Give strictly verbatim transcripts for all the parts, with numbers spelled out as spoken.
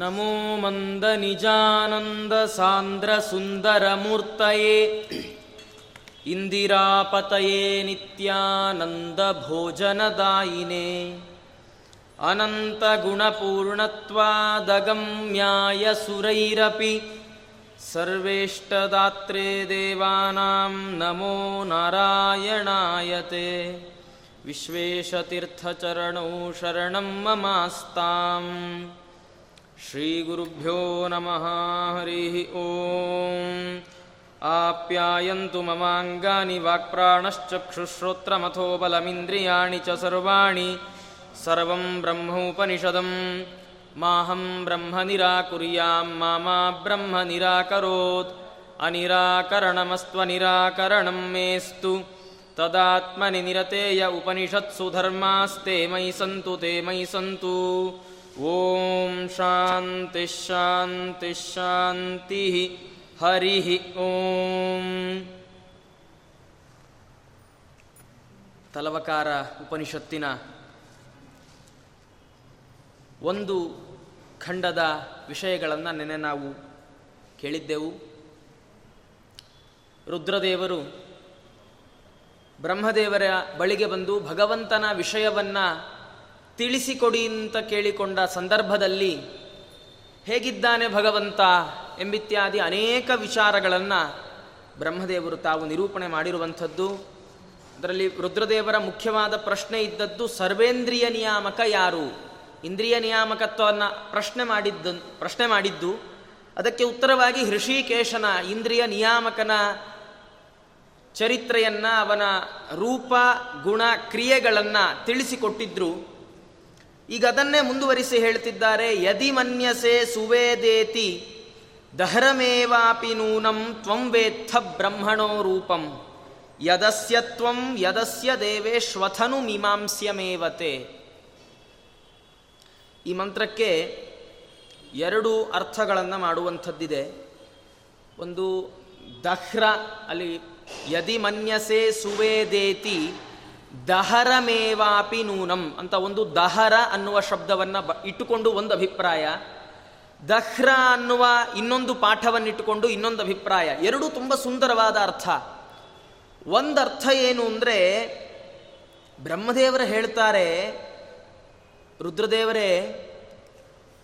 ನಮೋ ಮಂದ ನಿಜಾನಂದ ಸಾಂದ್ರ ಸುಂದರ ಮೂರ್ತಯೇ ಇಂದಿರಾಪತಯೇ ನಿತ್ಯಾನಂದ ಭೋಜನದಾಯಿನೇ ಅನಂತ ಗುಣಪೂರ್ಣತ್ವಾದಗಮ್ಯಾಯ ಸುರೈರಪಿ ಸರ್ವೇಷ್ಟದಾತ್ರೇ ದೇವಾನಾಂ ನಮೋ ನಾರಾಯಣಾಯತೆ ವಿಶ್ವೇಶತೀರ್ಥಚರಣೌ ಶರಣಂ ಮಮಾಸ್ತಾಂ ಶ್ರೀಗುರುಭ್ಯೋ ನಮಃ ಹರಿಃ ಓಂ ಆಪ್ಯಾಯಂತು ಮಮಾಂಗಾನಿ ವಾಕ್ಪ್ರಾಣಶ್ಚಕ್ಷುಶ್ರೋತ್ರಮಥೋ ಬಲಮಿಂದ್ರಿಯಾಣಿ ಚ ಸರ್ವಾಣಿ ಸರ್ವಂ ಬ್ರಹ್ಮೋಪನಿಷದಂ ಮಾಹಂ ಬ್ರಹ್ಮ ನಿರಾಕುರ್ಯಾಂ ಮಾ ಬ್ರಹ್ಮ ನಿರಾಕರೋತ್ ಅನಿರಾಕರಣಮಸ್ತ್ವ ನಿರಾಕರಣಂ ಮೇಸ್ತು ತದಾತ್ಮನಿ ನಿರತೇಯ ಉಪನಿಷತ್ಸು ಧರ್ಮಾಸ್ತೆ ಮಯಿ ಸಂತು ತೇ ಮಯಿ ಸಂತು ಓಂ ಶಾಂತಿ ಶಾಂತಿ ಶಾಂತಿ ಹರಿಃ ಓಂ. ತಲವಕಾರ ಉಪನಿಷತ್ತಿನ ಒಂದು ಖಂಡದ ವಿಷಯಗಳನ್ನು ನೆನೆ ನಾವು ಕೇಳಿದ್ದೆವು. ರುದ್ರದೇವರು ಬ್ರಹ್ಮದೇವರ ಬಳಿಗೆ ಬಂದು ಭಗವಂತನ ವಿಷಯವನ್ನು ತಿಳಿಸಿಕೊಡಿ ಅಂತ ಕೇಳಿಕೊಂಡ ಸಂದರ್ಭದಲ್ಲಿ ಹೇಗಿದ್ದಾನೆ ಭಗವಂತ ಎಂಬಿತ್ಯಾದಿ ಅನೇಕ ವಿಚಾರಗಳನ್ನು ಬ್ರಹ್ಮದೇವರು ತಾವು ನಿರೂಪಣೆ ಮಾಡಿರುವಂಥದ್ದು. ಅದರಲ್ಲಿ ರುದ್ರದೇವರ ಮುಖ್ಯವಾದ ಪ್ರಶ್ನೆ ಇದ್ದದ್ದು ಸರ್ವೇಂದ್ರಿಯ ನಿಯಾಮಕ ಯಾರು, ಇಂದ್ರಿಯ ನಿಯಾಮಕತ್ವವನ್ನು ಪ್ರಶ್ನೆ ಮಾಡಿದ್ದ ಪ್ರಶ್ನೆ ಮಾಡಿದ್ದು ಅದಕ್ಕೆ ಉತ್ತರವಾಗಿ ಹೃಷಿಕೇಶನ ಇಂದ್ರಿಯ ನಿಯಾಮಕನ ಚರಿತ್ರೆಯನ್ನು, ಅವನ ರೂಪ ಗುಣ ಕ್ರಿಯೆಗಳನ್ನು ತಿಳಿಸಿಕೊಟ್ಟಿದ್ರು. ಈಗ ಅದನ್ನೇ ಮುಂದುವರಿಸಿ ಹೇಳ್ತಿದ್ದಾರೆ. ಯದಿ ಮನ್ಯಸೆ ಸುವೇದೇತಿ ದಹರಮೇವಾಪಿ ನೂನಂ ತ್ವಂ ವೇತ್ಥ ಬ್ರಹ್ಮಣೋ ರೂಪಂ ಯದಸ್ಯ ತ್ವಂ ಯದಸ್ಯ ದೇವೇಶ್ವಥನು ಮೀಮಾಂಸ್ಯಮೇವತೆ. ಈ ಮಂತ್ರಕ್ಕೆ ಎರಡು ಅರ್ಥಗಳನ್ನು ಮಾಡುವಂಥದ್ದಿದೆ. ಒಂದು ದಹ್ರ, ಅಲ್ಲಿ ಯದಿ ಮನ್ಯಸೆ ಸುವೇದೇತಿ ದಹರಮೇವಾಪಿ ನೂನಂ ಅಂತ ಒಂದು ದಹರ ಅನ್ನುವ ಶಬ್ದವನ್ನು ಬ ಇಟ್ಟುಕೊಂಡು ಒಂದು ಅಭಿಪ್ರಾಯ, ದಹ್ರ ಅನ್ನುವ ಇನ್ನೊಂದು ಪಾಠವನ್ನಿಟ್ಟುಕೊಂಡು ಇನ್ನೊಂದು ಅಭಿಪ್ರಾಯ. ಎರಡೂ ತುಂಬ ಸುಂದರವಾದ ಅರ್ಥ. ಒಂದು ಅರ್ಥ ಏನು ಅಂದರೆ, ಬ್ರಹ್ಮದೇವರು ಹೇಳ್ತಾರೆ, ರುದ್ರದೇವರೇ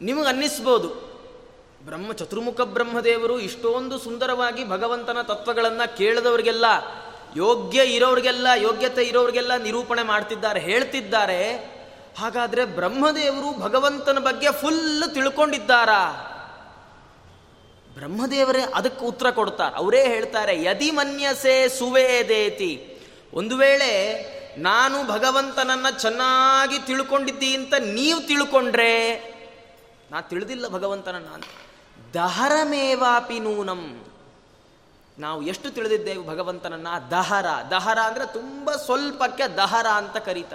ನಿಮಗೆ ಅನ್ನಿಸ್ಬೋದು ಬ್ರಹ್ಮ ಚತುರ್ಮುಖ ಬ್ರಹ್ಮದೇವರು ಇಷ್ಟೊಂದು ಸುಂದರವಾಗಿ ಭಗವಂತನ ತತ್ವಗಳನ್ನು ಕೇಳಿದವರಿಗೆಲ್ಲ, ಯೋಗ್ಯ ಇರೋರಿಗೆಲ್ಲ, ಯೋಗ್ಯತೆ ಇರೋರಿಗೆಲ್ಲ ನಿರೂಪಣೆ ಮಾಡ್ತಿದ್ದಾರೆ, ಹೇಳ್ತಿದ್ದಾರೆ. ಹಾಗಾದರೆ ಬ್ರಹ್ಮದೇವರು ಭಗವಂತನ ಬಗ್ಗೆ ಫುಲ್ ತಿಳ್ಕೊಂಡಿದ್ದಾರಾ? ಬ್ರಹ್ಮದೇವರೇ ಅದಕ್ಕೆ ಉತ್ತರ ಕೊಡ್ತಾರೆ. ಅವರೇ ಹೇಳ್ತಾರೆ, ಯದಿ ಮನ್ಯಸೆ ಸುವೇದೇತಿ, ಒಂದು ವೇಳೆ ನಾನು ಭಗವಂತನನ್ನು ಚೆನ್ನಾಗಿ ತಿಳ್ಕೊಂಡಿದ್ದೀನಿ ಅಂತ ನೀವು ತಿಳ್ಕೊಂಡ್ರೆ, ನಾ ತಿಳಿದಿಲ್ಲ ಭಗವಂತನನ್ನು ಅಂತ, ದಹರಮೇವಾಪಿ ನೂನಂ, ನಾವು ಎಷ್ಟು ತಿಳಿದಿದ್ದೇವೆ ಭಗವಂತನನ್ನು, ದಹರ ದಹರ ಅಂದರೆ ತುಂಬ ಸ್ವಲ್ಪಕ್ಕೆ ದಹರ ಅಂತ ಕರೀತ,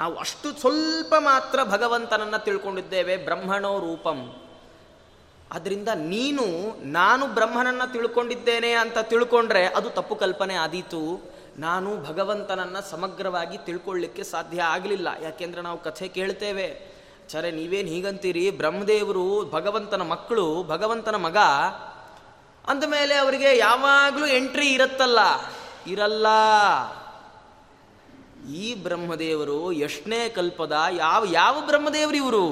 ನಾವು ಅಷ್ಟು ಸ್ವಲ್ಪ ಮಾತ್ರ ಭಗವಂತನನ್ನು ತಿಳ್ಕೊಂಡಿದ್ದೇವೆ. ಬ್ರಹ್ಮಣೋ ರೂಪಂ, ಆದ್ದರಿಂದ ನೀನು ನಾನು ಬ್ರಹ್ಮನನ್ನು ತಿಳ್ಕೊಂಡಿದ್ದೇನೆ ಅಂತ ತಿಳ್ಕೊಂಡ್ರೆ ಅದು ತಪ್ಪು ಕಲ್ಪನೆ ಆದೀತು. ನಾನು ಭಗವಂತನನ್ನು ಸಮಗ್ರವಾಗಿ ತಿಳ್ಕೊಳ್ಳಿಕ್ಕೆ ಸಾಧ್ಯ ಆಗಲಿಲ್ಲ. ಯಾಕೆಂದರೆ ನಾವು ಕಥೆ ಕೇಳ್ತೇವೆ, ಚರೆ ನೀವೇನು ಹೀಗಂತೀರಿ, ಬ್ರಹ್ಮದೇವರು ಭಗವಂತನ ಮಕ್ಕಳು, ಭಗವಂತನ ಮಗ ಅಂದಮೇಲೆ ಅವರಿಗೆ ಯಾವಾಗಲೂ ಎಂಟ್ರಿ ಇರುತ್ತಲ್ಲ, ಇರಲ್ಲ. ಈ ಬ್ರಹ್ಮದೇವರು ಎಷ್ಟನೇ ಕಲ್ಪದ, ಯಾವ ಯಾವ ಬ್ರಹ್ಮದೇವರು ಇವರು,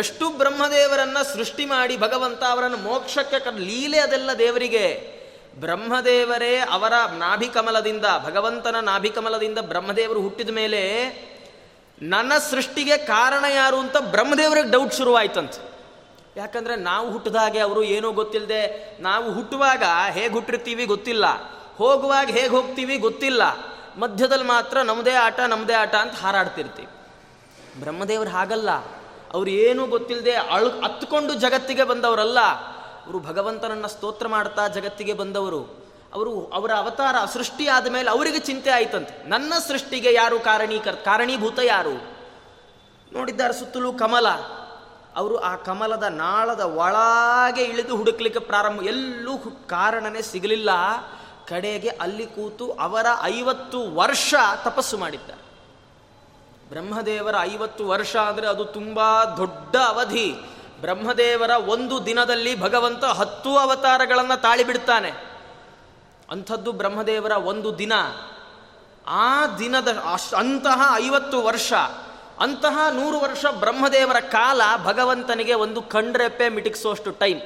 ಎಷ್ಟು ಬ್ರಹ್ಮದೇವರನ್ನು ಸೃಷ್ಟಿ ಮಾಡಿ ಭಗವಂತ ಅವರನ್ನು ಮೋಕ್ಷಕ್ಕೆ ಕರ್ ಲೀಲೆ ಅದೆಲ್ಲ ದೇವರಿಗೆ. ಬ್ರಹ್ಮದೇವರೇ ಅವರ ನಾಭಿಕಮಲದಿಂದ, ಭಗವಂತನ ನಾಭಿಕಮಲದಿಂದ ಬ್ರಹ್ಮದೇವರು ಹುಟ್ಟಿದ ಮೇಲೆ ನನ್ನ ಸೃಷ್ಟಿಗೆ ಕಾರಣ ಯಾರು ಅಂತ ಬ್ರಹ್ಮದೇವರಿಗೆ ಡೌಟ್ ಶುರುವಾಯ್ತಂತೆ. ಯಾಕಂದರೆ ನಾವು ಹುಟ್ಟಿದಾಗೆ ಅವರು ಏನೋ ಗೊತ್ತಿಲ್ಲದೆ, ನಾವು ಹುಟ್ಟುವಾಗ ಹೇಗೆ ಹುಟ್ಟಿರ್ತೀವಿ ಗೊತ್ತಿಲ್ಲ, ಹೋಗುವಾಗ ಹೇಗೆ ಹೋಗ್ತೀವಿ ಗೊತ್ತಿಲ್ಲ, ಮಧ್ಯದಲ್ಲಿ ಮಾತ್ರ ನಮ್ಮದೇ ಆಟ ನಮ್ಮದೇ ಆಟ ಅಂತ ಹಾರಾಡ್ತಿರ್ತೀವಿ. ಬ್ರಹ್ಮದೇವರು ಹಾಗಲ್ಲ, ಅವರು ಏನೂ ಗೊತ್ತಿಲ್ಲದೆ ಅಳು ಹತ್ಕೊಂಡು ಜಗತ್ತಿಗೆ ಬಂದವರಲ್ಲ, ಅವರು ಭಗವಂತನನ್ನು ಸ್ತೋತ್ರ ಮಾಡ್ತಾ ಜಗತ್ತಿಗೆ ಬಂದವರು. ಅವರು ಅವರ ಅವತಾರ ಸೃಷ್ಟಿ ಆದ ಮೇಲೆ ಅವರಿಗೆ ಚಿಂತೆ ಆಯಿತಂತೆ, ನನ್ನ ಸೃಷ್ಟಿಗೆ ಯಾರು ಕಾರಣೀಕರ್ ಕಾರಣೀಭೂತ ಯಾರು. ನೋಡಿದ್ದಾರೆ ಸುತ್ತಲೂ ಕಮಲ, ಅವರು ಆ ಕಮಲದ ನಾಳದ ಒಳಗೆ ಇಳಿದು ಹುಡುಕ್ಲಿಕ್ಕೆ ಪ್ರಾರಂಭ, ಎಲ್ಲೂ ಕಾರಣನೇ ಸಿಗಲಿಲ್ಲ. ಕಡೆಗೆ ಅಲ್ಲಿ ಕೂತು ಅವರ ಐವತ್ತು ವರ್ಷ ತಪಸ್ಸು ಮಾಡಿದ್ದಾರೆ. ಬ್ರಹ್ಮದೇವರ ಐವತ್ತು ವರ್ಷ ಅಂದರೆ ಅದು ತುಂಬ ದೊಡ್ಡ ಅವಧಿ. ಬ್ರಹ್ಮದೇವರ ಒಂದು ದಿನದಲ್ಲಿ ಭಗವಂತ ಹತ್ತು ಅವತಾರಗಳನ್ನು ತಾಳಿಬಿಡ್ತಾನೆ. ಅಂಥದ್ದು ಬ್ರಹ್ಮದೇವರ ಒಂದು ದಿನ. ಆ ದಿನದ ಅಂತಹ ಐವತ್ತು ವರ್ಷ, ಅಂತಹ ನೂರು ವರ್ಷ ಬ್ರಹ್ಮದೇವರ ಕಾಲ ಭಗವಂತನಿಗೆ ಒಂದು ಕಣ್ರೆಪ್ಪೆ ಮಿಟಿಕ್ಸೋಷ್ಟು ಟೈಮ್.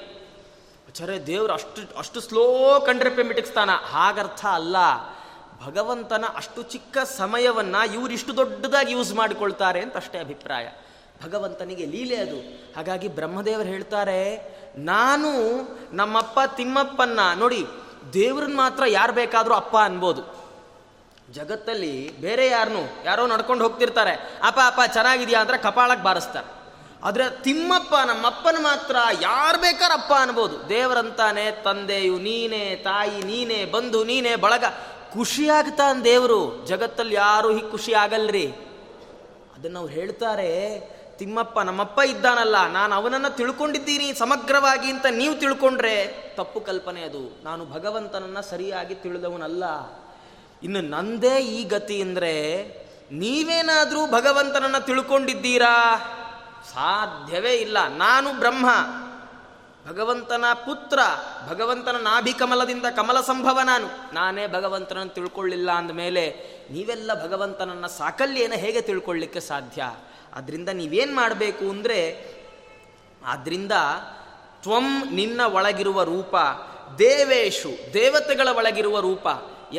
ಅಚ್ಚರೇ, ದೇವರು ಅಷ್ಟು ಅಷ್ಟು ಸ್ಲೋ ಕಣ್ರೆಪ್ಪೆ ಮಿಟಿಕ್ಸ್ತಾನ? ಹಾಗರ್ಥ ಅಲ್ಲ. ಭಗವಂತನ ಅಷ್ಟು ಚಿಕ್ಕ ಸಮಯವನ್ನು ಇವರಿಷ್ಟು ದೊಡ್ಡದಾಗಿ ಯೂಸ್ ಮಾಡಿಕೊಳ್ತಾರೆ ಅಂತ ಅಷ್ಟೇ ಅಭಿಪ್ರಾಯ. ಭಗವಂತನಿಗೆ ಲೀಲೆ ಅದು. ಹಾಗಾಗಿ ಬ್ರಹ್ಮದೇವರು ಹೇಳ್ತಾರೆ, ನಾನು ನಮ್ಮಪ್ಪ ತಿಮ್ಮಪ್ಪನ್ನ ನೋಡಿ, ದೇವ್ರನ್ನ ಮಾತ್ರ ಯಾರು ಬೇಕಾದರೂ ಅಪ್ಪ ಅನ್ಬೋದು. ಜಗತ್ತಲ್ಲಿ ಬೇರೆ ಯಾರನ್ನೂ ಯಾರೋ ನಡ್ಕೊಂಡು ಹೋಗ್ತಿರ್ತಾರೆ, ಅಪ್ಪ ಅಪ್ಪ ಚೆನ್ನಾಗಿದೆಯಾ ಅಂದರೆ ಕಪಾಳಕ್ಕೆ ಬಾರಿಸ್ತಾರೆ. ಆದರೆ ತಿಮ್ಮಪ್ಪ ನಮ್ಮಪ್ಪನ ಮಾತ್ರ ಯಾರು ಬೇಕಾದ್ರೆ ಅಪ್ಪ ಅನ್ಬೋದು. ದೇವರಂತಾನೆ, ತಂದೆಯು ನೀನೇ, ತಾಯಿ ನೀನೇ, ಬಂಧು ನೀನೇ, ಬಳಗ. ಖುಷಿಯಾಗ್ತಾನೆ ದೇವರು. ಜಗತ್ತಲ್ಲಿ ಯಾರೂ ಹೀಗೆ ಖುಷಿ ಆಗಲ್ರಿ. ಅದನ್ನು ಅವ್ರು ಹೇಳ್ತಾರೆ, ತಿಮ್ಮಪ್ಪ ನಮ್ಮಪ್ಪ ಇದ್ದಾನಲ್ಲ, ನಾನು ಅವನನ್ನು ತಿಳ್ಕೊಂಡಿದ್ದೀನಿ ಸಮಗ್ರವಾಗಿ ಅಂತ ನೀವು ತಿಳ್ಕೊಂಡ್ರೆ ತಪ್ಪು ಕಲ್ಪನೆ ಅದು. ನಾನು ಭಗವಂತನನ್ನು ಸರಿಯಾಗಿ ತಿಳಿದವನಲ್ಲ. ಇನ್ನು ನಂದೇ ಈ ಗತಿ ಅಂದರೆ ನೀವೇನಾದರೂ ಭಗವಂತನನ್ನು ತಿಳ್ಕೊಂಡಿದ್ದೀರಾ? ಸಾಧ್ಯವೇ ಇಲ್ಲ. ನಾನು ಬ್ರಹ್ಮ, ಭಗವಂತನ ಪುತ್ರ, ಭಗವಂತನ ನಾಭಿ ಕಮಲದಿಂದ ಕಮಲ ಸಂಭವ ನಾನು. ನಾನೇ ಭಗವಂತನನ್ನು ತಿಳ್ಕೊಳ್ಳಿಲ್ಲ ಅಂದಮೇಲೆ ನೀವೆಲ್ಲ ಭಗವಂತನನ್ನು ಸಾಕಲ್ಯನ ಹೇಗೆ ತಿಳ್ಕೊಳ್ಳಿಕ್ಕೆ ಸಾಧ್ಯ? ಆದ್ದರಿಂದ ನೀವೇನು ಮಾಡಬೇಕು ಅಂದರೆ, ಆದ್ದರಿಂದ ತ್ವಂ ನಿನ್ನ ಒಳಗಿರುವ ರೂಪ, ದೇವೇಶು ದೇವತೆಗಳ ಒಳಗಿರುವ ರೂಪ,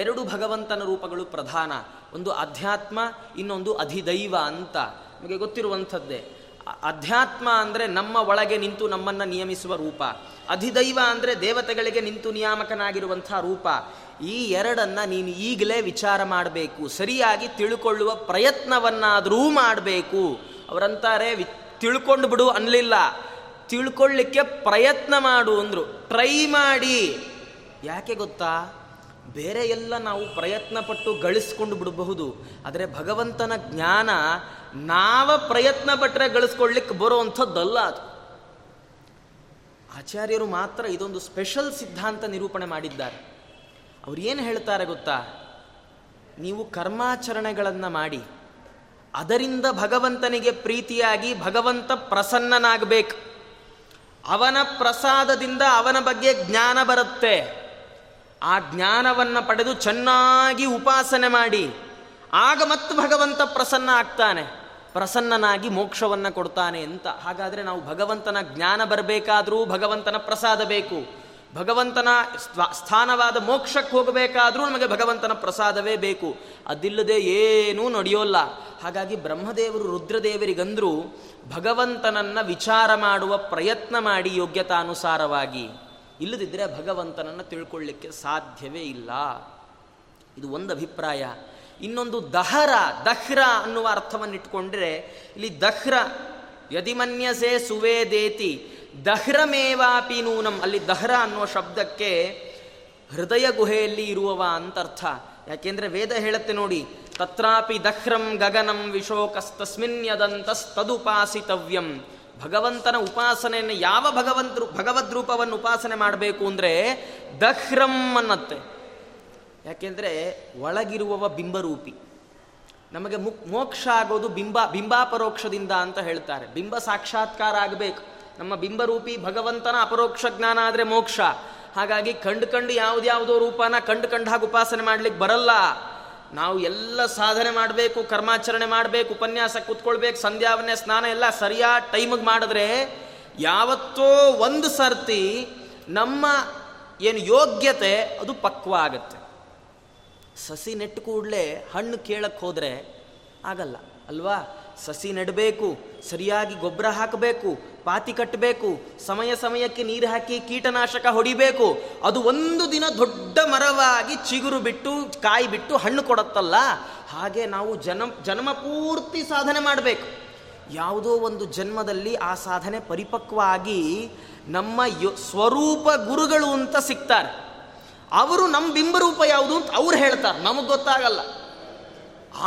ಎರಡು ಭಗವಂತನ ರೂಪಗಳು ಪ್ರಧಾನ. ಒಂದು ಅಧ್ಯಾತ್ಮ, ಇನ್ನೊಂದು ಅಧಿದೈವ ಅಂತ ನಮಗೆ ಗೊತ್ತಿರುವಂಥದ್ದೇ. ಅಧ್ಯಾತ್ಮ ಅಂದರೆ ನಮ್ಮ ಒಳಗೆ ನಿಂತು ನಮ್ಮನ್ನು ನಿಯಮಿಸುವ ರೂಪ, ಅಧಿದೈವ ಅಂದರೆ ದೇವತೆಗಳಿಗೆ ನಿಂತು ನಿಯಾಮಕನಾಗಿರುವಂಥ ರೂಪ. ಈ ಎರಡನ್ನು ನೀನು ಈಗಲೇ ವಿಚಾರ ಮಾಡಬೇಕು, ಸರಿಯಾಗಿ ತಿಳ್ಕೊಳ್ಳುವ ಪ್ರಯತ್ನವನ್ನಾದರೂ ಮಾಡಬೇಕು. ಅವರಂತಾರೆ ವಿ ತಿಳ್ಕೊಂಡು ಬಿಡು ಅನ್ನಲಿಲ್ಲ, ತಿಳ್ಕೊಳ್ಳಿಕ್ಕೆ ಪ್ರಯತ್ನ ಮಾಡು ಅಂದರು. ಟ್ರೈ ಮಾಡಿ. ಯಾಕೆ ಗೊತ್ತಾ? ಬೇರೆ ಎಲ್ಲ ನಾವು ಪ್ರಯತ್ನ ಪಟ್ಟು ಗಳಿಸ್ಕೊಂಡು ಬಿಡಬಹುದು, ಆದರೆ ಭಗವಂತನ ಜ್ಞಾನ ನಾವ ಪ್ರಯತ್ನ ಪಟ್ಟರೆ ಗಳಿಸ್ಕೊಳ್ಳಿಕ್ಕೆ ಬರೋವಂಥದ್ದಲ್ಲ ಅದು. ಆಚಾರ್ಯರು ಮಾತ್ರ ಇದೊಂದು ಸ್ಪೆಷಲ್ ಸಿದ್ಧಾಂತ ನಿರೂಪಣೆ ಮಾಡಿದ್ದಾರೆ. ಅವ್ರು ಏನು ಹೇಳ್ತಾರೆ ಗೊತ್ತಾ? ನೀವು ಕರ್ಮಾಚರಣೆಗಳನ್ನು ಮಾಡಿ, ಅದರಿಂದ ಭಗವಂತನಿಗೆ ಪ್ರೀತಿಯಾಗಿ ಭಗವಂತ ಪ್ರಸನ್ನನಾಗಬೇಕು. ಅವನ ಪ್ರಸಾದದಿಂದ ಅವನ ಬಗ್ಗೆ ಜ್ಞಾನ ಬರುತ್ತೆ. ಆ ಜ್ಞಾನವನ್ನು ಪಡೆದು ಚೆನ್ನಾಗಿ ಉಪಾಸನೆ ಮಾಡಿ, ಆಗ ಮತ್ತು ಭಗವಂತ ಪ್ರಸನ್ನ ಆಗ್ತಾನೆ, ಪ್ರಸನ್ನನಾಗಿ ಮೋಕ್ಷವನ್ನು ಕೊಡ್ತಾನೆ ಅಂತ. ಹಾಗಾದರೆ ನಾವು ಭಗವಂತನ ಜ್ಞಾನ ಬರಬೇಕಾದರೂ ಭಗವಂತನ ಪ್ರಸಾದ ಬೇಕು, ಭಗವಂತನ ಸ್ಥಾನವಾದ ಮೋಕ್ಷಕ್ಕೆ ಹೋಗಬೇಕಾದರೂ ನಮಗೆ ಭಗವಂತನ ಪ್ರಸಾದವೇ ಬೇಕು. ಅದಿಲ್ಲದೆ ಏನೂ ನಡೆಯೋಲ್ಲ. ಹಾಗಾಗಿ ಬ್ರಹ್ಮದೇವರು ರುದ್ರದೇವರಿಗಂದರೂ ಭಗವಂತನನ್ನು ವಿಚಾರ ಮಾಡುವ ಪ್ರಯತ್ನ ಮಾಡಿ ಯೋಗ್ಯತಾನುಸಾರವಾಗಿ, ಇಲ್ಲದಿದ್ದರೆ ಭಗವಂತನನ್ನು ತಿಳ್ಕೊಳ್ಳಿಕ್ಕೆ ಸಾಧ್ಯವೇ ಇಲ್ಲ. ಇದು ಒಂದು ಅಭಿಪ್ರಾಯ. ಇನ್ನೊಂದು ದಹರ ದಹ್ರ ಅನ್ನುವ ಅರ್ಥವನ್ನಿಟ್ಕೊಂಡ್ರೆ, ಇಲ್ಲಿ ದಹ್ರ ಯದಿಮನ್ಯಸೆ ಸುವೇದೇತಿ ದಹ್ರಮೇವಾಪಿ ನೂನಂ, ಅಲ್ಲಿ ದಹ್ರ ಅನ್ನುವ ಶಬ್ದಕ್ಕೆ ಹೃದಯ ಗುಹೆಯಲ್ಲಿ ಇರುವವ ಅಂತ ಅರ್ಥ. ಯಾಕೆಂದರೆ ವೇದ ಹೇಳುತ್ತೆ ನೋಡಿ, ತತ್ರಾಪಿ ದಹ್ರಂ ಗಗನಂ ವಿಶೋಕಸ್ತಸ್ಮಿನ್ ಯದಂತಸ್ತದುಪಾಸಿತವ್ಯಂ. ಭಗವಂತನ ಉಪಾಸನೆಯನ್ನು ಯಾವ ಭಗವಂತರು ಭಗವದ್ರೂಪವನ್ನು ಉಪಾಸನೆ ಮಾಡಬೇಕು ಅಂದರೆ ದಹ್ರಂ ಅನ್ನತ್ತೆ. ಯಾಕೆಂದರೆ ಒಳಗಿರುವವ ಬಿಂಬರೂಪಿ. ನಮಗೆ ಮುಕ್ ಮೋಕ್ಷ ಆಗೋದು ಬಿಂಬ ಬಿಂಬಾಪರೋಕ್ಷದಿಂದ ಅಂತ ಹೇಳ್ತಾರೆ. ಬಿಂಬ ಸಾಕ್ಷಾತ್ಕಾರ ಆಗಬೇಕು. ನಮ್ಮ ಬಿಂಬರೂಪಿ ಭಗವಂತನ ಅಪರೋಕ್ಷ ಜ್ಞಾನ ಆದರೆ ಮೋಕ್ಷ. ಹಾಗಾಗಿ ಕಂಡು ಕಂಡು ಯಾವುದ್ಯಾವುದೋ ರೂಪನ ಕಂಡು ಕಂಡು ಹಾಗೆ ಉಪಾಸನೆ ಮಾಡಲಿಕ್ಕೆ ಬರಲ್ಲ. ನಾವು ಎಲ್ಲ ಸಾಧನೆ ಮಾಡಬೇಕು, ಕರ್ಮಾಚರಣೆ ಮಾಡಬೇಕು, ಉಪನ್ಯಾಸ ಕೂತ್ಕೊಳ್ಬೇಕು, ಸಂಧ್ಯಾವನ್ಯ ಸ್ನಾನ ಎಲ್ಲ ಸರಿಯಾದ ಟೈಮಿಗೆ ಮಾಡಿದ್ರೆ ಯಾವತ್ತೋ ಒಂದು ಸರ್ತಿ ನಮ್ಮ ಏನು ಯೋಗ್ಯತೆ ಅದು ಪಕ್ವ ಆಗುತ್ತೆ. ಸಸಿ ನೆಟ್ಟು ಕೂಡಲೇ ಹಣ್ಣು ಕೇಳಕ್ಕೆ ಹೋದರೆ ಆಗಲ್ಲ ಅಲ್ವಾ? ಸಸಿ ನೆಡಬೇಕು, ಸರಿಯಾಗಿ ಗೊಬ್ಬರ ಹಾಕಬೇಕು, ಪಾತಿ ಕಟ್ಟಬೇಕು, ಸಮಯ ಸಮಯಕ್ಕೆ ನೀರು ಹಾಕಿ ಕೀಟನಾಶಕ ಹೊಡಿಬೇಕು. ಅದು ಒಂದು ದಿನ ದೊಡ್ಡ ಮರವಾಗಿ ಚಿಗುರು ಬಿಟ್ಟು ಕಾಯಿ ಬಿಟ್ಟು ಹಣ್ಣು ಕೊಡುತ್ತಲ್ಲ. ಹಾಗೆ ನಾವು ಜನ್ಮ ಜನ್ಮ ಪೂರ್ತಿ ಸಾಧನೆ ಮಾಡಬೇಕು. ಯಾವುದೋ ಒಂದು ಜನ್ಮದಲ್ಲಿ ಆ ಸಾಧನೆ ಪರಿಪಕ್ವ ಆಗಿ ನಮ್ಮ ಯೋ ಸ್ವರೂಪ ಗುರುಗಳು ಅಂತ ಸಿಗ್ತಾರೆ. ಅವರು ನಮ್ಮ ಬಿಂಬರೂಪ ಯಾವುದು ಅಂತ ಅವ್ರು ಹೇಳ್ತಾರೆ, ನಮಗೆ ಗೊತ್ತಾಗಲ್ಲ.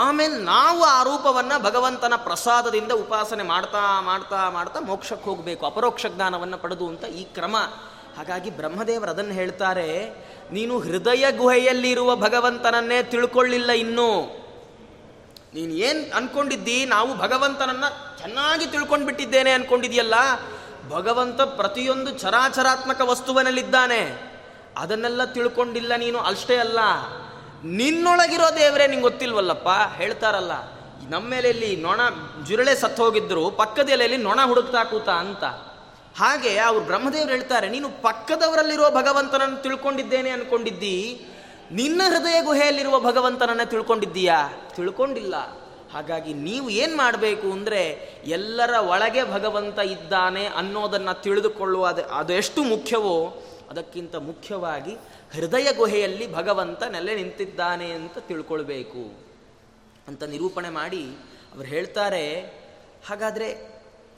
ಆಮೇಲೆ ನಾವು ಆ ರೂಪವನ್ನು ಭಗವಂತನ ಪ್ರಸಾದದಿಂದ ಉಪಾಸನೆ ಮಾಡ್ತಾ ಮಾಡ್ತಾ ಮಾಡ್ತಾ ಮೋಕ್ಷಕ್ಕೆ ಹೋಗಬೇಕು, ಅಪರೋಕ್ಷ ಜ್ಞಾನವನ್ನು ಪಡೆದು ಅಂತ ಈ ಕ್ರಮ. ಹಾಗಾಗಿ ಬ್ರಹ್ಮದೇವರು ಅದನ್ನು ಹೇಳ್ತಾರೆ, ನೀನು ಹೃದಯ ಗುಹೆಯಲ್ಲಿರುವ ಭಗವಂತನನ್ನೇ ತಿಳ್ಕೊಳ್ಳಿಲ್ಲ ಇನ್ನೂ. ನೀನು ಏನು ಅಂದ್ಕೊಂಡಿದ್ದಿ, ನಾವು ಭಗವಂತನನ್ನು ಚೆನ್ನಾಗಿ ತಿಳ್ಕೊಂಡ್ಬಿಟ್ಟಿದ್ದೇನೆ ಅಂದ್ಕೊಂಡಿದೆಯಲ್ಲ, ಭಗವಂತ ಪ್ರತಿಯೊಂದು ಚರಾಚರಾತ್ಮಕ ವಸ್ತುವಿನಲ್ಲಿದ್ದಾನೆ, ಅದನ್ನೆಲ್ಲ ತಿಳ್ಕೊಂಡಿಲ್ಲ ನೀನು. ಅಷ್ಟೇ ಅಲ್ಲ, ನಿನ್ನೊಳಗಿರೋ ದೇವರೇ ನಿಂಗೆ ಗೊತ್ತಿಲ್ವಲ್ಲಪ್ಪ ಹೇಳ್ತಾರಲ್ಲ. ನಮ್ಮ ಮೇಲೆಯಲ್ಲಿ ನೊಣ ಜಿರಳೆ ಸತ್ತು ಹೋಗಿದ್ದರು, ಪಕ್ಕದೆಲೆಯಲ್ಲಿ ನೊಣ ಹುಡುಕ್ತಾ ಕೂತ ಅಂತ. ಹಾಗೆ ಅವ್ರು ಬ್ರಹ್ಮದೇವ್ರು ಹೇಳ್ತಾರೆ, ನೀನು ಪಕ್ಕದವರಲ್ಲಿರುವ ಭಗವಂತನನ್ನು ತಿಳ್ಕೊಂಡಿದ್ದೇನೆ ಅಂದ್ಕೊಂಡಿದ್ದೀ, ನಿನ್ನ ಹೃದಯ ಗುಹೆಯಲ್ಲಿರುವ ಭಗವಂತನನ್ನು ತಿಳ್ಕೊಂಡಿದ್ದೀಯಾ? ತಿಳ್ಕೊಂಡಿಲ್ಲ. ಹಾಗಾಗಿ ನೀವು ಏನು ಮಾಡಬೇಕು ಅಂದರೆ, ಎಲ್ಲರ ಒಳಗೆ ಭಗವಂತ ಇದ್ದಾನೆ ಅನ್ನೋದನ್ನು ತಿಳಿದುಕೊಳ್ಳುವ ಅದು ಅದು ಎಷ್ಟು ಮುಖ್ಯವೋ ಅದಕ್ಕಿಂತ ಮುಖ್ಯವಾಗಿ ಹೃದಯ ಗುಹೆಯಲ್ಲಿ ಭಗವಂತ ನೆಲೆ ನಿಂತಿದ್ದಾನೆ ಅಂತ ತಿಳ್ಕೊಳ್ಬೇಕು ಅಂತ ನಿರೂಪಣೆ ಮಾಡಿ ಅವರು ಹೇಳ್ತಾರೆ. ಹಾಗಾದರೆ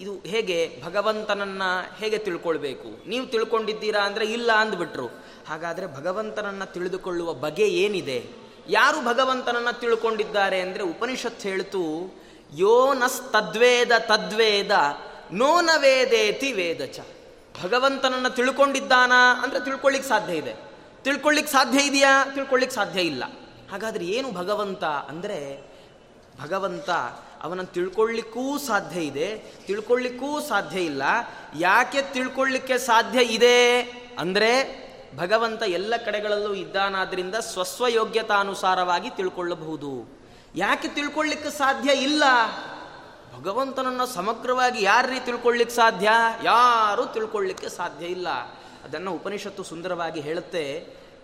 ಇದು ಹೇಗೆ, ಭಗವಂತನನ್ನು ಹೇಗೆ ತಿಳ್ಕೊಳ್ಬೇಕು? ನೀವು ತಿಳ್ಕೊಂಡಿದ್ದೀರಾ ಅಂದರೆ ಇಲ್ಲ ಅಂದ್ಬಿಟ್ರು. ಹಾಗಾದರೆ ಭಗವಂತನನ್ನು ತಿಳಿದುಕೊಳ್ಳುವ ಬಗೆ ಏನಿದೆ? ಯಾರು ಭಗವಂತನನ್ನು ತಿಳ್ಕೊಂಡಿದ್ದಾರೆ ಅಂದರೆ ಉಪನಿಷತ್ ಹೇಳ್ತು, ಯೋ ನಸ್ತದ್ವೇದ ತದ್ವೇದ ನೋ ನ ವೇದೇತಿ ವೇದಚ. ಭಗವಂತನನ್ನು ತಿಳ್ಕೊಂಡಿದ್ದಾನಾ ಅಂದರೆ ತಿಳ್ಕೊಳ್ಳಿಕ್ಕೆ ಸಾಧ್ಯ ಇದೆ, ತಿಳ್ಕೊಳ್ಳಿಕ್ಕೆ ಸಾಧ್ಯ ಇದೆಯಾ? ತಿಳ್ಕೊಳ್ಳಿಕ್ಕೆ ಸಾಧ್ಯ ಇಲ್ಲ. ಹಾಗಾದರೆ ಏನು ಭಗವಂತ ಅಂದರೆ, ಭಗವಂತ ಅವನನ್ನು ತಿಳ್ಕೊಳ್ಳಿಕ್ಕೂ ಸಾಧ್ಯ ಇದೆ, ತಿಳ್ಕೊಳ್ಳಿಕ್ಕೂ ಸಾಧ್ಯ ಇಲ್ಲ. ಯಾಕೆ ತಿಳ್ಕೊಳ್ಳಿಕ್ಕೆ ಸಾಧ್ಯ ಇದೆ ಅಂದರೆ, ಭಗವಂತ ಎಲ್ಲ ಕಡೆಗಳಲ್ಲೂ ಇದ್ದಾನಾದ್ರಿಂದ ಸ್ವಸ್ವಯೋಗ್ಯತಾನುಸಾರವಾಗಿ ತಿಳ್ಕೊಳ್ಳಬಹುದು. ಯಾಕೆ ತಿಳ್ಕೊಳ್ಳಿಕ್ಕೆ ಸಾಧ್ಯ ಇಲ್ಲ? ಭಗವಂತನನ್ನು ಸಮಗ್ರವಾಗಿ ಯಾರೀ ತಿಳ್ಕೊಳ್ಳಿಕ್ಕೆ ಸಾಧ್ಯ? ಯಾರೂ ತಿಳ್ಕೊಳ್ಳಿಕ್ಕೆ ಸಾಧ್ಯ ಇಲ್ಲ. ಅದನ್ನು ಉಪನಿಷತ್ತು ಸುಂದರವಾಗಿ ಹೇಳುತ್ತೆ.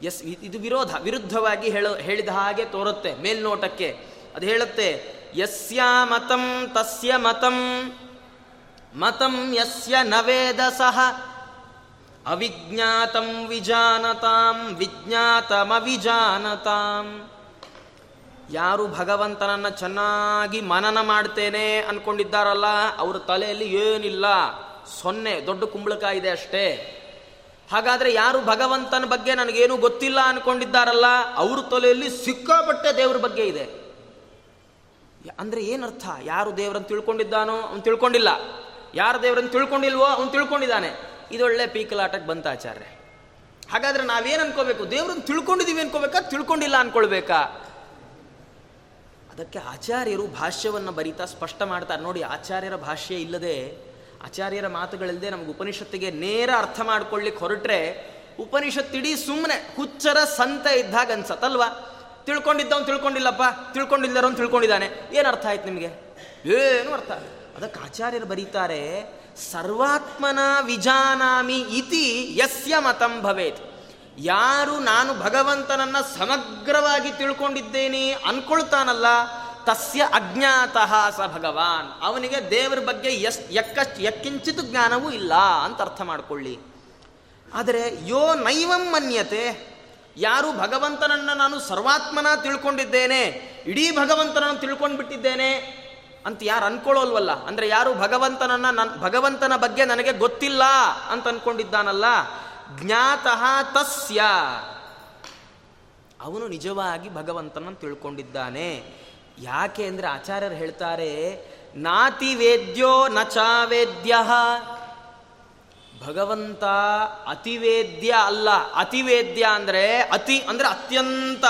ಎಸ್, ಇದು ವಿರೋಧ ವಿರುದ್ಧವಾಗಿ ಹೇಳ ಹೇಳಿದ ಹಾಗೆ ತೋರುತ್ತೆ ಮೇಲ್ನೋಟಕ್ಕೆ. ಅದು ಹೇಳುತ್ತೆ, ಯಸ್ಯ ಮತಂ ತಸ್ಯ ಮತಂ ಮತಂ ಯಸ್ಯ ನವೇದ ಸಹ ಅವಿಜ್ಞಾತಂ ವಿಜಾನತಾಂ ವಿಜ್ಞಾತಮವಿಜಾನತಾಂ. ಯಾರು ಭಗವಂತನನ್ನು ಚೆನ್ನಾಗಿ ಮನನ ಮಾಡ್ತೇನೆ ಅಂದ್ಕೊಂಡಿದ್ದಾರಲ್ಲ, ಅವ್ರ ತಲೆಯಲ್ಲಿ ಏನಿಲ್ಲ, ಸೊನ್ನೆ, ದೊಡ್ಡ ಕುಂಬಳಕಾಯಿ ಇದೆ ಅಷ್ಟೇ. ಹಾಗಾದರೆ ಯಾರು ಭಗವಂತನ ಬಗ್ಗೆ ನನಗೇನು ಗೊತ್ತಿಲ್ಲ ಅಂದ್ಕೊಂಡಿದ್ದಾರಲ್ಲ, ಅವ್ರ ತಲೆಯಲ್ಲಿ ಸಿಕ್ಕಾಪಟ್ಟೆ ದೇವ್ರ ಬಗ್ಗೆ ಇದೆ. ಅಂದರೆ ಏನರ್ಥ? ಯಾರು ದೇವರನ್ನು ತಿಳ್ಕೊಂಡಿದ್ದಾನೋ ಅವ್ನು ತಿಳ್ಕೊಂಡಿಲ್ಲ, ಯಾರು ದೇವರನ್ನು ತಿಳ್ಕೊಂಡಿಲ್ವೋ ಅವ್ನು ತಿಳ್ಕೊಂಡಿದ್ದಾನೆ. ಇದೊಳ್ಳೆ ಪೀಕಲಾಟಕ್ಕೆ ಬಂತ ಆಚಾರ್ಯ. ಹಾಗಾದರೆ ನಾವೇನು ಅನ್ಕೋಬೇಕು? ದೇವ್ರನ್ನ ತಿಳ್ಕೊಂಡಿದ್ದೀವಿ ಅನ್ಕೋಬೇಕಾ, ತಿಳ್ಕೊಂಡಿಲ್ಲ ಅನ್ಕೊಳ್ಬೇಕಾ? ಅದಕ್ಕೆ ಆಚಾರ್ಯರು ಭಾಷ್ಯವನ್ನು ಬರೀತಾ ಸ್ಪಷ್ಟ ಮಾಡ್ತಾರೆ. ನೋಡಿ, ಆಚಾರ್ಯರ ಭಾಷ್ಯ ಇಲ್ಲದೆ, ಆಚಾರ್ಯರ ಮಾತುಗಳಿಲ್ಲದೆ ನಮಗೆ ಉಪನಿಷತ್ತಿಗೆ ನೇರ ಅರ್ಥ ಮಾಡ್ಕೊಳ್ಳಿಕ್ಕೆ ಹೊರಟ್ರೆ ಉಪನಿಷತ್ತಿಡೀ ಸುಮ್ಮನೆ ಹುಚ್ಚರ ಸಂತ ಇದ್ದಾಗ ಅನ್ಸತ್ತಲ್ವಾ? ತಿಳ್ಕೊಂಡಿದ್ದವನು ತಿಳ್ಕೊಂಡಿಲ್ಲಪ್ಪ, ತಿಳ್ಕೊಂಡಿಲ್ಲದವನು ತಿಳ್ಕೊಂಡಿದ್ದಾನೆ, ಏನು ಅರ್ಥ ಆಯ್ತು ನಿಮಗೆ? ಏನು ಅರ್ಥ? ಅದಕ್ಕೆ ಆಚಾರ್ಯರು ಬರೀತಾರೆ, ಸರ್ವಾತ್ಮನ ವಿಜಾನಾಮಿ ಇತಿ ಯಸ್ಯ ಮತಂ ಭವೇತ್. ಯಾರು ನಾನು ಭಗವಂತನನ್ನು ಸಮಗ್ರವಾಗಿ ತಿಳ್ಕೊಂಡಿದ್ದೇನೆ ಅನ್ಕೊಳ್ತಾನಲ್ಲ, ತಸ್ಯ ಅಜ್ಞಾತಃ ಸ ಭಗವಾನ್. ಅವನಿಗೆ ದೇವರ ಬಗ್ಗೆ ಎಸ್ ಎಕ್ಕಷ್ಟು ಎಕ್ಕಿಂಚಿತ ಜ್ಞಾನವೂ ಇಲ್ಲ ಅಂತ ಅರ್ಥ ಮಾಡಿಕೊಳ್ಳಿ. ಆದರೆ ಯೋ ನೈವಂ ಮನ್ಯತೆ, ಯಾರು ಭಗವಂತನನ್ನು ನಾನು ಸರ್ವಾತ್ಮನ ತಿಳ್ಕೊಂಡಿದ್ದೇನೆ, ಇಡೀ ಭಗವಂತನನ್ನು ತಿಳ್ಕೊಂಡ್ಬಿಟ್ಟಿದ್ದೇನೆ ಅಂತ ಯಾರು ಅನ್ಕೊಳ್ಳೋಲ್ವಲ್ಲ, ಅಂದರೆ ಯಾರು ಭಗವಂತನನ್ನು ನನ್ನ ಭಗವಂತನ ಬಗ್ಗೆ ನನಗೆ ಗೊತ್ತಿಲ್ಲ ಅಂತ ಅಂದ್ಕೊಂಡಿದ್ದಾನಲ್ಲ, ಜ್ಞಾತಃ ತಸ್ಯ, ಅವನು ನಿಜವಾಗಿ ಭಗವಂತನನ್ನು ತಿಳ್ಕೊಂಡಿದ್ದಾನೆ. ಯಾಕೆ ಅಂದರೆ ಆಚಾರ್ಯರು ಹೇಳ್ತಾರೆ, ನಾತಿ ವೇದ್ಯೋ ನ ಚಾವೇದ್ಯ. ಭಗವಂತ ಅತಿವೇದ್ಯ ಅಲ್ಲ. ಅತಿವೇದ್ಯ ಅಂದರೆ ಅತಿ ಅಂದರೆ ಅತ್ಯಂತ,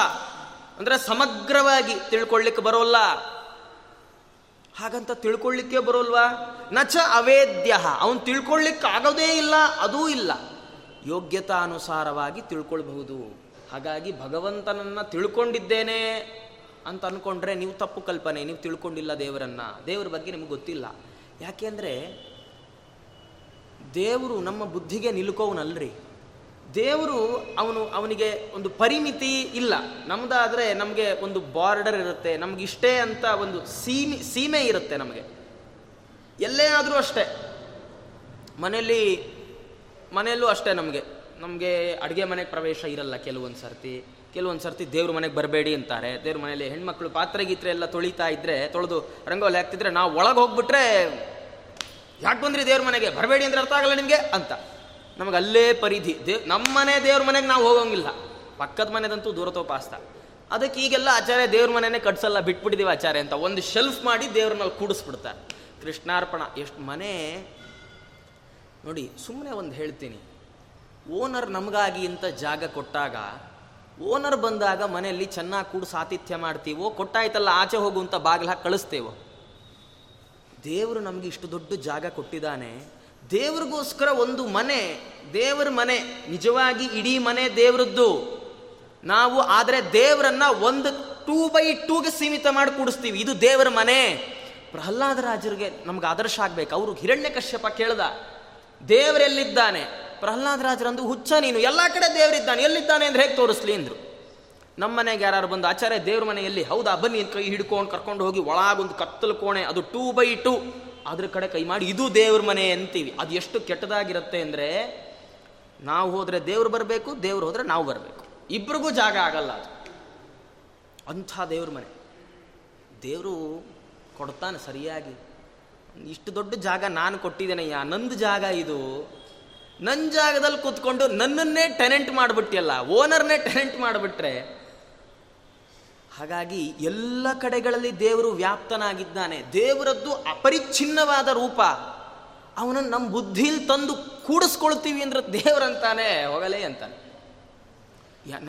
ಅಂದರೆ ಸಮಗ್ರವಾಗಿ ತಿಳ್ಕೊಳ್ಳಿಕ್ಕೆ ಬರೋಲ್ಲ. ಹಾಗಂತ ತಿಳ್ಕೊಳ್ಳಿಕ್ಕೆ ಬರೋಲ್ವಾ? ನಚ ಅವೇದ್ಯ, ಅವನು ತಿಳ್ಕೊಳ್ಳಿಕ್ಕೆ ಆಗೋದೇ ಇಲ್ಲ, ಅದೂ ಇಲ್ಲ. ಯೋಗ್ಯತಾನುಸಾರವಾಗಿ ತಿಳ್ಕೊಳ್ಬಹುದು. ಹಾಗಾಗಿ ಭಗವಂತನನ್ನು ತಿಳ್ಕೊಂಡಿದ್ದೇನೆ ಅಂತ ಅಂದ್ಕೊಂಡ್ರೆ ನೀವು ತಪ್ಪು ಕಲ್ಪನೆ, ನೀವು ತಿಳ್ಕೊಂಡಿಲ್ಲ ದೇವರನ್ನು, ದೇವರ ಬಗ್ಗೆ ನಿಮಗೆ ಗೊತ್ತಿಲ್ಲ. ಯಾಕೆಂದರೆ ದೇವರು ನಮ್ಮ ಬುದ್ಧಿಗೆ ನಿಲುಕೋವನಲ್ರಿ. ದೇವರು ಅವನು ಅವನಿಗೆ ಒಂದು ಪರಿಮಿತಿ ಇಲ್ಲ. ನಮ್ಮದಾದರೆ ನಮಗೆ ಒಂದು ಬಾರ್ಡರ್ ಇರುತ್ತೆ, ನಮಗಿಷ್ಟೇ ಅಂತ ಒಂದು ಸೀಮೆ ಸೀಮೆ ಇರುತ್ತೆ ನಮಗೆ. ಎಲ್ಲೇ ಆದರೂ ಅಷ್ಟೇ, ಮನೆಯಲ್ಲಿ ಮನೆಯಲ್ಲೂ ಅಷ್ಟೇ, ನಮಗೆ ನಮಗೆ ಅಡುಗೆ ಮನೆಗೆ ಪ್ರವೇಶ ಇರಲ್ಲ. ಕೆಲವೊಂದು ಸರ್ತಿ ಕೆಲವೊಂದು ಸರ್ತಿ ದೇವ್ರ ಮನೆಗೆ ಬರಬೇಡಿ ಅಂತಾರೆ. ದೇವ್ರ ಮನೆಯಲ್ಲಿ ಹೆಣ್ಮಕ್ಳು ಪಾತ್ರೆ ಗೀತ್ರೆ ಎಲ್ಲ ತೊಳಿತಾ ಇದ್ದರೆ, ತೊಳೆದು ರಂಗೋಲಿ ಹಾಕ್ತಿದ್ರೆ, ನಾವು ಒಳಗೆ ಹೋಗ್ಬಿಟ್ರೆ ಯಾಕೆ ಬಂದ್ರಿ ದೇವ್ರ ಮನೆಗೆ, ಬರಬೇಡಿ ಅಂದರೆ ಅರ್ಥ ಆಗಲ್ಲ ನಿಮಗೆ ಅಂತ ನಮಗೆ ಅಲ್ಲೇ ಪರಿಧಿ. ದೇವ್ ನಮ್ಮನೆ ದೇವ್ರ ಮನೆಗೆ ನಾವು ಹೋಗೋಂಗಿಲ್ಲ. ಪಕ್ಕದ ಮನೆದಂತೂ ದೂರತೋಪಾಸ್ತ. ಅದಕ್ಕೆ ಈಗೆಲ್ಲ ಆಚಾರ್ಯ ದೇವ್ರ ಮನೆಯೇ ಕಟ್ಸಲ್ಲ, ಬಿಟ್ಬಿಟ್ಟಿದ್ದೀವಿ ಆಚಾರ್ಯ ಅಂತ ಒಂದು ಶೆಲ್ಫ್ ಮಾಡಿ ದೇವ್ರನ್ನಲ್ಲಿ ಕೂಡಿಸ್ಬಿಡ್ತಾರೆ. ಕೃಷ್ಣಾರ್ಪಣ. ಎಷ್ಟು ಮನೆ ನೋಡಿ, ಸುಮ್ಮನೆ ಒಂದು ಹೇಳ್ತೀನಿ, ಓನರ್ ನಮಗಾಗಿ ಇಂಥ ಜಾಗ ಕೊಟ್ಟಾಗ, ಓನರ್ ಬಂದಾಗ ಮನೆಯಲ್ಲಿ ಚೆನ್ನಾಗಿ ಕೂಡಿ ಸಾತಿಥ್ಯ ಮಾಡ್ತೀವೋ, ಕೊಟ್ಟಾಯ್ತಲ್ಲ ಆಚೆ ಹೋಗುವಂಥ ಬಾಗಿಲು ಹಾಕಿ ಕಳಿಸ್ತೇವೋ? ದೇವರು ನಮಗೆ ಇಷ್ಟು ದೊಡ್ಡ ಜಾಗ ಕೊಟ್ಟಿದ್ದಾನೆ, ದೇವ್ರಿಗೋಸ್ಕರ ಒಂದು ಮನೆ, ದೇವ್ರ ಮನೆ ನಿಜವಾಗಿ ಇಡೀ ಮನೆ ದೇವ್ರದ್ದು ನಾವು, ಆದರೆ ದೇವರನ್ನ ಒಂದು ಟೂ ಬೈ ಟೂಗೆ ಸೀಮಿತ ಮಾಡಿ ಕೂಡಿಸ್ತೀವಿ, ಇದು ದೇವರ ಮನೆ. ಪ್ರಹ್ಲಾದರಾಜರಿಗೆ ನಮ್ಗೆ ಆದರ್ಶ ಆಗ್ಬೇಕು. ಅವರು ಹಿರಣ್ಯ ಕಶ್ಯಪ ಕೇಳ್ದ, ದೇವರೆಲ್ಲಿದ್ದಾನೆ? ಪ್ರಹ್ಲಾದರಾಜರಂದು ಹುಚ್ಚ ನೀನು, ಎಲ್ಲ ಕಡೆ ದೇವರಿದ್ದಾನೆ, ಎಲ್ಲಿದ್ದಾನೆ ಅಂದ್ರೆ ಹೇಗೆ ತೋರಿಸ್ಲಿ ಅಂದ್ರು. ನಮ್ಮ ಮನೆಗೆ ಯಾರು ಬಂದು, ಆಚಾರ್ಯ ದೇವ್ರ ಮನೆಯಲ್ಲಿ? ಹೌದಾ, ಬನ್ನಿ ಕೈ ಹಿಡ್ಕೊಂಡು ಕರ್ಕೊಂಡು ಹೋಗಿ ಒಳಗೊಂದು ಕತ್ತಲು ಕೋಣೆ, ಅದು ಟೂ ಬೈ ಟೂ, ಅದ್ರ ಕಡೆ ಕೈ ಮಾಡಿ ಇದು ದೇವ್ರ ಮನೆ ಅಂತೀವಿ. ಅದು ಎಷ್ಟು ಕೆಟ್ಟದಾಗಿರುತ್ತೆ ಅಂದರೆ, ನಾವು ಹೋದರೆ ದೇವ್ರು ಬರಬೇಕು, ದೇವ್ರು ಹೋದರೆ ನಾವು ಬರಬೇಕು, ಇಬ್ರಿಗೂ ಜಾಗ ಆಗಲ್ಲ. ಅದು ಅಂಥ ದೇವ್ರ ಮನೆ. ದೇವರು ಕೊಡ್ತಾನೆ ಸರಿಯಾಗಿ, ಇಷ್ಟು ದೊಡ್ಡ ಜಾಗ ನಾನು ಕೊಟ್ಟಿದ್ದೇನೆಯ್ಯ, ನಂದು ಜಾಗ ಇದು, ನನ್ನ ಜಾಗದಲ್ಲಿ ಕೂತ್ಕೊಂಡು ನನ್ನನ್ನೇ ಟೆನೆಂಟ್ ಮಾಡಿಬಿಟ್ಟಿಯಲ್ಲ, ಓನರ್ನೇ ಟೆನೆಂಟ್ ಮಾಡಿಬಿಟ್ರೆ. ಹಾಗಾಗಿ ಎಲ್ಲ ಕಡೆಗಳಲ್ಲಿ ದೇವರು ವ್ಯಾಪ್ತನಾಗಿದ್ದಾನೆ. ದೇವರದ್ದು ಅಪರಿಚ್ಛಿನ್ನವಾದ ರೂಪ, ಅವನನ್ನು ನಮ್ಮ ಬುದ್ಧಿಲಿ ತಂದು ಕೂಡಿಸ್ಕೊಳ್ತೀವಿ ಅಂದ್ರೆ ದೇವರಂತಾನೆ ಹೋಗಲೇ ಅಂತಾನೆ.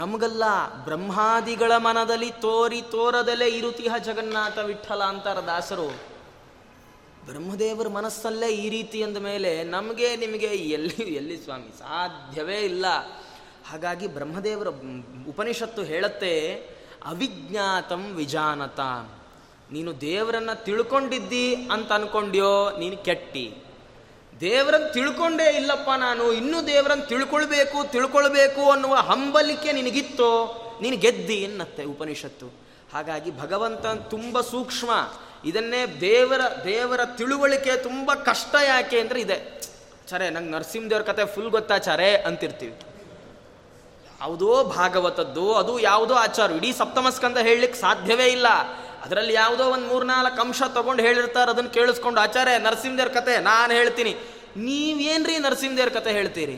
ನಮಗಲ್ಲ, ಬ್ರಹ್ಮಾದಿಗಳ ಮನದಲ್ಲಿ ತೋರಿ ತೋರದಲ್ಲೇ ಇರುತಿಹ ಜಗನ್ನಾಥ ವಿಠಲ ಅಂತಾರ ದಾಸರು. ಬ್ರಹ್ಮದೇವರ ಮನಸ್ಸಲ್ಲೇ ಈ ರೀತಿ ಅಂದ ಮೇಲೆ ನಮಗೆ ನಿಮಗೆ ಎಲ್ಲಿ ಎಲ್ಲಿ ಸ್ವಾಮಿ ಸಾಧ್ಯವೇ ಇಲ್ಲ. ಹಾಗಾಗಿ ಬ್ರಹ್ಮದೇವರ ಉಪನಿಷತ್ತು ಹೇಳುತ್ತೆ, ಅವಿಜ್ಞಾತಂ ವಿಜಾನತ, ನೀನು ದೇವರನ್ನು ತಿಳ್ಕೊಂಡಿದ್ದಿ ಅಂತ ಅನ್ಕೊಂಡ್ಯೋ ನೀನು ಕೆಟ್ಟಿ. ದೇವರನ್ನು ತಿಳ್ಕೊಂಡೇ ಇಲ್ಲಪ್ಪ ನಾನು, ಇನ್ನೂ ದೇವರನ್ನು ತಿಳ್ಕೊಳ್ಬೇಕು ತಿಳ್ಕೊಳ್ಬೇಕು ಅನ್ನುವ ಹಂಬಲಿಕೆ ನಿನಗಿತ್ತೋ ನೀನು ಗೆದ್ದಿ ಎನ್ನತ್ತೆ ಉಪನಿಷತ್ತು. ಹಾಗಾಗಿ ಭಗವಂತ ತುಂಬ ಸೂಕ್ಷ್ಮ. ಇದನ್ನೇ ದೇವರ ದೇವರ ತಿಳುವಳಿಕೆ ತುಂಬ ಕಷ್ಟ. ಯಾಕೆ ಅಂದರೆ ಇದೆ, ಚರೆ ನಂಗೆ ನರಸಿಂಹದೇವ್ರ ಕತೆ ಫುಲ್ ಗೊತ್ತಾ ಚರೆ ಅಂತಿರ್ತೀವಿ, ಯಾವುದೋ ಭಾಗವತದ್ದು, ಅದು ಯಾವುದೋ ಆಚಾರ, ಇಡೀ ಸಪ್ತಮಸ್ಕಂದ ಹೇಳಲಿಕ್ಕೆ ಸಾಧ್ಯವೇ ಇಲ್ಲ. ಅದರಲ್ಲಿ ಯಾವುದೋ ಒಂದು ಮೂರ್ನಾಲ್ಕು ಅಂಶ ತೊಗೊಂಡು ಹೇಳಿರ್ತಾರೆ, ಅದನ್ನು ಕೇಳಿಸ್ಕೊಂಡು ಆಚಾರ್ಯ ನರಸಿಂಹದೇವ್ರ ಕತೆ ನಾನು ಹೇಳ್ತೀನಿ. ನೀವೇನ್ರಿ ನರಸಿಂಹದೇವ್ರ ಕತೆ ಹೇಳ್ತೀರಿ?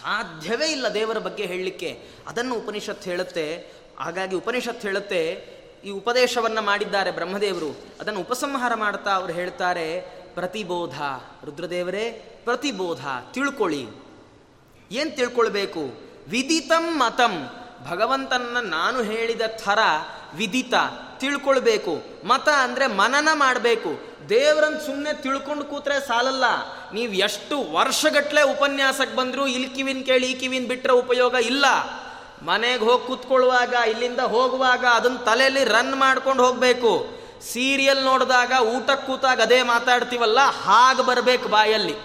ಸಾಧ್ಯವೇ ಇಲ್ಲ ದೇವರ ಬಗ್ಗೆ ಹೇಳಲಿಕ್ಕೆ. ಅದನ್ನು ಉಪನಿಷತ್ತು ಹೇಳುತ್ತೆ. ಹಾಗಾಗಿ ಉಪನಿಷತ್ತು ಹೇಳುತ್ತೆ, ಈ ಉಪದೇಶವನ್ನು ಮಾಡಿದ್ದಾರೆ ಬ್ರಹ್ಮದೇವರು, ಅದನ್ನು ಉಪಸಂಹಾರ ಮಾಡ್ತಾ ಅವರು ಹೇಳ್ತಾರೆ, ಪ್ರತಿಬೋಧ, ರುದ್ರದೇವರೇ ಪ್ರತಿಬೋಧ, ತಿಳ್ಕೊಳ್ಳಿ. ಏನು ತಿಳ್ಕೊಳ್ಬೇಕು? ವಿದಿತಂ ಮತಂ, ಭಗವಂತನ ನಾನು ಹೇಳಿದ ಥರ ವಿದಿತ ತಿಳ್ಕೊಳ್ಬೇಕು. ಮತ ಅಂದರೆ ಮನನ ಮಾಡಬೇಕು. ದೇವರನ್ನು ಸುಮ್ಮನೆ ತಿಳ್ಕೊಂಡು ಕೂತ್ರೆ ಸಾಲಲ್ಲ. ನೀವು ಎಷ್ಟು ವರ್ಷಗಟ್ಟಲೆ ಉಪನ್ಯಾಸಕ್ಕೆ ಬಂದರೂ ಇಲ್ಲಿ ಕಿವಿನ ಕೇಳಿ ಈ ಕಿವಿನ ಬಿಟ್ಟರೆ ಉಪಯೋಗ ಇಲ್ಲ. ಮನೆಗೆ ಹೋಗಿ ಕೂತ್ಕೊಳ್ಳುವಾಗ, ಇಲ್ಲಿಂದ ಹೋಗುವಾಗ ಅದನ್ನ ತಲೆಯಲ್ಲಿ ರನ್ ಮಾಡ್ಕೊಂಡು ಹೋಗಬೇಕು. ಸೀರಿಯಲ್ ನೋಡಿದಾಗ, ಊಟಕ್ಕೆ ಕೂತಾಗ ಅದೇ ಮಾತಾಡ್ತೀವಲ್ಲ, ಹಾಗೆ ಬರಬೇಕು ಬಾಯಲ್ಲಿ,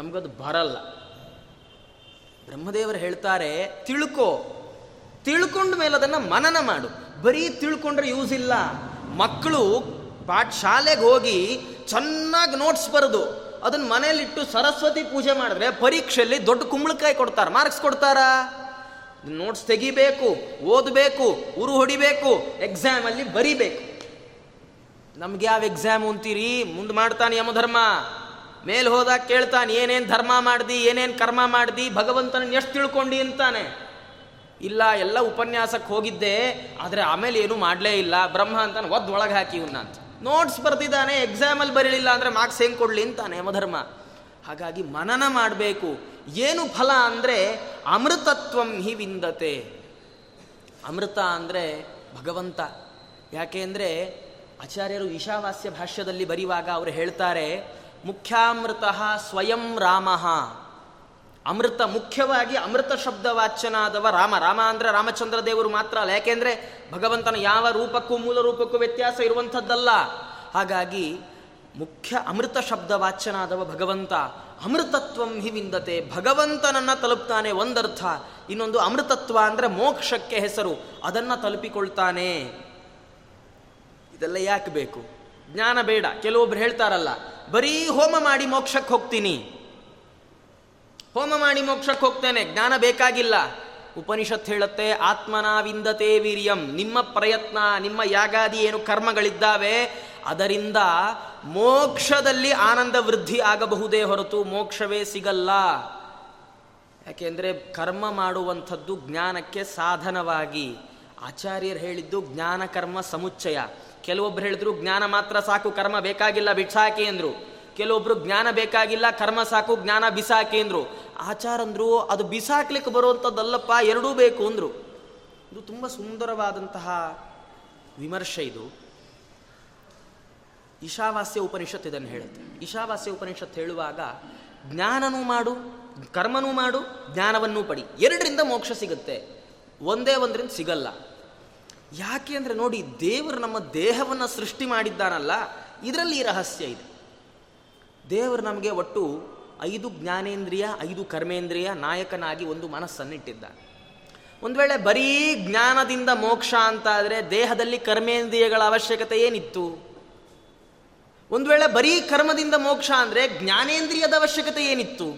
ನಮಗದು ಬರಲ್ಲ. ಬ್ರಹ್ಮದೇವರು ಹೇಳ್ತಾರೆ, ತಿಳ್ಕೊ, ತಿಳ್ಕೊಂಡ ಮೇಲೆ ಅದನ್ನು ಮನನ ಮಾಡು. ಬರೀ ತಿಳ್ಕೊಂಡ್ರೆ ಯೂಸ್ ಇಲ್ಲ. ಮಕ್ಕಳು ಪಾಠ ಶಾಲೆಗೆ ಹೋಗಿ ಚೆನ್ನಾಗಿ ನೋಟ್ಸ್ ಬರೆದು ಅದನ್ನು ಮನೇಲಿಟ್ಟು ಸರಸ್ವತಿ ಪೂಜೆ ಮಾಡಿದ್ರೆ ಪರೀಕ್ಷೆಯಲ್ಲಿ ದೊಡ್ಡ ಕುಂಬಳಕಾಯಿ ಕೊಡ್ತಾರೆ, ಮಾರ್ಕ್ಸ್ ಕೊಡ್ತಾರಾ? ನೋಟ್ಸ್ ತೆಗಿಬೇಕು, ಓದಬೇಕು, ಉರು ಹೊಡಿಬೇಕು, ಎಕ್ಸಾಮಲ್ಲಿ ಬರೀಬೇಕು. ನಮ್ಗೆ ಯಾವ ಎಕ್ಸಾಮ್ ಅಂತೀರಿ? ಮುಂದೆ ಮಾಡ್ತಾನೆ ಯಮಧರ್ಮ. ಮೇಲೆ ಹೋದಾಗ ಕೇಳ್ತಾನೆ, ಏನೇನು ಧರ್ಮ ಮಾಡ್ದಿ, ಏನೇನು ಕರ್ಮ ಮಾಡ್ದಿ, ಭಗವಂತನ ಎಷ್ಟು ತಿಳ್ಕೊಂಡು ಅಂತಾನೆ. ಇಲ್ಲ, ಎಲ್ಲ ಉಪನ್ಯಾಸಕ್ಕೆ ಹೋಗಿದ್ದೆ, ಆದರೆ ಆಮೇಲೆ ಏನೂ ಮಾಡಲೇ ಇಲ್ಲ, ಬ್ರಹ್ಮ ಅಂತಾನೆ ಒದ್ದು ಒಳಗೆ ಹಾಕಿ ಇವನ್ನ ಅಂತ. ನೋಟ್ಸ್ ಬರ್ತಿದ್ದಾನೆ, ಎಕ್ಸಾಮಲ್ಲಿ ಬರೀಲಿಲ್ಲ ಅಂದರೆ ಮಾರ್ಕ್ಸ್ ಹೆಂಗೆ ಕೊಡಲಿ ಅಂತಾನೆ ಯಮಧರ್ಮ. ಹಾಗಾಗಿ ಮನನ ಮಾಡಬೇಕು. ಏನು ಫಲ ಅಂದರೆ, ಅಮೃತತ್ವಂ ಹಿ ವಿಂದತೆ. ಅಮೃತ ಅಂದರೆ ಭಗವಂತ. ಯಾಕೆಂದರೆ ಆಚಾರ್ಯರು ಈಶಾವಾಸ್ಯ ಭಾಷ್ಯದಲ್ಲಿ ಬರೆಯುವಾಗ ಅವರು ಹೇಳ್ತಾರೆ, ಮುಖ್ಯಾಮೃತ ಸ್ವಯಂ ರಾಮ. ಅಮೃತ ಮುಖ್ಯವಾಗಿ, ಅಮೃತ ಶಬ್ದ ವಾಚ್ಯನಾದವ ರಾಮ. ರಾಮ ಅಂದರೆ ರಾಮಚಂದ್ರ ದೇವರು ಮಾತ್ರ ಅಲ್ಲ. ಯಾಕೆಂದರೆ ಭಗವಂತನ ಯಾವ ರೂಪಕ್ಕೂ ಮೂಲ ರೂಪಕ್ಕೂ ವ್ಯತ್ಯಾಸ ಇರುವಂಥದ್ದಲ್ಲ. ಹಾಗಾಗಿ ಮುಖ್ಯ ಅಮೃತ ಶಬ್ದ ವಾಚ್ಯನಾದವ ಭಗವಂತ. ಅಮೃತತ್ವಂ ಹಿ ವಿಂದತೆ, ಭಗವಂತನನ್ನು ತಲುಪ್ತಾನೆ ಒಂದರ್ಥ. ಇನ್ನೊಂದು ಅಮೃತತ್ವ ಅಂದರೆ ಮೋಕ್ಷಕ್ಕೆ ಹೆಸರು, ಅದನ್ನು ತಲುಪಿಕೊಳ್ತಾನೆ. ಇದೆಲ್ಲ ಯಾಕೆ ಬೇಕು? ಜ್ಞಾನ ಬೇಡ. ಕೆಲವೊಬ್ರು ಹೇಳ್ತಾರಲ್ಲ, ಬರೀ ಹೋಮ ಮಾಡಿ ಮೋಕ್ಷಕ್ಕೆ ಹೋಗ್ತೀನಿ, ಹೋಮ ಮಾಡಿ ಮೋಕ್ಷಕ್ಕೆ ಹೋಗ್ತೇನೆ, ಜ್ಞಾನ ಬೇಕಾಗಿಲ್ಲ. ಉಪನಿಷತ್ ಹೇಳುತ್ತೆ, ಆತ್ಮನ ವಿಂದತೆ ವೀರ್ಯಂ, ನಿಮ್ಮ ಪ್ರಯತ್ನ, ನಿಮ್ಮ ಯಾಗಾದಿ ಏನು ಕರ್ಮಗಳಿದ್ದಾವೆ ಅದರಿಂದ ಮೋಕ್ಷದಲ್ಲಿ ಆನಂದ ವೃದ್ಧಿ ಆಗಬಹುದೇ ಹೊರತು ಮೋಕ್ಷವೇ ಸಿಗಲ್ಲ. ಯಾಕೆಂದರೆ ಕರ್ಮ ಮಾಡುವಂಥದ್ದು ಜ್ಞಾನಕ್ಕೆ ಸಾಧನವಾಗಿ. ಆಚಾರ್ಯರು ಹೇಳಿದ್ದು ಜ್ಞಾನ ಕರ್ಮ ಸಮುಚ್ಚಯ. ಕೆಲವೊಬ್ರು ಹೇಳಿದ್ರು ಜ್ಞಾನ ಮಾತ್ರ ಸಾಕು, ಕರ್ಮ ಬೇಕಾಗಿಲ್ಲ ಬಿಸಾಕಿ ಅಂದರು. ಕೆಲವೊಬ್ರು ಜ್ಞಾನ ಬೇಕಾಗಿಲ್ಲ, ಕರ್ಮ ಸಾಕು, ಜ್ಞಾನ ಬಿಸಾಕಿ ಅಂದರು. ಆಚಾರಂದ್ರು ಅದು ಬಿಸಾಕ್ಲಿಕ್ಕೆ ಬರುವಂಥದ್ದಲ್ಲಪ್ಪ, ಎರಡೂ ಬೇಕು ಅಂದರು. ಇದು ತುಂಬ ಸುಂದರವಾದಂತಹ ವಿಮರ್ಶೆ ಇದು. ಈಶಾವಾಸ್ಯ ಉಪನಿಷತ್ ಇದನ್ನು ಹೇಳುತ್ತೆ. ಈಶಾವಾಸ್ಯ ಉಪನಿಷತ್ ಹೇಳುವಾಗ ಜ್ಞಾನನೂ ಮಾಡು, ಕರ್ಮನೂ ಮಾಡು, ಜ್ಞಾನವನ್ನೂ ಪಡಿ, ಎರಡರಿಂದ ಮೋಕ್ಷ ಸಿಗುತ್ತೆ, ಒಂದೇ ಒಂದರಿಂದ ಸಿಗಲ್ಲ. ಯಾಕೆ ಅಂದರೆ ನೋಡಿ, ದೇವರು ನಮ್ಮ ದೇಹವನ್ನು ಸೃಷ್ಟಿ ಮಾಡಿದ್ದಾನಲ್ಲ, ಇದರಲ್ಲಿ ಈ ರಹಸ್ಯ ಇದೆ. ದೇವರು ನಮಗೆ ಒಟ್ಟು ಐದು ಜ್ಞಾನೇಂದ್ರಿಯ, ಐದು ಕರ್ಮೇಂದ್ರಿಯ ನಾಯಕನಾಗಿ ಒಂದು ಮನಸ್ಸನ್ನಿಟ್ಟಿದ್ದಾನೆ. ಒಂದು ವೇಳೆ ಬರೀ ಜ್ಞಾನದಿಂದ ಮೋಕ್ಷ ಅಂತಾದರೆ ದೇಹದಲ್ಲಿ ಕರ್ಮೇಂದ್ರಿಯಗಳ ಅವಶ್ಯಕತೆ ಏನಿತ್ತು? ಒಂದು ವೇಳೆ ಬರೀ ಕರ್ಮದಿಂದ ಮೋಕ್ಷ ಅಂದರೆ ಜ್ಞಾನೇಂದ್ರಿಯದ ಅವಶ್ಯಕತೆ ಏನಿತ್ತು?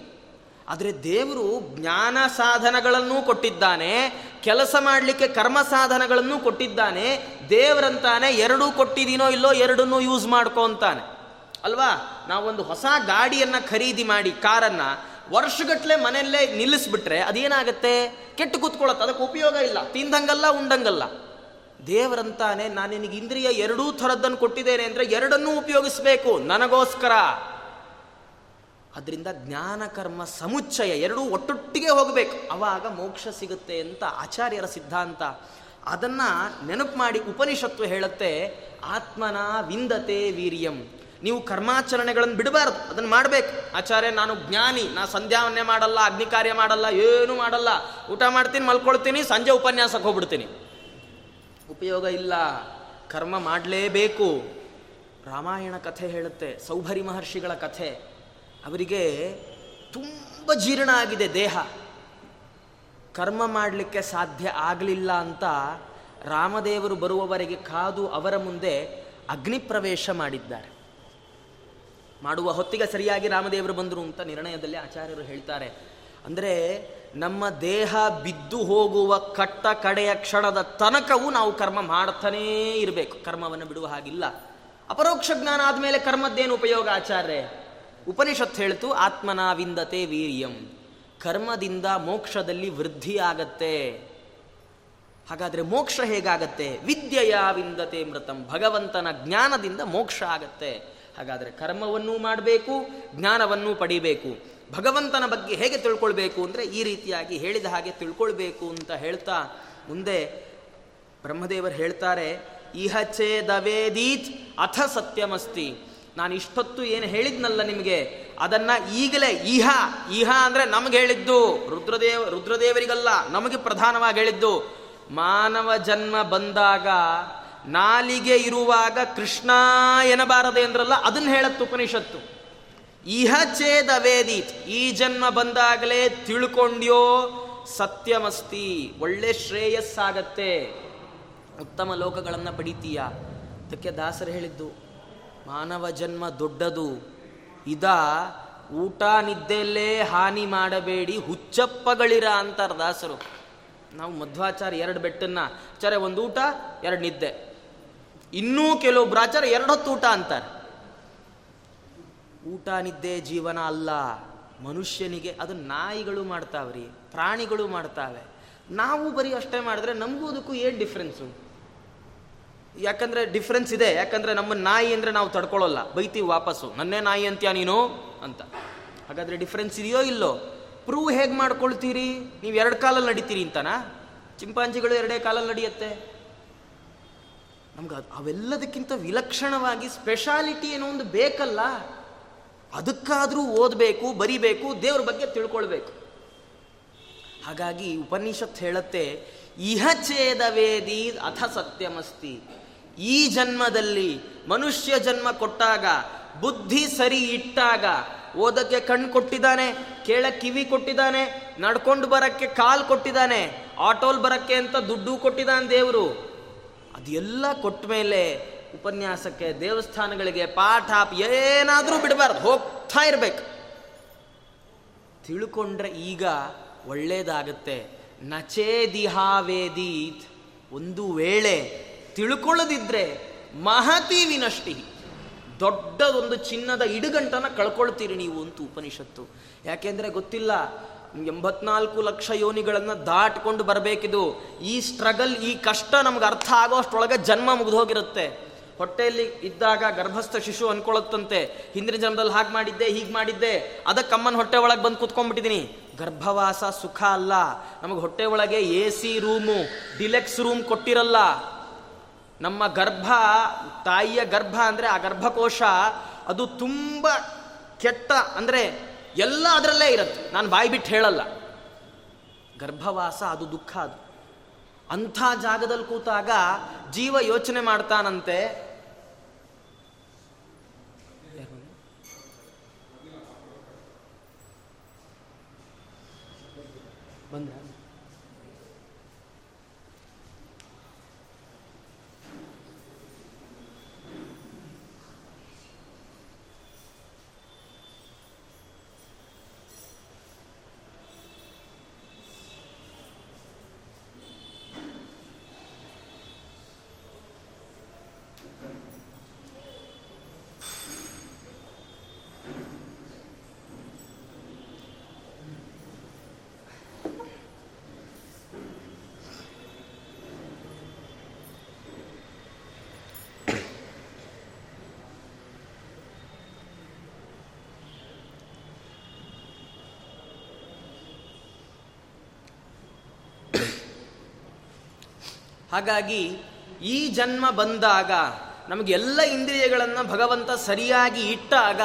ಆದರೆ ದೇವರು ಜ್ಞಾನ ಸಾಧನಗಳನ್ನೂ ಕೊಟ್ಟಿದ್ದಾನೆ, ಕೆಲಸ ಮಾಡಲಿಕ್ಕೆ ಕರ್ಮ ಸಾಧನಗಳನ್ನೂ ಕೊಟ್ಟಿದ್ದಾನೆ. ದೇವರಂತಾನೆ ಎರಡೂ ಕೊಟ್ಟಿದ್ದೀನೋ ಇಲ್ಲೋ ಎರಡನ್ನೂ ಯೂಸ್ ಮಾಡ್ಕೊತಾನೆ ಅಲ್ವಾ. ನಾವೊಂದು ಹೊಸ ಗಾಡಿಯನ್ನು ಖರೀದಿ ಮಾಡಿ ಕಾರನ್ನು ವರ್ಷಗಟ್ಟಲೆ ಮನೆಯಲ್ಲೇ ನಿಲ್ಲಿಸ್ಬಿಟ್ರೆ ಅದೇನಾಗುತ್ತೆ? ಕೆಟ್ಟು ಕೂತ್ಕೊಳ್ಳುತ್ತೆ, ಅದಕ್ಕೆ ಉಪಯೋಗ ಇಲ್ಲ, ತಿಂದಂಗಲ್ಲ ಉಂಡಂಗಲ್ಲ. ದೇವರಂತಾನೆ ನಾನು ನಿನಗೆ ಇಂದ್ರಿಯ ಎರಡೂ ಥರದ್ದನ್ನು ಕೊಟ್ಟಿದ್ದೇನೆ ಅಂದರೆ ಎರಡನ್ನೂ ಉಪಯೋಗಿಸಬೇಕು ನನಗೋಸ್ಕರ. ಅದರಿಂದ ಜ್ಞಾನಕರ್ಮ ಸಮುಚ್ಚಯ ಎರಡೂ ಒಟ್ಟೊಟ್ಟಿಗೆ ಹೋಗಬೇಕು, ಆವಾಗ ಮೋಕ್ಷ ಸಿಗುತ್ತೆ ಅಂತ ಆಚಾರ್ಯರ ಸಿದ್ಧಾಂತ. ಅದನ್ನು ನೆನಪು ಮಾಡಿ ಉಪನಿಷತ್ತು ಹೇಳುತ್ತೆ, ಆತ್ಮನ ವಿಂದತೆ ವೀರ್ಯಂ. ನೀವು ಕರ್ಮಾಚರಣೆಗಳನ್ನು ಬಿಡಬಾರದು, ಅದನ್ನು ಮಾಡಬೇಕು. ಆಚಾರ್ಯ ನಾನು ಜ್ಞಾನಿ, ನಾನು ಸಂಧ್ಯಾವನ್ನೇ ಮಾಡಲ್ಲ, ಅಗ್ನಿ ಕಾರ್ಯ ಮಾಡಲ್ಲ, ಏನೂ ಮಾಡಲ್ಲ, ಊಟ ಮಾಡ್ತೀನಿ, ಮಲ್ಕೊಳ್ತೀನಿ, ಸಂಜೆ ಉಪನ್ಯಾಸಕ್ಕೆ ಹೋಗ್ಬಿಡ್ತೀನಿ, ಉಪಯೋಗ ಇಲ್ಲ, ಕರ್ಮ ಮಾಡಲೇಬೇಕು. ರಾಮಾಯಣ ಕಥೆ ಹೇಳುತ್ತೆ, ಸೌಭರಿ ಮಹರ್ಷಿಗಳ ಕಥೆ. ಅವರಿಗೆ ತುಂಬ ಜೀರ್ಣ ಆಗಿದೆ ದೇಹ, ಕರ್ಮ ಮಾಡಲಿಕ್ಕೆ ಸಾಧ್ಯ ಆಗಲಿಲ್ಲ ಅಂತ ರಾಮದೇವರು ಬರುವವರೆಗೆ ಕಾದು ಅವರ ಮುಂದೆ ಅಗ್ನಿ ಪ್ರವೇಶ ಮಾಡಿದ್ದಾರೆ. ಮಾಡುವ ಹೊತ್ತಿಗೆ ಸರಿಯಾಗಿ ರಾಮದೇವರು ಬಂದರು ಅಂತ ನಿರ್ಣಯದಲ್ಲಿ ಆಚಾರ್ಯರು ಹೇಳ್ತಾರೆ. ಅಂದರೆ ನಮ್ಮ ದೇಹ ಬಿದ್ದು ಹೋಗುವ ಕಟ್ಟ ಕಡೆಯ ಕ್ಷಣದ ತನಕವೂ ನಾವು ಕರ್ಮ ಮಾಡ್ತಾನೇ ಇರಬೇಕು, ಕರ್ಮವನ್ನು ಬಿಡುವ ಹಾಗಿಲ್ಲ. ಅಪರೋಕ್ಷ ಜ್ಞಾನ ಆದಮೇಲೆ ಕರ್ಮದ್ದೇನು ಉಪಯೋಗ ಆಚಾರ್ಯ? ಉಪನಿಷತ್ ಹೇಳ್ತು ಆತ್ಮನ ವಿಂದತೆ ವೀರ್ಯಂ, ಕರ್ಮದಿಂದ ಮೋಕ್ಷದಲ್ಲಿ ವೃದ್ಧಿಯಾಗತ್ತೆ. ಹಾಗಾದರೆ ಮೋಕ್ಷ ಹೇಗಾಗತ್ತೆ? ವಿದ್ಯೆಯ ವಿಂದತೆ ಮೃತಂ, ಭಗವಂತನ ಜ್ಞಾನದಿಂದ ಮೋಕ್ಷ ಆಗತ್ತೆ. ಹಾಗಾದರೆ ಕರ್ಮವನ್ನೂ ಮಾಡಬೇಕು, ಜ್ಞಾನವನ್ನೂ ಪಡಿಬೇಕು. ಭಗವಂತನ ಬಗ್ಗೆ ಹೇಗೆ ತಿಳ್ಕೊಳ್ಬೇಕು ಅಂದರೆ ಈ ರೀತಿಯಾಗಿ ಹೇಳಿದ ಹಾಗೆ ತಿಳ್ಕೊಳ್ಬೇಕು ಅಂತ ಹೇಳ್ತಾ ಮುಂದೆ ಬ್ರಹ್ಮದೇವರು ಹೇಳ್ತಾರೆ, ಇಹ ಚೇದವೇದೀತ್ ಅಥ ಸತ್ಯಮಸ್ತಿ. ನಾನು ಇಷ್ಟೊತ್ತು ಏನು ಹೇಳಿದ್ನಲ್ಲ ನಿಮಗೆ, ಅದನ್ನು ಈಗಲೇ ಇಹ ಇಹ ಅಂದರೆ ನಮಗೆ ಹೇಳಿದ್ದು, ರುದ್ರದೇವ ರುದ್ರದೇವರಿಗಲ್ಲ, ನಮಗೆ ಪ್ರಧಾನವಾಗಿ ಹೇಳಿದ್ದು. ಮಾನವ ಜನ್ಮ ಬಂದಾಗ ನಾಲಿಗೆ ಇರುವಾಗ ಕೃಷ್ಣ ಎನ್ನಬಾರದೆ ಅಂದ್ರಲ್ಲ, ಅದನ್ನು ಹೇಳತ್ತು ಉಪನಿಷತ್ತು. ಇಹ ಚೇದ ವೇದಿತ್, ಈ ಜನ್ಮ ಬಂದಾಗಲೇ ತಿಳ್ಕೊಂಡ್ಯೋ ಸತ್ಯಮಸ್ತಿ, ಒಳ್ಳೆ ಶ್ರೇಯಸ್ಸಾಗತ್ತೆ, ಉತ್ತಮ ಲೋಕಗಳನ್ನು ಪಡಿತೀಯ. ಅದಕ್ಕೆ ದಾಸರು ಹೇಳಿದ್ದು, ಮಾನವ ಜನ್ಮ ದೊಡ್ಡದು, ಇದ ಊಟ ನಿದ್ದೆಯಲ್ಲೇ ಹಾನಿ ಮಾಡಬೇಡಿ, ಹುಚ್ಚಪ್ಪಗಳಿರ ಅಂತಾರೆ ದಾಸರು. ನಾವು ಮಧ್ವಾಚಾರ್ಯ ಎರಡು ಬೆಟ್ಟನ್ನು ಆಚಾರ್ಯ ಒಂದು ಊಟ ಎರಡು ನಿದ್ದೆ, ಇನ್ನೂ ಕೆಲವೊಬ್ರು ಆಚಾರ್ಯ ಎರಡು ಹೊತ್ತು ಊಟ ಅಂತಾರೆ. ಊಟ ನಿದ್ದೆ ಜೀವನ ಅಲ್ಲ ಮನುಷ್ಯನಿಗೆ, ಅದು ನಾಯಿಗಳು ಮಾಡ್ತಾವ್ರಿ, ಪ್ರಾಣಿಗಳು ಮಾಡ್ತಾವೆ. ನಾವು ಬರೀ ಅಷ್ಟೇ ಮಾಡಿದ್ರೆ ನಮಗೂ ಅದಕ್ಕೂ ಏನು ಡಿಫ್ರೆನ್ಸು? ಯಾಕಂದರೆ ಡಿಫ್ರೆನ್ಸ್ ಇದೆ, ಯಾಕಂದರೆ ನಮ್ಮ ನಾಯಿ ಅಂದರೆ ನಾವು ತಡ್ಕೊಳ್ಳೋಲ್ಲ, ಬೈತೀವಿ ವಾಪಸ್ಸು, ನನ್ನೇ ನಾಯಿ ಅಂತೀಯ ನೀನು ಅಂತ. ಹಾಗಾದರೆ ಡಿಫ್ರೆನ್ಸ್ ಇದೆಯೋ ಇಲ್ಲೋ? ಪ್ರೂವ್ ಹೇಗೆ ಮಾಡ್ಕೊಳ್ತೀರಿ? ನೀವು ಎರಡು ಕಾಲಲ್ಲಿ ನಡೀತೀರಿ ಅಂತನಾ? ಚಿಂಪಾಂಜಿಗಳು ಎರಡೇ ಕಾಲಲ್ಲಿ ನಡೆಯುತ್ತೆ. ನಮ್ಗೆ ಅವೆಲ್ಲದಕ್ಕಿಂತ ವಿಲಕ್ಷಣವಾಗಿ ಸ್ಪೆಷಾಲಿಟಿ ಏನೋ ಒಂದು ಬೇಕಲ್ಲ, ಅದಕ್ಕಾದರೂ ಓದಬೇಕು, ಬರಿಬೇಕು, ದೇವ್ರ ಬಗ್ಗೆ ತಿಳ್ಕೊಳ್ಬೇಕು. ಹಾಗಾಗಿ ಉಪನಿಷತ್ ಹೇಳುತ್ತೆ, ಇಹ ಚೇದ ವೇದಿ ಅಥ ಸತ್ಯಮಸ್ತಿ. ಈ ಜನ್ಮದಲ್ಲಿ ಮನುಷ್ಯ ಜನ್ಮ ಕೊಟ್ಟಾಗ, ಬುದ್ಧಿ ಸರಿ ಇಟ್ಟಾಗ, ಓದಕ್ಕೆ ಕಣ್ಣು ಕೊಟ್ಟಿದ್ದಾನೆ, ಕೇಳಕ್ಕೆ ಕಿವಿ ಕೊಟ್ಟಿದ್ದಾನೆ, ನಡ್ಕೊಂಡು ಬರೋಕ್ಕೆ ಕಾಲು ಕೊಟ್ಟಿದ್ದಾನೆ, ಆಟೋಲ್ ಬರೋಕ್ಕೆ ಅಂತ ದುಡ್ಡು ಕೊಟ್ಟಿದ್ದಾನೆ ದೇವರು. ಅದೆಲ್ಲ ಕೊಟ್ಟ ಮೇಲೆ ಉಪನ್ಯಾಸಕ್ಕೆ, ದೇವಸ್ಥಾನಗಳಿಗೆ, ಪಾಠ ಏನಾದರೂ ಬಿಡಬಾರ್ದು, ಹೋಗ್ತಾ ಇರಬೇಕು. ತಿಳ್ಕೊಂಡ್ರೆ ಈಗ ಒಳ್ಳೆಯದಾಗತ್ತೆ. ನಚೇದಿಹಾ ವೇದೀತ್, ಒಂದು ವೇಳೆ ತಿಳ್ಕೊಳ್ಳದಿದ್ದರೆ ಮಹತಿ ವಿನಷ್ಟಿ, ದೊಡ್ಡದೊಂದು ಚಿನ್ನದ ಇಡುಗಂಟನ್ನು ಕಳ್ಕೊಳ್ತೀರಿ ನೀವು ಅಂತ ಉಪನಿಷತ್ತು. ಯಾಕೆಂದರೆ ಗೊತ್ತಿಲ್ಲ, ಎಂಬತ್ನಾಲ್ಕು ಲಕ್ಷ ಯೋನಿಗಳನ್ನು ದಾಟ್ಕೊಂಡು ಬರಬೇಕಿದು. ಈ ಸ್ಟ್ರಗಲ್, ಈ ಕಷ್ಟ ನಮ್ಗೆ ಅರ್ಥ ಆಗೋಷ್ಟರೊಳಗೆ ಜನ್ಮ ಮುಗಿದೋಗಿರುತ್ತೆ. ಹೊಟ್ಟೆಯಲ್ಲಿ ಇದ್ದಾಗ ಗರ್ಭಸ್ಥ ಶಿಶು ಅನ್ಕೊಳ್ಳುತ್ತಂತೆ, ಹಿಂದಿನ ಜನ್ಮದಲ್ಲಿ ಹಾಗೆ ಮಾಡಿದ್ದೆ, ಹೀಗೆ ಮಾಡಿದ್ದೆ, ಅದಕ್ಕೆ ಅಮ್ಮನ ಹೊಟ್ಟೆ ಒಳಗೆ ಬಂದು ಕೂತ್ಕೊಂಡ್ಬಿಟ್ಟಿದ್ದೀನಿ. ಗರ್ಭವಾಸ ಸುಖ ಅಲ್ಲ, ನಮಗೆ ಹೊಟ್ಟೆ ಒಳಗೆ A C room, deluxe room ಕೊಟ್ಟಿರಲ್ಲ, ನಮ್ಮ ಗರ್ಭ, ತಾಯಿಯ ಗರ್ಭ ಅಂದರೆ ಆ ಗರ್ಭಕೋಶ ಅದು ತುಂಬ ಕೆಟ್ಟ, ಅಂದರೆ ಎಲ್ಲ ಅದರಲ್ಲೇ ಇರುತ್ತೆ, ನಾನು ಬಾಯಿ ಬಿಟ್ಟು ಹೇಳಲ್ಲ. ಗರ್ಭವಾಸ ಅದು ದುಃಖ. ಅದು ಅಂಥ ಜಾಗದಲ್ಲಿ ಕೂತಾಗ ಜೀವ ಯೋಚನೆ ಮಾಡ್ತಾನಂತೆ, ಬಂದ ಹಾಗಾಗಿ ಈ ಜನ್ಮ ಬಂದಾಗ ನಮಗೆಲ್ಲ ಇಂದ್ರಿಯಗಳನ್ನು ಭಗವಂತ ಸರಿಯಾಗಿ ಇಟ್ಟಾಗ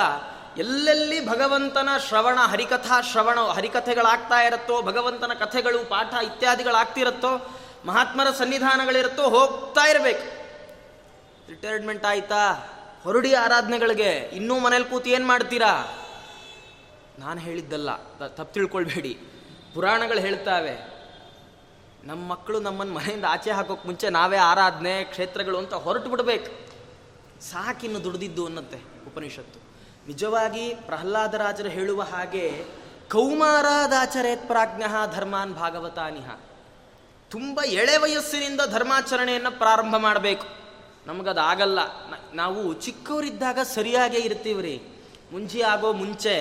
ಎಲ್ಲೆಲ್ಲಿ ಭಗವಂತನ ಶ್ರವಣ, ಹರಿಕಥಾ ಶ್ರವಣ, ಹರಿಕಥೆಗಳಾಗ್ತಾ ಇರುತ್ತೋ, ಭಗವಂತನ ಕಥೆಗಳು, ಪಾಠ ಇತ್ಯಾದಿಗಳಾಗ್ತಿರುತ್ತೋ, ಮಹಾತ್ಮರ ಸನ್ನಿಧಾನಗಳಿರುತ್ತೋ ಹೋಗ್ತಾ ಇರಬೇಕು. ರಿಟೈರ್ಮೆಂಟ್ ಆಯಿತಾ, ಹೊರಡಿ ಆರಾಧನೆಗಳಿಗೆ, ಇನ್ನೂ ಮನೇಲಿ ಕೂತು ಏನು ಮಾಡ್ತೀರಾ? ನಾನು ಹೇಳಿದ್ದಲ್ಲ, ತಪ್ಪು ತಿಳ್ಕೊಳ್ಬೇಡಿ. ಪುರಾಣಗಳು ಹೇಳ್ತಾವೆ, ನಮ್ಮ ಮಕ್ಕಳು ನಮ್ಮನ್ನು ಮನೆಯಿಂದ ಆಚೆ ಹಾಕೋಕ್ಕೆ ಮುಂಚೆ ನಾವೇ ಆರಾಧನೆ ಕ್ಷೇತ್ರಗಳು ಅಂತ ಹೊರಟು ಬಿಡಬೇಕು, ಸಾಕಿನ್ನು ದುಡಿದಿದ್ದು ಅನ್ನತ್ತೆ ಉಪನಿಷತ್ತು. ನಿಜವಾಗಿ ಪ್ರಹ್ಲಾದರಾಜರು ಹೇಳುವ ಹಾಗೆ ಕೌಮಾರಾದಾಚರೇತ್ ಪ್ರಾಜ್ಞಃ ಧರ್ಮಾನ್ ಭಾಗವತಾನಿಹ, ತುಂಬ ಎಳೆ ವಯಸ್ಸಿನಿಂದ ಧರ್ಮಾಚರಣೆಯನ್ನು ಪ್ರಾರಂಭ ಮಾಡಬೇಕು. ನಮಗದಾಗಲ್ಲ, ನಾವು ಚಿಕ್ಕವರಿದ್ದಾಗ ಸರಿಯಾಗೇ ಇರ್ತೀವಿ ರೀ. ಮುಂಚೆ ಆಗೋ ಮುಂಚೆ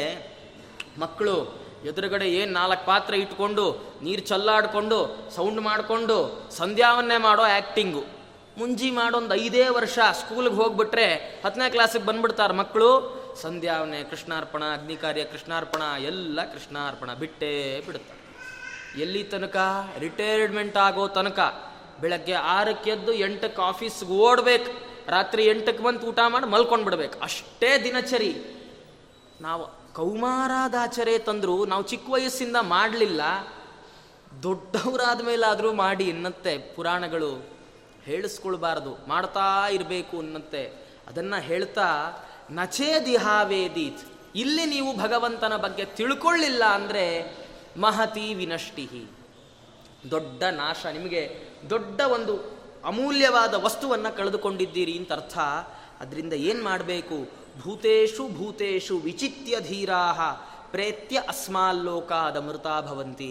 ಮಕ್ಕಳು ಎದುರುಗಡೆ ಏನು ನಾಲ್ಕು ಪಾತ್ರೆ ಇಟ್ಕೊಂಡು ನೀರು ಚಲ್ಲಾಡಿಕೊಂಡು ಸೌಂಡ್ ಮಾಡಿಕೊಂಡು ಸಂಧ್ಯಾವನ್ನೇ ಮಾಡೋ ಆ್ಯಕ್ಟಿಂಗು ಮುಂಜಿ ಮಾಡೊಂದು ಐದೇ ವರ್ಷ ಸ್ಕೂಲಿಗೆ ಹೋಗ್ಬಿಟ್ರೆ ಹತ್ತನೇ ಕ್ಲಾಸಿಗೆ ಬಂದ್ಬಿಡ್ತಾರೆ ಮಕ್ಕಳು. ಸಂಧ್ಯಾವನೆ, ಕೃಷ್ಣಾರ್ಪಣ, ಅಗ್ನಿಕಾರ್ಯ, ಕೃಷ್ಣಾರ್ಪಣ, ಎಲ್ಲ ಕೃಷ್ಣಾರ್ಪಣ ಬಿಟ್ಟೇ ಬಿಡುತ್ತಾರೆ. ಎಲ್ಲಿ ತನಕ? ರಿಟೈರ್ಮೆಂಟ್ ಆಗೋ ತನಕ. ಬೆಳಗ್ಗೆ ಆರಕ್ಕೆದ್ದು ಎಂಟಕ್ಕೆ ಆಫೀಸ್ಗೆ ಓಡಬೇಕು, ರಾತ್ರಿ ಎಂಟಕ್ಕೆ ಬಂದು ಊಟ ಮಾಡಿ ಮಲ್ಕೊಂಡು ಬಿಡಬೇಕು, ಅಷ್ಟೇ ದಿನಚರಿ. ನಾವು ಕೌಮಾರಾದಾಚರೆ ತಂದರೂ ನಾವು ಚಿಕ್ಕ ವಯಸ್ಸಿಂದ ಮಾಡಲಿಲ್ಲ, ದೊಡ್ಡವರಾದ ಮೇಲಾದರೂ ಮಾಡಿ ಅನ್ನತ್ತೆ ಪುರಾಣಗಳು. ಹೇಳಿಸ್ಕೊಳ್ಬಾರ್ದು, ಮಾಡ್ತಾ ಇರಬೇಕು ಅನ್ನತ್ತೆ. ಅದನ್ನು ಹೇಳ್ತಾ ನಚೇದಿಹಾವೇದೀತ್, ಇಲ್ಲಿ ನೀವು ಭಗವಂತನ ಬಗ್ಗೆ ತಿಳ್ಕೊಳ್ಳಿಲ್ಲ ಅಂದರೆ ಮಹತಿ ವಿನಷ್ಟಿಹಿ, ದೊಡ್ಡ ನಾಶ, ನಿಮಗೆ ದೊಡ್ಡ ಒಂದು ಅಮೂಲ್ಯವಾದ ವಸ್ತುವನ್ನು ಕಳೆದುಕೊಂಡಿದ್ದೀರಿ ಅಂತ ಅರ್ಥ. ಅದರಿಂದ ಏನು ಮಾಡಬೇಕು? ಭೂತೇಷು ಭೂತೇಷು ವಿಚಿತ್ಯ ಧೀರಾಹ ಪ್ರೇತ್ಯ ಅಸ್ಮಾಲ್ಲೋಕಾದ ಮೃತಾ ಭವಂತಿ.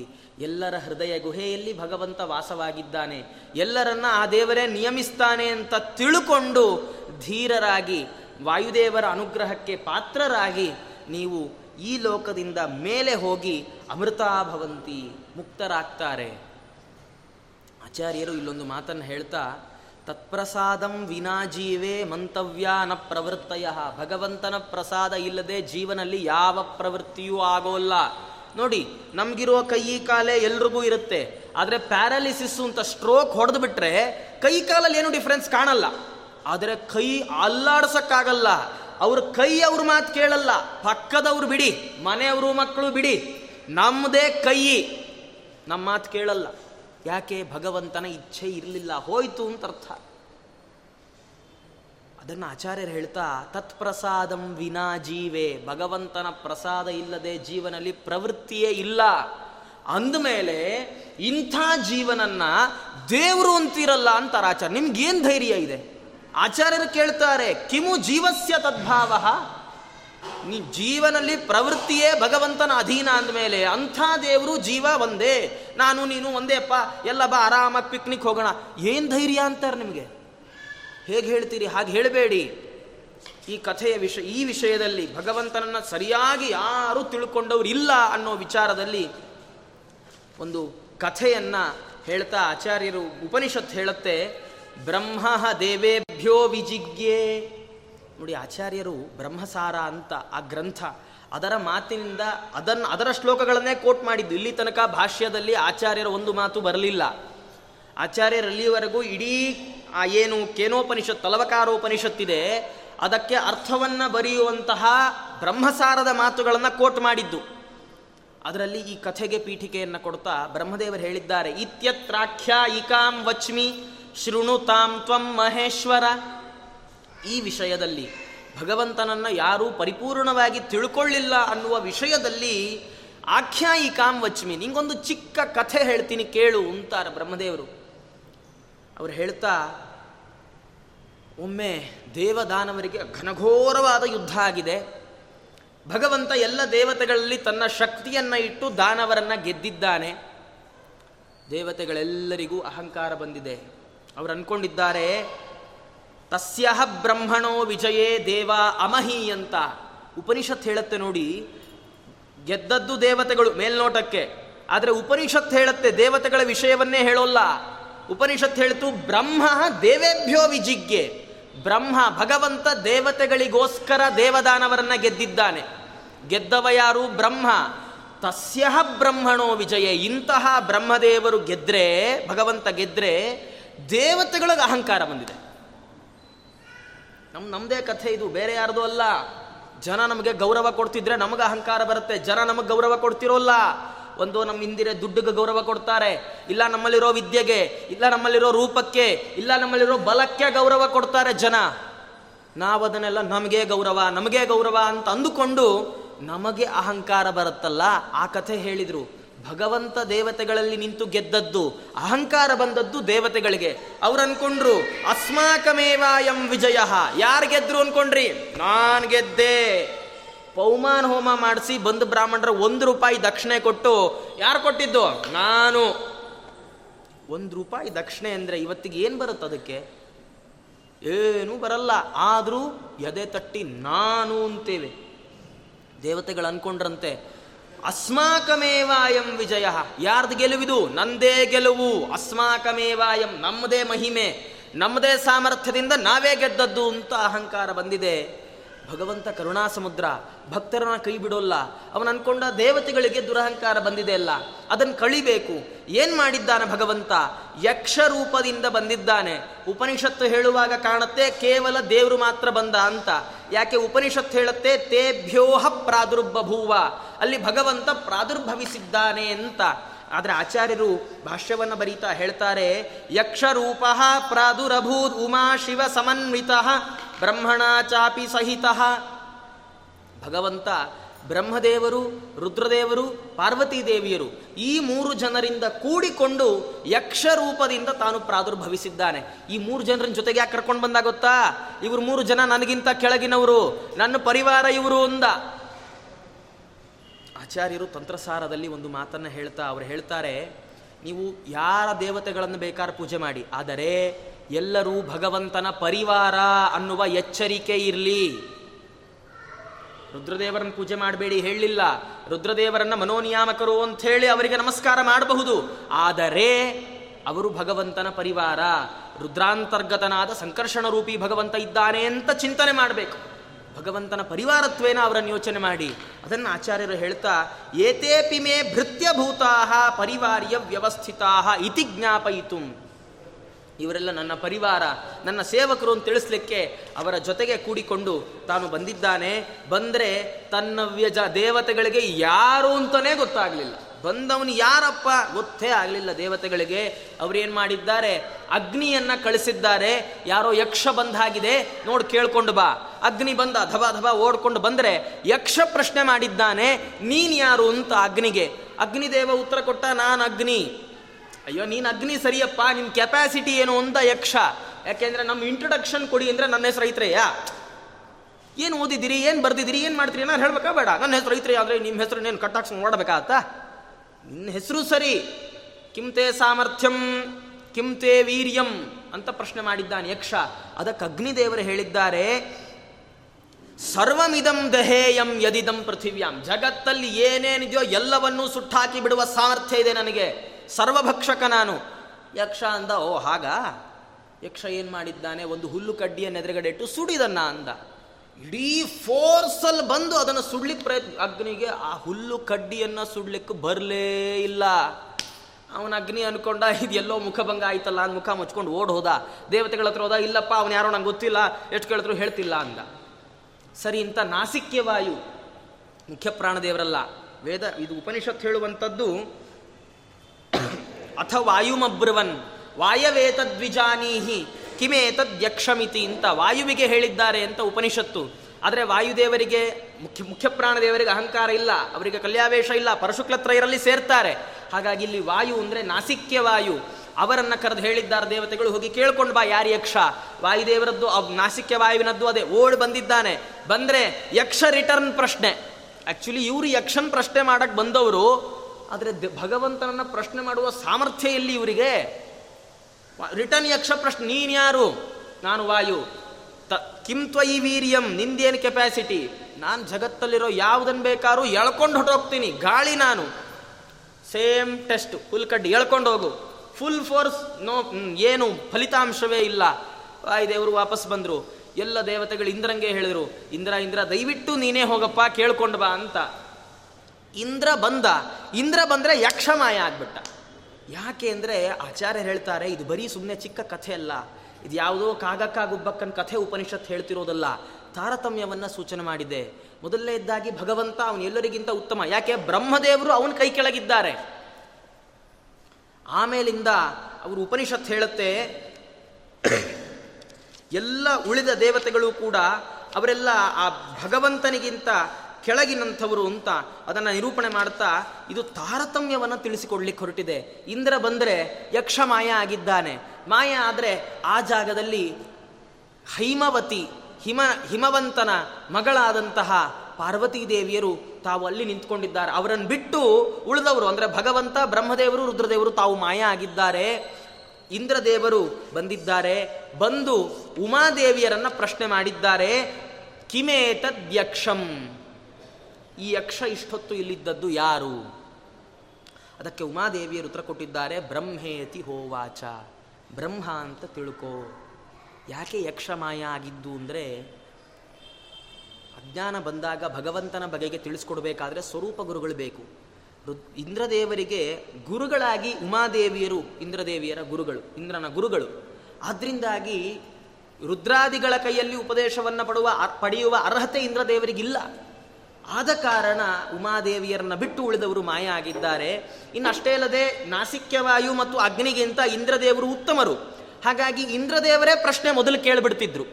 ಎಲ್ಲರ ಹೃದಯ ಗುಹೆಯಲ್ಲಿ ಭಗವಂತ ವಾಸವಾಗಿದ್ದಾನೆ, ಎಲ್ಲರನ್ನ ಆ ದೇವರೇ ನಿಯಮಿಸ್ತಾನೆ ಅಂತ ತಿಳ್ಕೊಂಡು ಧೀರರಾಗಿ ವಾಯುದೇವರ ಅನುಗ್ರಹಕ್ಕೆ ಪಾತ್ರರಾಗಿ ನೀವು ಈ ಲೋಕದಿಂದ ಮೇಲೆ ಹೋಗಿ ಅಮೃತಾ ಭವಂತಿ, ಮುಕ್ತರಾಗ್ತಾರೆ. ಆಚಾರ್ಯರು ಇಲ್ಲೊಂದು ಮಾತನ್ನು ಹೇಳ್ತಾ, ತತ್ಪ್ರಸಾದಂ ವಿನಾ ಜೀವೇ ಮಂತವ್ಯ ನ ಪ್ರವೃತ್ತಯ, ಭಗವಂತನ ಪ್ರಸಾದ ಇಲ್ಲದೆ ಜೀವನಲ್ಲಿ ಯಾವ ಪ್ರವೃತ್ತಿಯೂ ಆಗೋಲ್ಲ. ನೋಡಿ, ನಮಗಿರೋ ಕೈ ಕಾಲೇ ಎಲ್ರಿಗೂ ಇರುತ್ತೆ, ಆದರೆ ಪ್ಯಾರಾಲಿಸಿಸ್ಸು ಅಂತ ಸ್ಟ್ರೋಕ್ ಹೊಡೆದು ಬಿಟ್ರೆ ಕೈ ಕಾಲಲ್ಲಿ ಏನೂ ಡಿಫ್ರೆನ್ಸ್ ಕಾಣಲ್ಲ, ಆದರೆ ಕೈ ಅಲ್ಲಾಡ್ಸೋಕ್ಕಾಗಲ್ಲ. ಅವ್ರ ಕೈ ಅವ್ರ ಮಾತು ಕೇಳಲ್ಲ, ಪಕ್ಕದವ್ರು ಬಿಡಿ, ಮನೆಯವರು ಮಕ್ಕಳು ಬಿಡಿ, ನಮ್ಮದೇ ಕೈ ನಮ್ಮ ಮಾತು ಕೇಳಲ್ಲ. ಯಾಕೆ? ಭಗವಂತನ ಇಚ್ಛೆ ಇರಲಿಲ್ಲ, ಹೋಯಿತು ಅಂತ ಅರ್ಥ. ಅದನ್ನು ಆಚಾರ್ಯರು ಹೇಳ್ತಾ, ತತ್ಪ್ರಸಾದಂ ವಿನಾ ಜೀವೇ, ಭಗವಂತನ ಪ್ರಸಾದ ಇಲ್ಲದೆ ಜೀವನಲ್ಲಿ ಪ್ರವೃತ್ತಿಯೇ ಇಲ್ಲ ಅಂದಮೇಲೆ ಇಂಥ ಜೀವನನ್ನ ದೇವರು ಅಂತಿರಲ್ಲ ಅಂತಾರೆ ಆಚಾರ್ಯ. ನಿಮ್ಗೇನು ಧೈರ್ಯ ಇದೆ? ಆಚಾರ್ಯರು ಕೇಳ್ತಾರೆ, ಕಿಮು ಜೀವಸ್ಯ ತದ್ಭಾವ, ನೀ ಜೀವನಲ್ಲಿ ಪ್ರವೃತ್ತಿಯೇ ಭಗವಂತನ ಅಧೀನ ಅಂದಮೇಲೆ ಅಂಥ ದೇವರು ಜೀವ ಒಂದೇ, ನಾನು ನೀನು ಒಂದೇ ಅಪ್ಪ, ಎಲ್ಲ ಬಾ ಆರಾಮಾಗಿ ಪಿಕ್ನಿಕ್ ಹೋಗೋಣ, ಏನು ಧೈರ್ಯ ಅಂತಾರೆ ನಿಮಗೆ? ಹೇಗೆ ಹೇಳ್ತೀರಿ? ಹಾಗೆ ಹೇಳಬೇಡಿ. ಈ ಕಥೆಯ ವಿಷಯ, ಈ ವಿಷಯದಲ್ಲಿ ಭಗವಂತನನ್ನು ಸರಿಯಾಗಿ ಯಾರೂ ತಿಳ್ಕೊಂಡವ್ರು ಇಲ್ಲ ಅನ್ನೋ ವಿಚಾರದಲ್ಲಿ ಒಂದು ಕಥೆಯನ್ನು ಹೇಳ್ತಾ ಆಚಾರ್ಯರು, ಉಪನಿಷತ್ ಹೇಳುತ್ತೆ, ಬ್ರಹ್ಮ ದೇವೇಭ್ಯೋ ವಿಜಿಜ್ಞೆ. ನೋಡಿ, ಆಚಾರ್ಯರು ಬ್ರಹ್ಮಸಾರ ಅಂತ ಆ ಗ್ರಂಥ, ಅದರ ಮಾತಿನಿಂದ ಅದನ್ನು ಅದರ ಶ್ಲೋಕಗಳನ್ನೇ ಕೋಟ್ ಮಾಡಿದ್ದು. ಇಲ್ಲಿ ತನಕ ಭಾಷ್ಯದಲ್ಲಿ ಆಚಾರ್ಯರ ಒಂದು ಮಾತು ಬರಲಿಲ್ಲ. ಆಚಾರ್ಯರು ಇಲ್ಲಿವರೆಗೂ ಇಡೀ ಆ ಏನು ಕೇನೋಪನಿಷತ್ ತಲವಕಾರೋಪನಿಷತ್ತಿದೆ ಅದಕ್ಕೆ ಅರ್ಥವನ್ನು ಬರೆಯುವಂತಹ ಬ್ರಹ್ಮಸಾರದ ಮಾತುಗಳನ್ನು ಕೋಟ್ ಮಾಡಿದ್ದು. ಅದರಲ್ಲಿ ಈ ಕಥೆಗೆ ಪೀಠಿಕೆಯನ್ನು ಕೊಡ್ತಾ ಬ್ರಹ್ಮದೇವರು ಹೇಳಿದ್ದಾರೆ, ಇತ್ಯತ್ರಾಖ್ಯಾಯಿಕಾಂ ವಚ್ಮಿ ಶೃಣುತಾಂ ತ್ವಂ ಮಹೇಶ್ವರ. ಈ ವಿಷಯದಲ್ಲಿ ಭಗವಂತನನ್ನು ಯಾರೂ ಪರಿಪೂರ್ಣವಾಗಿ ತಿಳ್ಕೊಳ್ಳಿಲ್ಲ ಅನ್ನುವ ವಿಷಯದಲ್ಲಿ ಆಖ್ಯಾಯಿಕಾಂ ವಚ್ಮಿ, ನಿಂಗೊಂದು ಚಿಕ್ಕ ಕಥೆ ಹೇಳ್ತೀನಿ ಕೇಳು ಅಂತಾರೆ ಬ್ರಹ್ಮದೇವರು. ಅವರು ಹೇಳ್ತಾ, ಒಮ್ಮೆ ದೇವದಾನವರಿಗೆ ಘನಘೋರವಾದ ಯುದ್ಧ ಆಗಿದೆ. ಭಗವಂತ ಎಲ್ಲ ದೇವತೆಗಳಲ್ಲಿ ತನ್ನ ಶಕ್ತಿಯನ್ನು ಇಟ್ಟು ದಾನವರನ್ನು ಗೆದ್ದಿದ್ದಾನೆ. ದೇವತೆಗಳೆಲ್ಲರಿಗೂ ಅಹಂಕಾರ ಬಂದಿದೆ. ಅವರು ಅಂದ್ಕೊಂಡಿದ್ದಾರೆ, ತಸ್ಯಃ ಬ್ರಹ್ಮಣೋ ವಿಜಯೇ ದೇವ ಅಮಹಿ ಅಂತ ಉಪನಿಷತ್ ಹೇಳುತ್ತೆ. ನೋಡಿ, ಗೆದ್ದದ್ದು ದೇವತೆಗಳು ಮೇಲ್ನೋಟಕ್ಕೆ, ಆದರೆ ಉಪನಿಷತ್ ಹೇಳುತ್ತೆ, ದೇವತೆಗಳ ವಿಷಯವನ್ನೇ ಹೇಳೋಲ್ಲ. ಉಪನಿಷತ್ ಹೇಳಿತು, ಬ್ರಹ್ಮ ದೇವೇಭ್ಯೋ ವಿಜಿಗ್ಗೆ, ಬ್ರಹ್ಮ ಭಗವಂತ ದೇವತೆಗಳಿಗೋಸ್ಕರ ದೇವದಾನವರನ್ನ ಗೆದ್ದಿದ್ದಾನೆ. ಗೆದ್ದವ ಯಾರು? ಬ್ರಹ್ಮ. ತಸ್ಯಃ ಬ್ರಹ್ಮಣೋ ವಿಜಯೇ, ಇಂತಹ ಬ್ರಹ್ಮದೇವರು ಗೆದ್ರೆ, ಭಗವಂತ ಗೆದ್ರೆ ದೇವತೆಗಳಿಗೆ ಅಹಂಕಾರ ಬಂದಿದೆ. ನಮ್ ನಮ್ಮದೇ ಕಥೆ ಇದು, ಬೇರೆ ಯಾರ್ದು ಅಲ್ಲ. ಜನ ನಮಗೆ ಗೌರವ ಕೊಡ್ತಿದ್ರೆ ನಮಗೆ ಅಹಂಕಾರ ಬರುತ್ತೆ. ಜನ ನಮಗೆ ಗೌರವ ಕೊಡ್ತಿರೋಲ್ಲ. ಒಂದು ನಮ್ಮ ಹಿಂದಿರ ದುಡ್ಡಿಗೆ ಗೌರವ ಕೊಡ್ತಾರೆ, ಇಲ್ಲ ನಮ್ಮಲ್ಲಿರೋ ವಿದ್ಯೆಗೆ, ಇಲ್ಲ ನಮ್ಮಲ್ಲಿರೋ ರೂಪಕ್ಕೆ, ಇಲ್ಲ ನಮ್ಮಲ್ಲಿರೋ ಬಲಕ್ಕೆ ಗೌರವ ಕೊಡ್ತಾರೆ ಜನ. ನಾವದನ್ನೆಲ್ಲ ನಮಗೆ ಗೌರವ ನಮಗೆ ಗೌರವ ಅಂತ ಅಂದುಕೊಂಡು ನಮಗೆ ಅಹಂಕಾರ ಬರುತ್ತಲ್ಲ. ಆ ಕಥೆ ಹೇಳಿದರು, ಭಗವಂತ ದೇವತೆಗಳಲ್ಲಿ ನಿಂತು ಗೆದ್ದದ್ದು, ಅಹಂಕಾರ ಬಂದದ್ದು ದೇವತೆಗಳಿಗೆ. ಅವ್ರು ಅನ್ಕೊಂಡ್ರು, ಅಸ್ಮಾಕಮೇವಾಯಂ ವಿಜಯ. ಯಾರು ಗೆದ್ರು ಅನ್ಕೊಂಡ್ರಿ? ನಾನು ಗೆದ್ದೆ. ಪೌಮಾನ್ ಹೋಮ ಮಾಡಿಸಿ ಬಂದು ಬ್ರಾಹ್ಮಣರು ಒಂದು ರೂಪಾಯಿ ದಕ್ಷಿಣೆ ಕೊಟ್ಟು, ಯಾರು ಕೊಟ್ಟಿದ್ದು? ನಾನು. ಒಂದು ರೂಪಾಯಿ ದಕ್ಷಿಣೆ ಅಂದರೆ ಇವತ್ತಿಗೆ ಏನು ಬರುತ್ತೆ? ಅದಕ್ಕೆ ಏನೂ ಬರಲ್ಲ. ಆದರೂ ಎದೆ ತಟ್ಟಿ ನಾನು ಅಂತೇವೆ. ದೇವತೆಗಳು ಅನ್ಕೊಂಡ್ರಂತೆ, ಅಸ್ಮಾಕಮೇವಾಯಂ ವಿಜಯ. ಯಾರ್ದು ಗೆಲುವಿದು? ನಂದೇ ಗೆಲುವು. ಅಸ್ಮಾಕಮೇವಾಯಂ, ನಮ್ಮದೇ ಮಹಿಮೆ, ನಮ್ಮದೇ ಸಾಮರ್ಥ್ಯದಿಂದ ನಾವೇ ಗೆದ್ದದ್ದು ಅಂತ ಅಹಂಕಾರ ಬಂದಿದೆ. ಭಗವಂತ ಕರುಣಾಸಮುದ್ರ, ಭಕ್ತರನ್ನ ಕೈ ಬಿಡೋಲ್ಲ. ಅವನು ಅನ್ಕೊಂಡ ದೇವತೆಗಳಿಗೆ ದುರಹಂಕಾರ ಬಂದಿದೆ ಅಲ್ಲ, ಅದನ್ನು ಕಳಿಬೇಕು. ಏನು ಮಾಡಿದ್ದಾನೆ ಭಗವಂತ? ಯಕ್ಷ ರೂಪದಿಂದ ಬಂದಿದ್ದಾನೆ. ಉಪನಿಷತ್ತು ಹೇಳುವಾಗ ಕಾಣುತ್ತೆ ಕೇವಲ ದೇವರು ಮಾತ್ರ ಬಂದ ಅಂತ. ಯಾಕೆ? ಉಪನಿಷತ್ತು ಹೇಳುತ್ತೆ ತೇಭ್ಯೋಹ ಪ್ರಾದುರ್ಬಭೂವ, ಅಲ್ಲಿ ಭಗವಂತ ಪ್ರಾದುರ್ಭವಿಸಿದ್ದಾನೆ ಅಂತ. ಆದರೆ ಆಚಾರ್ಯರು ಭಾಷ್ಯವನ್ನು ಬರೀತಾ ಹೇಳ್ತಾರೆ, ಯಕ್ಷರೂಪ ಪ್ರಾದುರಭೂತ್ ಉಮಾ ಶಿವ ಸಮನ್ವಿತ ಬ್ರಹ್ಮಣ ಚಾಪಿ ಸಹಿತ. ಭಗವಂತ ಬ್ರಹ್ಮದೇವರು, ರುದ್ರದೇವರು, ಪಾರ್ವತೀದೇವಿಯರು ಈ ಮೂರು ಜನರಿಂದ ಕೂಡಿಕೊಂಡು ಯಕ್ಷರೂಪದಿಂದ ತಾನು ಪ್ರಾದುರ್ಭವಿಸಿದ್ದಾನೆ. ಈ ಮೂರು ಜನರ ಜೊತೆಗೆ ಯಾಕೆ ಕರ್ಕೊಂಡು ಬಂದಾಗೊತ್ತಾ? ಇವರು ಮೂರು ಜನ ನನಗಿಂತ ಕೆಳಗಿನವರು, ನನ್ನ ಪರಿವಾರ ಇವರು ಅಂದ. ಆಚಾರ್ಯರು ತಂತ್ರಸಾರದಲ್ಲಿ ಒಂದು ಮಾತನ್ನು ಹೇಳ್ತಾ ಅವರು ಹೇಳ್ತಾರೆ, ನೀವು ಯಾರ ದೇವತೆಗಳನ್ನು ಬೇಕಾದ್ರೆ ಪೂಜೆ ಮಾಡಿ, ಆದರೆ ಎಲ್ಲರೂ ಭಗವಂತನ ಪರಿವಾರ ಅನ್ನುವ ಎಚ್ಚರಿಕೆ ಇರಲಿ. ರುದ್ರದೇವರನ್ನು ಪೂಜೆ ಮಾಡಬೇಡಿ ಹೇಳಿಲ್ಲ, ರುದ್ರದೇವರನ್ನ ಮನೋನಿಯಾಮಕರು ಅಂತ ಹೇಳಿ ಅವರಿಗೆ ನಮಸ್ಕಾರ ಮಾಡಬಹುದು, ಆದರೆ ಅವರು ಭಗವಂತನ ಪರಿವಾರ, ರುದ್ರಾಂತರ್ಗತನಾದ ಸಂಕರ್ಷಣ ರೂಪಿ ಭಗವಂತ ಇದ್ದಾನೆ ಅಂತ ಚಿಂತನೆ ಮಾಡಬೇಕು. ಭಗವಂತನ ಪರಿವಾರತ್ವೇನ ಅವರನ್ನು ಯೋಚನೆ ಮಾಡಿ. ಅದನ್ನು ಆಚಾರ್ಯರು ಹೇಳ್ತಾ, ಏತೇಪಿ ಮೇ ಭೃತ್ಯಭೂತಾಃ ಪರಿವಾರ್ಯ ವ್ಯವಸ್ಥಿತಾಃ ಇತಿ ಜ್ಞಾಪಯಿತು. ಇವರೆಲ್ಲ ನನ್ನ ಪರಿವಾರ, ನನ್ನ ಸೇವಕರು ಅಂತ ತಿಳಿಸ್ಲಿಕ್ಕೆ ಅವರ ಜೊತೆಗೆ ಕೂಡಿಕೊಂಡು ತಾನು ಬಂದಿದ್ದಾನೆ. ಬಂದರೆ ತನ್ನ ವ್ಯಜ ದೇವತೆಗಳಿಗೆ ಯಾರು ಅಂತಲೇ ಗೊತ್ತಾಗಲಿಲ್ಲ. ಬಂದವನು ಯಾರಪ್ಪ ಗೊತ್ತೇ ಆಗಲಿಲ್ಲ ದೇವತೆಗಳಿಗೆ. ಅವರೇನು ಮಾಡಿದ್ದಾರೆ? ಅಗ್ನಿಯನ್ನು ಕಳಿಸಿದ್ದಾರೆ. ಯಾರೋ ಯಕ್ಷ ಬಂದಾಗಿದೆ ನೋಡಿ, ಕೇಳ್ಕೊಂಡು ಬಾ. ಅಗ್ನಿ ಬಂದ, ಧಬಾ ಧಬಾ ಓಡ್ಕೊಂಡು ಬಂದರೆ ಯಕ್ಷ ಪ್ರಶ್ನೆ ಮಾಡಿದ್ದಾನೆ, ನೀನು ಯಾರು ಅಂತ ಅಗ್ನಿಗೆ. ಅಗ್ನಿದೇವ ಉತ್ತರ ಕೊಟ್ಟ, ನಾನು ಅಗ್ನಿ. ಅಯ್ಯೋ, ನೀನು ಅಗ್ನಿ ಸರಿಯಪ್ಪ, ನಿನ್ನ ಕೆಪಾಸಿಟಿ ಏನು ಅಂತ ಯಕ್ಷ. ಯಾಕೆಂದರೆ ನಮ್ಮ ಇಂಟ್ರೊಡಕ್ಷನ್ ಕೊಡಿ ಅಂದರೆ ನನ್ನ ಹೆಸರು ಐತ್ರೇಯಾ, ಏನು ಓದಿದ್ದೀರಿ, ಏನು ಬರ್ದಿದ್ದೀರಿ, ಏನು ಮಾಡ್ತೀರಿ ನಾನು ಹೇಳಬೇಕಾ? ಬೇಡ, ನನ್ನ ಹೆಸರು ಐತ್ರೇಯ ಆದರೆ ನಿಮ್ಮ ಹೆಸರು ನೇನು ಕಟ್ಟಾಕ್ಸ್ಕೊಂಡು ನೋಡಬೇಕಾಗತ್ತಾ? ನಿನ್ನ ಹೆಸರು ಸರಿ. ಕಿಂತೆ ಸಾಮರ್ಥ್ಯಂ ಕಿಂತೆ ವೀರ್ಯಂ ಅಂತ ಪ್ರಶ್ನೆ ಮಾಡಿದ್ದಾನೆ ಯಕ್ಷ. ಅದಕ್ಕೆ ಅಗ್ನಿದೇವರು ಹೇಳಿದ್ದಾರೆ, ಸರ್ವಮಿದಂ ದಹೇಯಂ ಯದಿದಂ ಪೃಥಿವ್ಯಾಂ. ಜಗತ್ತಲ್ಲಿ ಏನೇನಿದೆಯೋ ಎಲ್ಲವನ್ನೂ ಸುಟ್ಟಾಕಿ ಬಿಡುವ ಸಾಮರ್ಥ್ಯ ಇದೆ ನನಗೆ, ಸರ್ವಭಕ್ಷಕ ನಾನು. ಯಕ್ಷ ಅಂದ, ಓ ಹಾಗಾ. ಯಕ್ಷ ಏನು ಮಾಡಿದ್ದಾನೆ? ಒಂದು ಹುಲ್ಲು ಕಡ್ಡಿಯನ್ನು ಎದುರುಗಡೆ ಇಟ್ಟು ಸುಡಿದನ್ನ ಅಂದ. ಇಡೀ ಫೋರ್ಸಲ್ಲಿ ಬಂದು ಅದನ್ನು ಸುಡ್ಲಿಕ್ಕೆ ಪ್ರಯತ್ನ. ಅಗ್ನಿಗೆ ಆ ಹುಲ್ಲು ಕಡ್ಡಿಯನ್ನು ಸುಡ್ಲಿಕ್ಕೆ ಬರಲೇ ಇಲ್ಲ. ಅವನ ಅಗ್ನಿ ಅನ್ಕೊಂಡ, ಇದೆಲ್ಲೋ ಮುಖಭಂಗ ಆಯ್ತಲ್ಲ ಅಂದ್ ಮುಖ ಮುಚ್ಕೊಂಡು ಓಡ್ ಹೋದ. ದೇವತೆಗಳ ಹತ್ರ ಹೋದ, ಇಲ್ಲಪ್ಪ ಅವನು ಯಾರೋ ನಂಗೆ ಗೊತ್ತಿಲ್ಲ, ಎಷ್ಟು ಕೇಳಿದ್ರು ಹೇಳ್ತಿಲ್ಲ ಅಂದ. ಸರಿ, ಇಂಥ ನಾಸಿಕ್ಯವಾಯು ಮುಖ್ಯ ಪ್ರಾಣದೇವರಲ್ಲ, ವೇದ ಇದು ಉಪನಿಷತ್ ಹೇಳುವಂಥದ್ದು. ಅಥ ವಾಯುಮಬ್ರವನ್ ವಾಯವೇತದ್ವಿಜಾನೀಹಿ ಕಿಮೇತದ್ಯಕ್ಷಮಿತಿ ಅಂತ ವಾಯುವಿಗೆ ಹೇಳಿದ್ದಾರೆ ಅಂತ ಉಪನಿಷತ್ತು. ಆದರೆ ವಾಯುದೇವರಿಗೆ ಮುಖ್ಯ ಮುಖ್ಯ ಪ್ರಾಣದೇವರಿಗೆ ಅಹಂಕಾರ ಇಲ್ಲ, ಅವರಿಗೆ ಕಲ್ಯಾವೇಶ ಇಲ್ಲ, ಪರಶುಕ್ಲತ್ರಯರಲ್ಲಿ ಸೇರ್ತಾರೆ. ಹಾಗಾಗಿ ಇಲ್ಲಿ ವಾಯು ಅಂದರೆ ನಾಸಿಕ್ಯ ವಾಯು, ಅವರನ್ನು ಕರೆದು ಹೇಳಿದ್ದಾರೆ ದೇವತೆಗಳು, ಹೋಗಿ ಕೇಳ್ಕೊಂಡು ಬಾ ಯಾರು ಯಕ್ಷ. ವಾಯುದೇವರದ್ದು ನಾಸಿಕ್ಯ ವಾಯುವಿನದ್ದು ಅದೇ, ಓಡ್ ಬಂದಿದ್ದಾನೆ. ಬಂದರೆ ಯಕ್ಷ ರಿಟರ್ನ್ ಪ್ರಶ್ನೆ. ಆ್ಯಕ್ಚುಲಿ ಇವರು ಯಕ್ಷನ್ ಪ್ರಶ್ನೆ ಮಾಡೋಕ್ಕೆ ಬಂದವರು, ಆದರೆ ಭಗವಂತನನ್ನು ಪ್ರಶ್ನೆ ಮಾಡುವ ಸಾಮರ್ಥ್ಯ ಎಲ್ಲಿ ಇವರಿಗೆ? ರಿಟರ್ನ್ ಯಕ್ಷ ಪ್ರಶ್ನೆ, ನೀನು ಯಾರು? ನಾನು ವಾಯು. ತ ಕಿಂ ತ್ವಯಿ ವೀರ್ಯಂ, ನಿಂದೇನು ಕೆಪ್ಯಾಸಿಟಿ? ನಾನು ಜಗತ್ತಲ್ಲಿರೋ ಯಾವುದನ್ನು ಬೇಕಾದ್ರೂ ಎಳ್ಕೊಂಡು ಹೊಟ್ಟೋಗ್ತೀನಿ, ಗಾಳಿ ನಾನು. ಸೇಮ್ ಟೆಸ್ಟ್, ಫುಲ್ ಕಡ್ಡಿ ಎಳ್ಕೊಂಡು ಹೋಗು, ಫುಲ್ ಫೋರ್ಸ್, ನೋ ಏನು ಫಲಿತಾಂಶವೇ ಇಲ್ಲ. ವಾಯುದೇವರು ವಾಪಸ್ ಬಂದರು. ಎಲ್ಲ ದೇವತೆಗಳು ಇಂದ್ರಂಗೆ ಹೇಳಿದರು, ಇಂದ್ರ ಇಂದ್ರ ದಯವಿಟ್ಟು ನೀನೇ ಹೋಗಪ್ಪ ಕೇಳ್ಕೊಂಡು ಬಾ ಅಂತ. ಇಂದ್ರ ಬಂದ. ಇಂದ್ರ ಬಂದರೆ ಯಕ್ಷಮಾಯ ಆಗ್ಬಿಟ್ಟ. ಯಾಕೆ ಅಂದರೆ ಆಚಾರ್ಯರು ಹೇಳ್ತಾರೆ, ಇದು ಬರೀ ಸುಮ್ಮನೆ ಚಿಕ್ಕ ಕಥೆ ಅಲ್ಲ, ಇದು ಯಾವುದೋ ಕಾಗಕ್ಕಾಗುಬ್ಬಕ್ಕನ ಕಥೆ ಉಪನಿಷತ್ ಹೇಳ್ತಿರೋದಲ್ಲ, ತಾರತಮ್ಯವನ್ನು ಸೂಚನೆ ಮಾಡಿದೆ. ಮೊದಲನೇದ್ದಾಗಿ ಭಗವಂತ ಅವನು ಎಲ್ಲರಿಗಿಂತ ಉತ್ತಮ. ಯಾಕೆ? ಬ್ರಹ್ಮದೇವರು ಅವನ ಕೈ ಕೆಳಗಿದ್ದಾರೆ. ಆಮೇಲಿಂದ ಅವರು ಉಪನಿಷತ್ ಹೇಳುತ್ತೆ, ಎಲ್ಲ ಉಳಿದ ದೇವತೆಗಳು ಕೂಡ ಅವರೆಲ್ಲ ಆ ಭಗವಂತನಿಗಿಂತ ಕೆಳಗಿನಂಥವರು ಅಂತ ಅದನ್ನು ನಿರೂಪಣೆ ಮಾಡ್ತಾ ಇದು ತಾರತಮ್ಯವನ್ನು ತಿಳಿಸಿಕೊಡ್ಲಿಕ್ಕೆ ಹೊರಟಿದೆ. ಇಂದ್ರ ಬಂದರೆ ಯಕ್ಷ ಮಾಯ ಆಗಿದ್ದಾನೆ. ಮಾಯ ಆದರೆ ಆ ಜಾಗದಲ್ಲಿ ಹೈಮವತಿ ಹಿಮ ಹಿಮವಂತನ ಮಗಳಾದಂತಹ ಪಾರ್ವತೀದೇವಿಯರು ತಾವು ಅಲ್ಲಿ ನಿಂತ್ಕೊಂಡಿದ್ದಾರೆ. ಅವರನ್ನು ಬಿಟ್ಟು ಉಳಿದವರು ಅಂದರೆ ಭಗವಂತ, ಬ್ರಹ್ಮದೇವರು, ರುದ್ರದೇವರು ತಾವು ಮಾಯ ಆಗಿದ್ದಾರೆ. ಇಂದ್ರದೇವರು ಬಂದಿದ್ದಾರೆ, ಬಂದು ಉಮಾದೇವಿಯರನ್ನು ಪ್ರಶ್ನೆ ಮಾಡಿದ್ದಾರೆ. ಕಿಮೇತದ್ಯಕ್ಷಂ, ಈ ಯಕ್ಷ ಇಷ್ಟೊತ್ತು ಇಲ್ಲಿದ್ದದ್ದು ಯಾರು? ಅದಕ್ಕೆ ಉಮಾದೇವಿಯರು ಉತ್ತರ ಕೊಟ್ಟಿದ್ದಾರೆ, ಬ್ರಹ್ಮೇತಿ ಹೋವಾಚ, ಬ್ರಹ್ಮ ಅಂತ ತಿಳ್ಕೋ. ಯಾಕೆ ಯಕ್ಷ ಮಾಯ ಆಗಿದ್ದು ಅಂದರೆ, ಅಜ್ಞಾನ ಬಂದಾಗ ಭಗವಂತನ ಬಗೆಗೆ ತಿಳಿಸ್ಕೊಡ್ಬೇಕಾದ್ರೆ ಸ್ವರೂಪ ಗುರುಗಳು ಬೇಕು. ಇಂದ್ರದೇವರಿಗೆ ಗುರುಗಳಾಗಿ ಉಮಾದೇವಿಯರು ಇಂದ್ರದೇವಿಯರ ಗುರುಗಳು, ಇಂದ್ರನ ಗುರುಗಳು. ಆದ್ದರಿಂದಾಗಿ ರುದ್ರಾದಿಗಳ ಕೈಯಲ್ಲಿ ಉಪದೇಶವನ್ನು ಪಡುವ ಪಡೆಯುವ ಅರ್ಹತೆ ಇಂದ್ರದೇವರಿಗಿಲ್ಲ. ಆದ ಕಾರಣ ಉಮಾದೇವಿಯರನ್ನ ಬಿಟ್ಟು ಉಳಿದವರು ಮಾಯ ಆಗಿದ್ದಾರೆ. ಇನ್ನು ಅಷ್ಟೇ ಅಲ್ಲದೆ ನಾಸಿಕ್ಯವಾಯು ಮತ್ತು ಅಗ್ನಿಗಿಂತ ಇಂದ್ರದೇವರು ಉತ್ತಮರು. ಹಾಗಾಗಿ ಇಂದ್ರದೇವರೇ ಪ್ರಶ್ನೆ ಮೊದಲು ಕೇಳಿಬಿಡ್ತಿದ್ರು,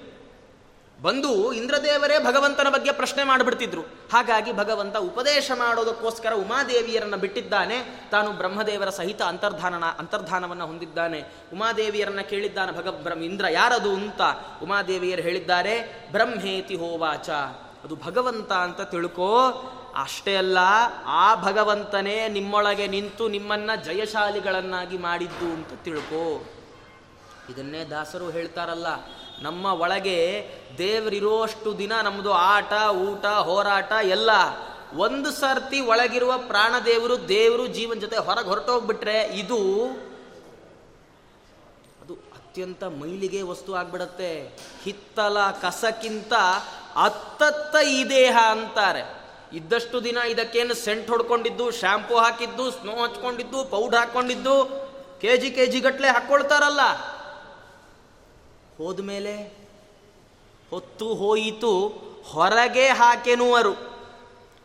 ಬಂದು ಇಂದ್ರದೇವರೇ ಭಗವಂತನ ಬಗ್ಗೆ ಪ್ರಶ್ನೆ ಮಾಡಿಬಿಡ್ತಿದ್ರು. ಹಾಗಾಗಿ ಭಗವಂತ ಉಪದೇಶ ಮಾಡೋದಕ್ಕೋಸ್ಕರ ಉಮಾದೇವಿಯರನ್ನು ಬಿಟ್ಟಿದ್ದಾನೆ. ತಾನು ಬ್ರಹ್ಮದೇವರ ಸಹಿತ ಅಂತರ್ಧಾನ ಅಂತರ್ಧಾನವನ್ನು ಹೊಂದಿದ್ದಾನೆ. ಉಮಾದೇವಿಯರನ್ನು ಕೇಳಿದ್ದಾನೆ ಭಗ ಬ್ರಹ್ಮ ಇಂದ್ರ ಯಾರದು ಅಂತ. ಉಮಾದೇವಿಯರು ಹೇಳಿದ್ದಾರೆ, ಬ್ರಹ್ಮೇತಿ ಹೋವಾಚ, ಅದು ಭಗವಂತ ಅಂತ ತಿಳ್ಕೋ. ಅಷ್ಟೇ ಅಲ್ಲ, ಆ ಭಗವಂತನೇ ನಿಮ್ಮೊಳಗೆ ನಿಂತು ನಿಮ್ಮನ್ನು ಜಯಶಾಲಿಗಳನ್ನಾಗಿ ಮಾಡಿದ್ದು ಅಂತ ತಿಳ್ಕೋ. ಇದನ್ನೇ ದಾಸರು ಹೇಳ್ತಾರಲ್ಲ, ನಮ್ಮ ಒಳಗೆ ದೇವರಿರೋಷ್ಟು ದಿನ ನಮ್ಮದು ಆಟ, ಊಟ, ಹೋರಾಟ ಎಲ್ಲ. ಒಂದು ಸರ್ತಿ ಒಳಗಿರುವ ಪ್ರಾಣದೇವರು ದೇವರು ಜೀವನ ಜೊತೆ ಹೊರಗೆ ಹೊರಟೋಗ್ಬಿಟ್ರೆ ಇದು ಅದು ಅತ್ಯಂತ ಮೈಲಿಗೆ ವಸ್ತು ಆಗ್ಬಿಡತ್ತೆ. ಹಿತ್ತಲ ಕಸಕ್ಕಿಂತ ಅತ್ತತ್ತ ಈ ದೇಹ ಅಂತಾರೆ. ಇದ್ದಷ್ಟು ದಿನ ಇದಕ್ಕೇನು ಸೆಂಟ್ ಹೊಡ್ಕೊಂಡಿದ್ದು, ಶ್ಯಾಂಪೂ ಹಾಕಿದ್ದು, ಸ್ನೋ ಹಚ್ಕೊಂಡಿದ್ದು, ಪೌಡರ್ ಹಾಕ್ಕೊಂಡಿದ್ದು, ಕೆ ಜಿ ಕೆ ಜಿ ಗಟ್ಟಲೆ ಹಾಕ್ಕೊಳ್ತಾರಲ್ಲ. ಹೋದ್ಮೇಲೆ ಹೊತ್ತು ಹೋಯಿತು, ಹೊರಗೆ ಹಾಕೆನುವರು.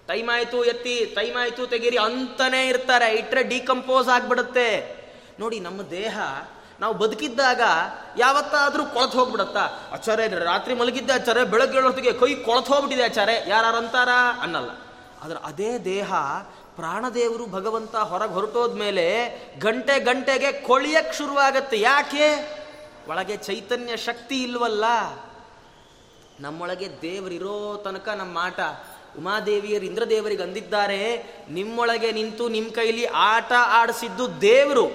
ಟೈಮ್ ಆಯಿತು ಎತ್ತಿ, ಟೈಮ್ ಆಯಿತು ತೆಗೀರಿ ಅಂತಲೇ ಇರ್ತಾರೆ. ಇಟ್ಟರೆ ಡಿಕಂಪೋಸ್ ಆಗಿಬಿಡುತ್ತೆ. ನೋಡಿ, ನಮ್ಮ ದೇಹ ನಾವು ಬದುಕಿದ್ದಾಗ ಯಾವತ್ತಾದರೂ ಕೊಳತು ಹೋಗ್ಬಿಡತ್ತಾ? ಆಚಾರೆ ರಾತ್ರಿ ಮಲಗಿದ್ದೆ ಆಚಾರೆ, ಬೆಳಗ್ಗೆ ಏಳೊತ್ತಿಗೆ ಕೈ ಕೊಳತು ಹೋಗ್ಬಿಟ್ಟಿದೆ ಆಚಾರೆ, ಯಾರಂತಾರ ಅನ್ನಲ್ಲ. ಆದರೆ ಅದೇ ದೇಹ ಪ್ರಾಣದೇವರು ಭಗವಂತ ಹೊರಗೆ ಹೊರಟೋದ್ಮೇಲೆ ಗಂಟೆ ಗಂಟೆಗೆ ಕೊಳಿಯಕ್ಕೆ ಶುರುವಾಗತ್ತೆ. ಯಾಕೆ? ಒಳಗೆ ಚೈತನ್ಯ ಶಕ್ತಿ ಇಲ್ವಲ್ಲ. ನಮ್ಮೊಳಗೆ ದೇವರಿರೋ ತನಕ ನಮ್ಮ ಆಟ. ಉಮಾದೇವಿಯರು ಇಂದ್ರದೇವರಿಗೆ ಅಂದಿದ್ದಾರೆ, ನಿಮ್ಮೊಳಗೆ ನಿಂತು ನಿಮ್ಮ ಕೈಲಿ ಆಟ ಆಡಿಸಿದ್ದು ದೇವರು,